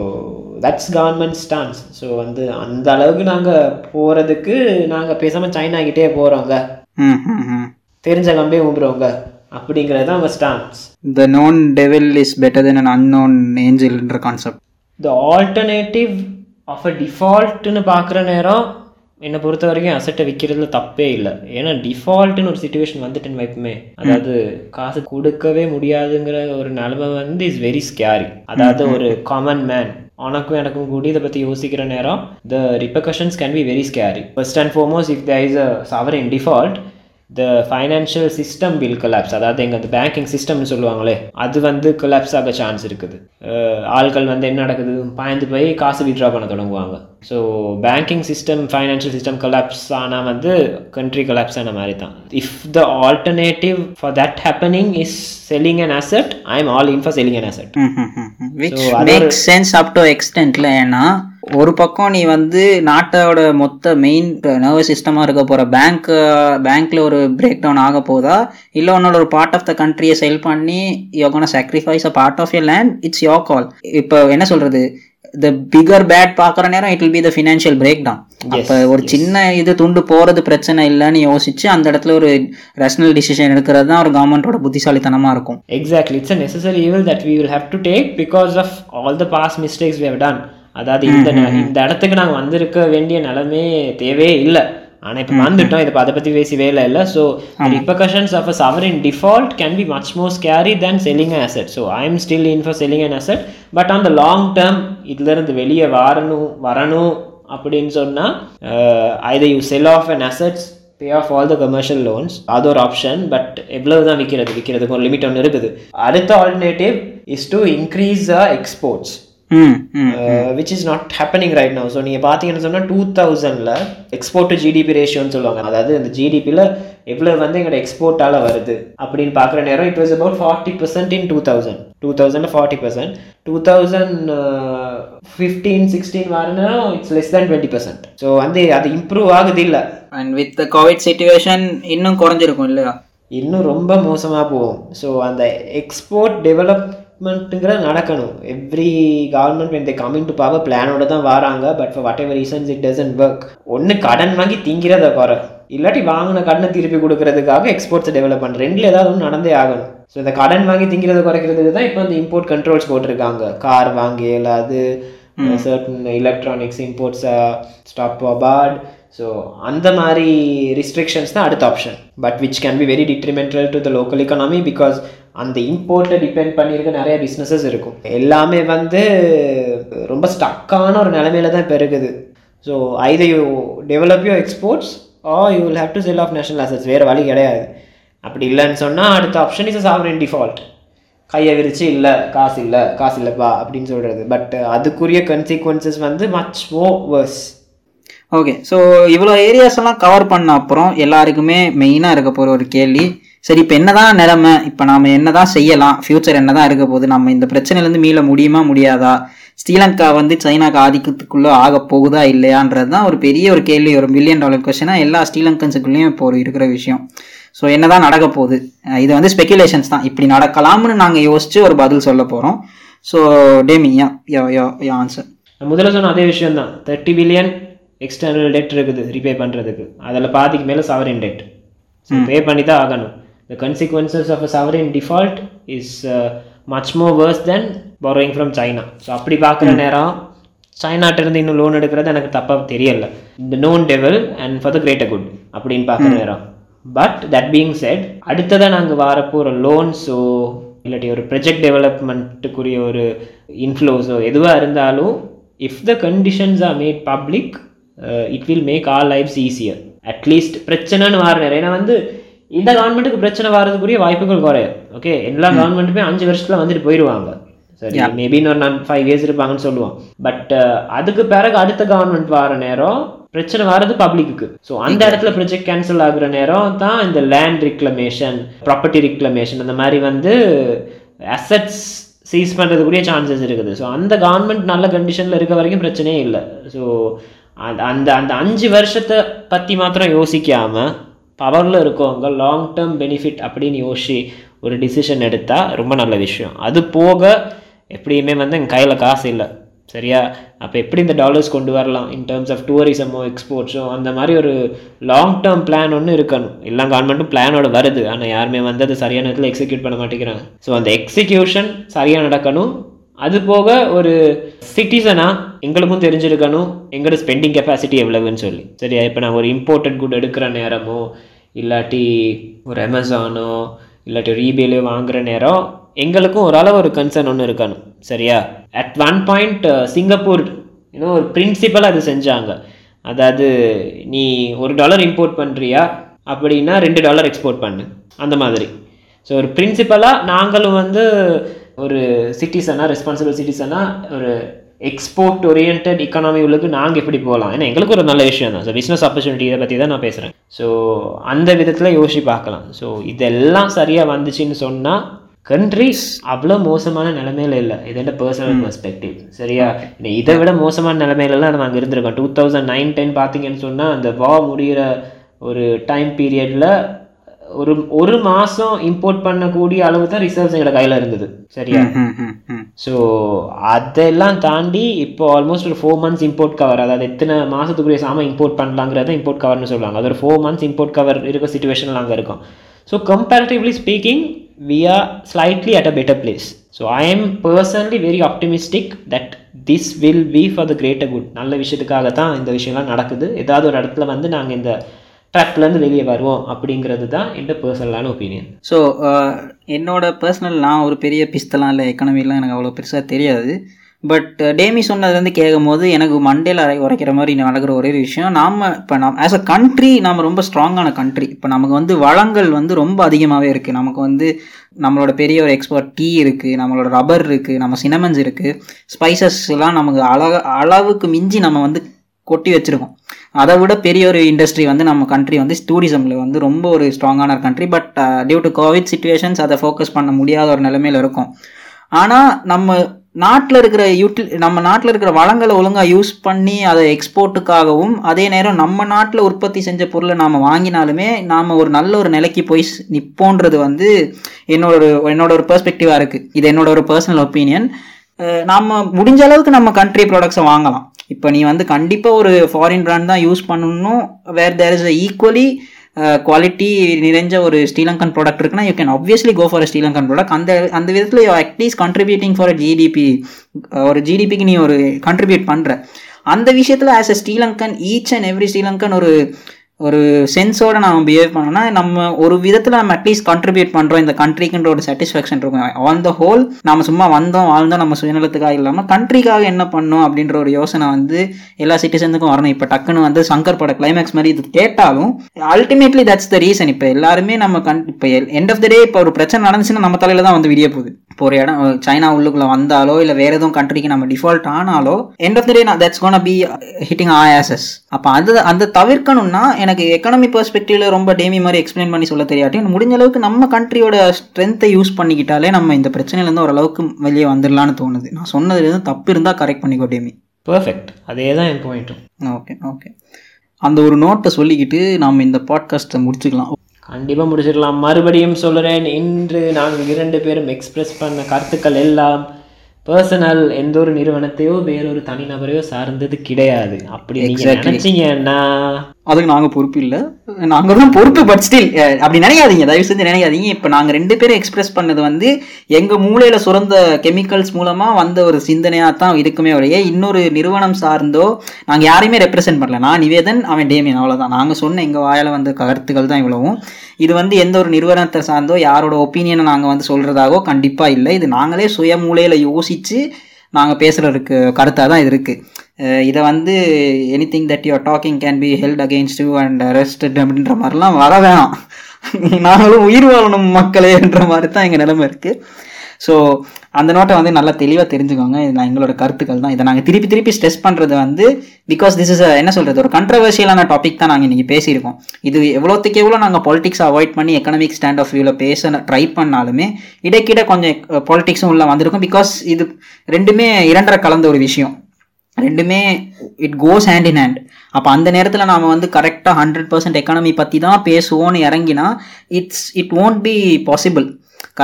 that's government stance. So வந்து அந்த அளவுக்கு நாங்கள் போகிறதுக்கு நாங்கள் பேசாமல் சைனாகிட்டே போகிறோங்க, தெரிஞ்ச கம்பே ஊம்புறவங்க அப்படிங்கிறது தான் அவங்க stance. The known devil is better than an unknown ஏஞ்சல்ன்ற concept. The alternative of a டிஃபால்ட்டுன்னு பார்க்குற நேரம் என்னை பொறுத்த வரைக்கும் அசட்டை விற்கிறதுல தப்பே இல்லை. ஏன்னா டிஃபால்ட்டுன்னு ஒரு சிச்சுவேஷன் வந்துட்டுன்னு வைப்புமே, அதாவது காசு கொடுக்கவே முடியாதுங்கிற ஒரு நிலைமை வந்து இஸ் வெரி ஸ்கேரி. அதாவது ஒரு காமன் மேன் உனக்கும் எனக்கும் கூடி இதை பற்றி யோசிக்கிற நேரம் the repercussions can be very scary. First and foremost if there is a sovereign default the financial system will collapse. அதாவது எங்கள் அந்த பேங்கிங் சிஸ்டம்னு சொல்லுவாங்களே, அது வந்து கொலாப்ஸ் ஆக சான்ஸ் இருக்குது. ஆட்கள் வந்து என்ன நடக்குது, பாய்ந்து போய் காசு வித்ட்ரா பண்ண தொடங்குவாங்க. So banking system, financial system collapse ஆனால் வந்து கண்ட்ரி கொலாப்ஸ் ஆன மாதிரி தான். If the alternative for that happening is selling and asset, I am all in for selling and asset. Which makes sense up to எக்ஸ்டென்ட்ல. ஏன்னா ஒரு பக்கம் நீ வந்து நாட்டோட மொத்த மெயின் நர்வஸ் சிஸ்டமாக இருக்க போகிற பேங்க்கில் ஒரு பிரேக் டவுன் ஆக போதா, இல்லை உன்னோட ஒரு பார்ட் ஆஃப் த கண்ட்ரியை செல் பண்ணி யோகான sacrifice a part of your land, it's your call. இப்போ என்ன சொல்கிறது, த பிகர் பேட் பார்க்குற நேரம் it will be the financial break down. இப்போ ஒரு சின்ன இது துண்டு போகிறது பிரச்சனை இல்லைன்னு யோசிச்சு அந்த இடத்துல ஒரு ரேஷனல் டிசிஷன் எடுக்கிறது தான் ஒரு கவர்மெண்ட்டோட புத்திசாலித்தனமாக இருக்கும். Exactly, it's a necessary evil that we will have to take because of all the past mistakes we have done. அதாவது இந்த இடத்துக்கு நாங்கள் வந்திருக்க வேண்டிய நிலைமே தேவையே இல்லை. ஆனால் இப்போ வந்துட்டோம், இதை அதை பற்றி பேசி வேலை இல்லை. So repercussions of a sovereign default can be much more scary than selling an asset. So I am still in for selling an asset, but on the long term இதுலேருந்து வெளியே வரணும் அப்படின்னு சொன்னால் either you sell off an assets, pay off all the commercial loans, அது ஒரு option. But எவ்வளவு தான் விற்கிறதுக்கு ஒரு லிமிட் ஒன்று இருக்குது. அடுத்த alternative is to increase the exports which is not happening right now. So நீங்க பாத்தீங்கன்னா சொன்னா 2000ல எக்ஸ்போர்ட் டு ஜிடிபி ரேஷியோன்னு சொல்லுவாங்க. அதாவது அந்த ஜிடிபியில் எவ்வளவு வந்து எங்களோட எக்ஸ்போர்ட்டால வருது அப்படின்னு பார்க்குற நேரம் இட் வாஸ் அபவுட் 40% இன் 2000ல 40%, 2015-16 வரனா இட்ஸ் லெஸ் தேன் 20%. ஸோ வந்து அது இம்ப்ரூவ் ஆகுது இல்லை. அண்ட் வித் கோவிட் சிச்சுவேஷன் இன்னும் குறைஞ்சிருக்கும் இல்லையா, இன்னும் ரொம்ப மோசமாக போகும். ஸோ அந்த எக்ஸ்போர்ட் டெவலப்மெண்ட்டுங்கிற நடக்கணும். Every government when they come into power பிளானோட தான் வராங்க. But for whatever reasons it doesn't work. ஒன்று கடன் வாங்கி திங்கிறத குறை, இல்லாட்டி வாங்கின கடனை திருப்பி கொடுக்கறதுக்காக எக்ஸ்போர்ட்ஸை டெவலப் பண்ணுற, ரெண்டில் ஏதாவது ஒன்று நடந்தே ஆகணும். ஸோ இந்த கடன் வாங்கி திங்கிறத குறைக்கிறதுக்கு தான் இப்போ இந்த இம்போர்ட் கண்ட்ரோல்ஸ் போட்டிருக்காங்க. கார் வாங்கி இல்லாது சர்டன் எலக்ட்ரானிக்ஸ் இம்போர்ட்ஸை ஸ்டாப் அபார்ட். ஸோ அந்த மாதிரி ரிஸ்ட்ரிக்ஷன்ஸ் தான் அடுத்த option, but which can be very detrimental to the local economy. Because அந்த இம்போர்ட்டை டிபெண்ட் பண்ணியிருக்க நிறைய பிஸ்னஸஸ் இருக்கும். எல்லாமே வந்து ரொம்ப ஸ்டக்கான ஒரு நிலைமையில தான் இப்போ இருக்குது. So either you develop your exports or you will have to sell off national assets. வேறு வழி கிடையாது. அப்படி இல்லைன்னு சொன்னால் அடுத்த option is a sovereign default. கையை விரிச்சு இல்லை காசு இல்லை, காசு இல்லைப்பா அப்படின்னு சொல்கிறது. பட் அதுக்குரிய கன்சிக்வன்சஸ் வந்து much more worse. Okay, so இவ்வளோ ஏரியாஸ் எல்லாம் கவர் பண்ண அப்புறம் எல்லாருக்குமே மெயினாக இருக்க போகிற ஒரு கேள்வி, சரி இப்போ என்ன தான் நிலைமை, இப்போ நாம் என்ன தான் செய்யலாம், ஃப்யூச்சர் என்ன தான் இருக்க போகுது, நம்ம இந்த பிரச்சனையிலேருந்து மீள முடியுமா முடியாதா, ஸ்ரீலங்கா வந்து சைனாக்கு ஆதிக்கத்துக்குள்ளே ஆக போகுதா இல்லையான்றது தான் ஒரு பெரிய ஒரு கேள்வி, ஒரு $1 மில்லியன் கொஸ்டினாக எல்லா ஸ்ரீலங்கன்ஸுக்குள்ளேயும் இப்போ ஒரு இருக்கிற விஷயம். ஸோ என்ன தான் நடக்க போகுது, இது வந்து ஸ்பெக்குலேஷன்ஸ் தான், இப்படி நடக்கலாம்னு நாங்கள் யோசித்து ஒரு பதில் சொல்ல போகிறோம். ஸோ டேமியா யோ ஆன்சர் முதல்ல சொன்ன அதே விஷயம் தான். 30 பில்லியன் எக்ஸ்டர்னல் டெட் இருக்குது ரீபே பண்ணுறதுக்கு, அதில் பாதிக்கு மேலே சவரின் டெட், ஸோ பே பண்ணி தான் ஆகணும். The consequences of a sovereign default is much more worse than borrowing from China. So அப்படி பார்க்குற நேரம் சைனாட்ட இருந்து இன்னும் லோன் எடுக்கிறது எனக்கு தப்பாக தெரியலை, the known devil and for the greater good அப்படின்னு பார்க்குற நேரம். பட் தட் பீங் செட், அடுத்ததாக நாங்கள் வரப்போகிற லோன்ஸோ இல்லாட்டி ஒரு ப்ரொஜெக்ட் டெவலப்மெண்ட்டுக்குரிய ஒரு இன்ஃப்ளோஸோ எதுவாக இருந்தாலும் if the conditions are made public it will make our lives easier. At least பிரச்சனைன்னு வர நேரம், ஏன்னா வந்து இந்த கவர்மெண்ட்டுக்கு பிரச்சனை வர்றதுக்குரிய வாய்ப்புகள் குறையாது. ஓகே, எல்லா கவர்மெண்ட்டுமே 5 வருஷத்தில் வந்துட்டு போயிடுவாங்க. சரி, மேபி இன்னொரு 5 இயர்ஸ் இருப்பாங்கன்னு சொல்லுவோம். பட் அதுக்கு பிறகு அடுத்த கவர்மெண்ட் வர நேரம் பிரச்சனை வர்றது பப்ளிக்கு. ஸோ அந்த இடத்துல ப்ரொஜெக்ட் கேன்சல் ஆகுற நேரம் தான் இந்த லேண்ட் ரிக்ளமேஷன், ப்ராப்பர்ட்டி ரிக்ளமேஷன், அந்த மாதிரி வந்து அசட்ஸ் சீஸ் பண்ணுறதுக்குரிய சான்சஸ் இருக்குது. ஸோ அந்த கவர்மெண்ட் நல்ல கண்டிஷனில் இருக்க வரைக்கும் பிரச்சனையே இல்லை. ஸோ அந்த அந்த 5 வருஷத்தை பற்றி மாத்திரம் யோசிக்காமல் பவரில் இருக்கவங்க லாங் டேர்ம் பெனிஃபிட் அப்படின்னு யோசிச்சு ஒரு டிசிஷன் எடுத்தால் ரொம்ப நல்ல விஷயம். அது போக எப்படியுமே வந்து எங்கள் கையில் காசு இல்லை, சரியா, அப்போ எப்படி இந்த டாலர்ஸ் கொண்டு வரலாம் இன் டேர்ம்ஸ் ஆஃப் டூரிசமோ எக்ஸ்போர்ட்ஸோ, அந்த மாதிரி ஒரு லாங் டேர்ம் பிளான் ஒன்று இருக்கணும். எல்லா கவர்மெண்ட்டும் பிளானோட வருது, ஆனால் யாருமே வந்து அது சரியான இடத்துல எக்ஸிக்யூட் பண்ண மாட்டேங்கிறாங்க. ஸோ அந்த எக்ஸிக்யூஷன் சரியாக நடக்கணும். அது போக ஒரு சிட்டிசனாக எங்களுக்கும் தெரிஞ்சிருக்கணும் எங்களோட ஸ்பெண்டிங் கெப்பாசிட்டி எவ்வளவுன்னு சொல்லி, சரியா. இப்போ நான் ஒரு இம்போர்ட்டட் குட் எடுக்கிற நேரமோ இல்லாட்டி ஒரு அமேசானோ இல்லாட்டி ஒரு ஈபேலையோ வாங்குகிற நேரம் எங்களுக்கும் ஓரளவு ஒரு கன்சர்ன் ஒன்று இருக்கணும், சரியா. அட் 1 பாயிண்ட் சிங்கப்பூர் இன்னும் ஒரு பிரின்சிபலாக அது செஞ்சாங்க. அதாவது நீ $1 இம்போர்ட் பண்ணுறியா அப்படின்னா $2 எக்ஸ்போர்ட் பண்ணு, அந்த மாதிரி. ஸோ ஒரு பிரின்சிபலாக நாங்களும் வந்து ஒரு சிட்டிசனாக, ரெஸ்பான்சிபிள் சிட்டிசனாக ஒரு எக்ஸ்போர்ட் ஓரியன்ட் எக்கானமி உள்ளது நாங்கள் எப்படி போகலாம், ஏன்னா எங்களுக்கு ஒரு நல்ல விஷயம் தான். ஸோ பிஸ்னஸ் ஆப்பர்ச்சுனிட்டி இதை பற்றி தான் நான் பேசுகிறேன். ஸோ அந்த விதத்தில் யோசிச்சு பார்க்கலாம். ஸோ இதெல்லாம் சரியாக வந்துச்சுன்னு சொன்னால் கண்ட்ரிஸ் அவ்வளோ மோசமான நிலைமையில இல்லை. இது என்ன பர்சனல் பெர்ஸ்பெக்டிவ், சரியா. இதை விட மோசமான நிலைமையிலலாம் நாங்கள் இருந்திருக்கோம். 2009-10 பார்த்தீங்கன்னு சொன்னால் அந்த வார் முடிகிற ஒரு டைம் பீரியடில் ஒரு ஒரு மாதம் இம்போர்ட் பண்ணக்கூடிய அளவு தான் ரிசர்வ்ஸ் எங்களோட கையில் இருந்தது, சரியா. ஸோ அதெல்லாம் தாண்டி இப்போ ஆல்மோஸ்ட் ஒரு 4 மந்த்ஸ் இம்போர்ட் கவர், அதாவது எத்தனை மாதத்துக்குரிய சாமான் இம்போர்ட் பண்ணலாங்கிறத இம்போர்ட் கவர்னு சொல்லுவாங்க. அது ஒரு 4 மந்த்ஸ் இம்போர்ட் கவர் இருக்க சுச்சுவேஷன் நாங்கள் இருக்கோம். So comparatively speaking we are slightly at a better place. So I am personally very optimistic that this will be for the greater good, நல்ல விஷயத்துக்காக தான் இந்த விஷயம்லாம் நடக்குது, ஏதாவது ஒரு இடத்துல வந்து நாங்கள் இந்த ட்ராக்லேருந்து வெளியே வருவோம் அப்படிங்கிறது தான் இந்த பர்சனலான ஒப்பீனியன். ஸோ என்னோட பர்சனல், நான் ஒரு பெரிய பிஸ்தெல்லாம் இல்லை, எக்கனாமிலாம் எனக்கு அவ்வளோ பெருசாக தெரியாது. பட் டேமி சொன்னதுலேருந்து கேட்கும் போது எனக்கு மண்டேல உரைக்கிற மாதிரி நடக்கிற ஒரே விஷயம், நாம் இப்போ ஆஸ் அ கண்ட்ரி நாம் ரொம்ப ஸ்ட்ராங்கான கண்ட்ரி. இப்போ நமக்கு வந்து வளங்கள் வந்து ரொம்ப அதிகமாகவே இருக்குது. நமக்கு வந்து நம்மளோட பெரிய ஒரு எக்ஸ்போர்ட் டீ இருக்குது, நம்மளோட ரப்பர் இருக்குது, நம்ம சினமன்ஸ் இருக்குது, ஸ்பைசஸ்லாம் நமக்கு அளவுக்கு மிஞ்சி நம்ம வந்து கொட்டி வச்சுருக்கோம். அதை விட பெரிய ஒரு இண்டஸ்ட்ரி வந்து நம்ம கண்ட்ரி வந்து டூரிசமில் வந்து ரொம்ப ஒரு ஸ்ட்ராங்கான country. But due to Covid situations அதை ஃபோக்கஸ் பண்ண முடியாத ஒரு நிலைமையில் இருக்கும். ஆனால் நம்ம நாட்டில் இருக்கிற நம்ம நாட்டில் இருக்கிற வளங்களை ஒழுங்காக யூஸ் பண்ணி அதை எக்ஸ்போர்ட்டுக்காகவும், அதே நேரம் நம்ம நாட்டில் உற்பத்தி செஞ்ச பொருளை நாம் வாங்கினாலுமே நாம் ஒரு நல்ல ஒரு நிலைக்கு போய் நிற்போன்றது வந்து என்னோட ஒரு பெர்ஸ்பெக்டிவாக இருக்குது. இது என்னோட ஒரு பர்சனல் ஒப்பீனியன். நாம் முடிஞ்ச அளவுக்கு நம்ம கண்ட்ரி ப்ராடக்ட்ஸை வாங்கலாம். இப்போ நீ வந்து கண்டிப்பாக ஒரு ஃபாரின் பிராண்ட் தான் யூஸ் பண்ணணும். Where there is equally quality நிறைஞ்ச ஒரு ஸ்ரீலங்கன் ப்ராடக்ட் இருக்குன்னா you can obviously go for Sri Lankan product. அந்த விதத்தில் you at least contributing for GDP, ஒரு ஜிடிபிக்கு நீ ஒரு கண்ட்ரிபியூட் பண்ணுற அந்த விஷயத்தில் as a Sri Lankan, each and every Sri Lankan ஒரு ஒரு சென்ஸோடு நம்ம பிஹேவ் பண்ணோன்னா நம்ம ஒரு விதத்தில் நம்ம அட்லீஸ்ட் கண்ட்ரிபியூட் பண்ணுறோம் இந்த கண்ட்ரிக்குன்ற ஒரு சாட்டிஸ்ஃபேக்ஷன் இருக்கும். ஆன் த ஹோல் நம்ம சும்மா வந்தோம் வாழ்ந்தோம் நம்ம சுயநலத்துக்காக இல்லாமல் கண்ட்ரிக்காக என்ன பண்ணோம் அப்படின்ற ஒரு யோசனை வந்து எல்லா சிட்டிசனுக்கும் வரணும். இப்போ டக்குன்னு வந்து சங்கர் பட கிளைமேக்ஸ் மாதிரி இது கேட்டாலும் அல்டிமேட்லி தட்ஸ் த ரீசன். இப்போ எல்லாருமே நம்ம இப்போ எண்ட் ஆஃப் த டே இப்போ ஒரு பிரச்சனை நடந்துச்சுன்னா நம்ம தலையில் தான் வந்து விடிய போகுது. இப்போ ஒரு இடம் சைனா உள்ளுக்குள்ளே வந்தாலோ இல்லை வேறு எதுவும் கண்ட்ரிக்கு நம்ம டிஃபால்ட் ஆனாலோ end of the day that's gonna be hitting ah Asus. அப்போ அந்த தவிர்க்கணும்னா எனக்கு எக்கானமி பெர்ஸ்பெக்டிவ்ல ரொம்ப டேமி மாதிரி எக்ஸ்பிளைன் பண்ணி சொல்ல தெரியாட்டி முடிஞ்ச அளவுக்கு நம்ம கண்ட்ரியோட ஸ்ட்ரென்த்தை யூஸ் பண்ணிக்கிட்டாலே நம்ம இந்த பிரச்சனையிலேருந்து ஓரளவுக்கு வெளியே வந்துடலான்னு தோணுது. நான் சொன்னதுலேருந்து தப்பு இருந்தால் கரெக்ட் பண்ணிக்கோ டேமி. பர்ஃபெக்ட், அதே தான் என் பாயிண்ட்டும். ஓகே அந்த ஒரு நோட்டை சொல்லிக்கிட்டு நம்ம இந்த பாட்காஸ்ட்டை முடிச்சுக்கலாம். கண்டிப்பாக முடிச்சிடலாம். மறுபடியும் சொல்கிறேன், இன்று நாங்கள் 2 பேரும் எக்ஸ்பிரஸ் பண்ண கருத்துக்கள் எல்லாம் பர்சனல், எந்த ஒரு நிறுவனத்தையோ வேறொரு தனிநபரையோ சார்ந்தது கிடையாது. அப்படி நீங்கள் நினச்சிங்கன்னா அதுக்கு நாங்கள் பொறுப்பு இல்லை, நாங்கள் தான் பொறுப்பு. பட் ஸ்டில் அப்படி நினைக்காதீங்க, தயவு செஞ்சு நினைக்காதீங்க. இப்போ நாங்கள் 2 பேரும் எக்ஸ்பிரஸ் பண்ணது வந்து எங்கள் மூளையில் சுரந்த கெமிக்கல்ஸ் மூலமாக வந்த ஒரு சிந்தனையாக தான் இருக்குமே ஒழிய இன்னொரு நிறுவனம் சார்ந்தோ நாங்கள் யாரையுமே ரெப்ரசென்ட் பண்ணல. நான் நிவேதன், அவன் டேமியன், அவ்வளோதான். நாங்கள் சொன்ன எங்கள் வாயில் வந்த கருத்துக்கள் தான் இவ்வளவும். இது வந்து எந்த ஒரு நிறுவனத்தை சார்ந்தோ யாரோட ஒப்பீனியனை நாங்கள் வந்து சொல்கிறதாகவோ கண்டிப்பாக இல்லை. இது நாங்களே சுய மூளையில் யோசித்து நாங்கள் பேசுகிறதுக்கு கருத்தாக தான் இருக்குது. இதை வந்து anything that you're talking can be held against you and arrested அப்படின்ற மாதிரிலாம் வர வேணாம். நாங்களும் உயிர் வாழணும் மக்களேன்ற மாதிரி தான் எங்கள் நிலைமை இருக்குது. ஸோ அந்த நோட்டை வந்து நல்லா தெளிவாக தெரிஞ்சுக்கோங்க. இது நான் எங்களோட கருத்துக்கள் தான். இதை நாங்கள் திருப்பி ஸ்ட்ரெஸ் பண்ணுறது வந்து பிகாஸ் திஸ் இஸ் என்ன சொல்கிறது, ஒரு கண்ட்ரவர்ஷியலான டாபிக் தான் நாங்கள் இன்றைக்கி பேசியிருக்கோம். இது எவ்வளோத்துக்கு எவ்வளோ நாங்கள் பாலிடிக்ஸை அவாய்ட் பண்ணி எக்கனாமிக் ஸ்டாண்ட் ஆஃப் வியூவில் பேச ட்ரை பண்ணாலுமே இடைக்கிட கொஞ்சம் பாலிடிக்ஸும் உள்ள வந்திருக்கும். பிகாஸ் இது 2மே 2.5 கலந்த ஒரு விஷயம், 2மே it goes hand in hand. அப்போ அந்த நேரத்தில் நாம் வந்து கரெக்டாக 100% எக்கானமி பற்றி தான் பேசுவோன்னு இறங்கினா இட் ஓன்ட் பி பாசிபிள்.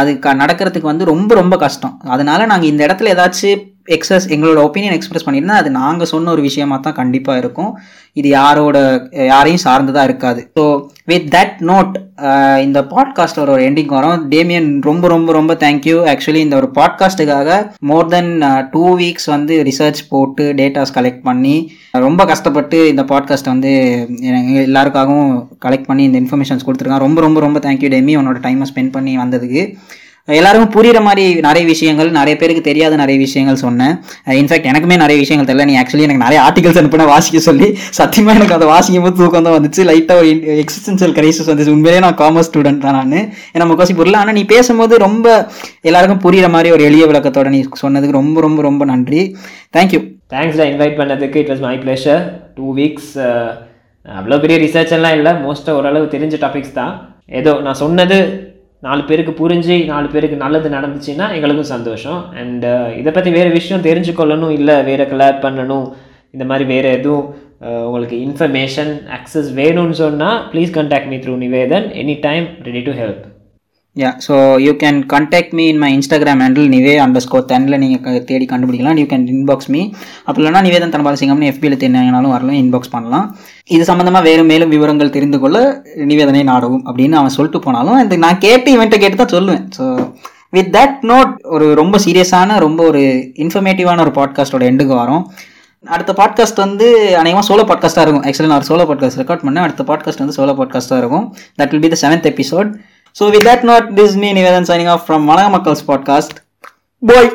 அது நடக்கிறதுக்கு வந்து ரொம்ப ரொம்ப கஷ்டம். அதனால் நாங்கள் இந்த இடத்துல ஏதாச்சும் எங்களோட ஒப்பீனியன் எக்ஸ்பிரஸ் பண்ணியிருந்தால் அது நாங்கள் சொன்ன ஒரு விஷயமாக தான் கண்டிப்பாக இருக்கும். இது யாரையும் சார்ந்ததாக இருக்காது. ஸோ வித் தட் நோட் இந்த பாட்காஸ்ட் ஒரு எண்டிங் வரும். டேமியன், ரொம்ப ரொம்ப ரொம்ப தேங்க்யூ. ஆக்சுவலி இந்த ஒரு பாட்காஸ்ட்டுக்காக மோர் தென் 2 வீக்ஸ் வந்து ரிசர்ச் போட்டு டேட்டாஸ் கலெக்ட் பண்ணி ரொம்ப கஷ்டப்பட்டு இந்த பாட்காஸ்ட்டை வந்து எல்லாருக்காகவும் கலெக்ட் பண்ணி இந்த இன்ஃபர்மேஷன்ஸ் கொடுத்துருக்காங்க. ரொம்ப ரொம்ப ரொம்ப தேங்க்யூ டேமி, உன்னோட டைமை ஸ்பெண்ட் பண்ணி வந்ததுக்கு. எல்லாருக்கும் புரிகிற மாதிரி நிறைய விஷயங்கள், நிறைய பேருக்கு தெரியாத நிறைய விஷயங்கள் சொன்னேன். இன்ஃபேக்ட் எனக்குமே நிறைய விஷயங்கள் தெரியல. நீ ஆக்சுவலி எனக்கு நிறைய ஆர்டிகல்ஸ் அனுப்பினா வாசிக்க சொல்லி, சத்தியமாக எனக்கு அதை வாசிக்கும் போது தூக்கம் தான் வந்துச்சு. லைட்டாக ஒரு எக்ஸிஸ்டென்ஷியல் கிரைசிஸ் வந்துச்சு. உண்மையிலேயே நான் காமர்ஸ் ஸ்டூடெண்ட் தான் நான், நம்ம கோசி பொருள். ஆனால் நீ பேசும்போது ரொம்ப எல்லாருக்கும் புரிகிற மாதிரி ஒரு எளிய விளக்கத்தோட நீ சொன்னதுக்கு ரொம்ப ரொம்ப ரொம்ப நன்றி. தேங்க்யூ. தேங்க்ஸ்டா இன்வைட் பண்ணதுக்கு. It was my pleasure. 2 weeks அவ்வளோ பெரிய ரிசர்ச் எல்லாம் இல்லை, மோஸ்ட்டாக ஓரளவு தெரிஞ்ச டாபிக்ஸ் தான். ஏதோ நான் சொன்னது 4 பேருக்கு புரிஞ்சு 4 பேருக்கு நல்லது நடந்துச்சுன்னா எங்களுக்கும் சந்தோஷம். அண்டு இதை பற்றி வேறு விஷயம் தெரிஞ்சுக்கொள்ளணும், இல்லை வேறு கலாப் பண்ணணும், இந்த மாதிரி வேறு எதுவும் உங்களுக்கு இன்ஃபர்மேஷன் ஆக்சஸ் வேணும்னு சொன்னால் please contact me through Nivedhan. Any time ready to help. So you can contact me in my Instagram handle nive_10ல் நீங்கள் தேடி கண்டுபிடிக்கலாம். You can inbox me. அப்படி இல்லைனா நிவேதன் தனபாலசிங்கம்னு FBயில் தெரிஞ்சாங்கனாலும் வரலாம், இன்பாக்ஸ் பண்ணலாம். இது சம்மந்தமாக மேலும் விவரங்கள் தெரிந்து கொள்ள நிவேதனை நாடவும் அப்படின்னு அவன் சொல்லிட்டு போனாலும் அந்த நான் கேட்டு இவன்ட்ட கேட்டு தான் சொல்லுவேன். ஸோ வித் தட் நோட் ஒரு ரொம்ப சீரியஸான ரொம்ப ஒரு இன்ஃபர்மேட்டிவான ஒரு பாட்காஸ்டோட எண்டுக்கு வரும். அடுத்த பாட்காஸ்ட் வந்து அநேகமாக சோலோ பாட்காஸ்ட்டாக இருக்கும். ஆக்சுவலி நான் ஒரு சோலோ பாட்காஸ்ட் ரெக்கார்ட் பண்ணேன். அடுத்த பாட்காஸ்ட் வந்து சோலோ பாட்காஸ்ட்டாக இருக்கும். That will be the 7th episode. So with that note, this is me, Nivedan, signing off from Malaga Makkal's podcast. Bye!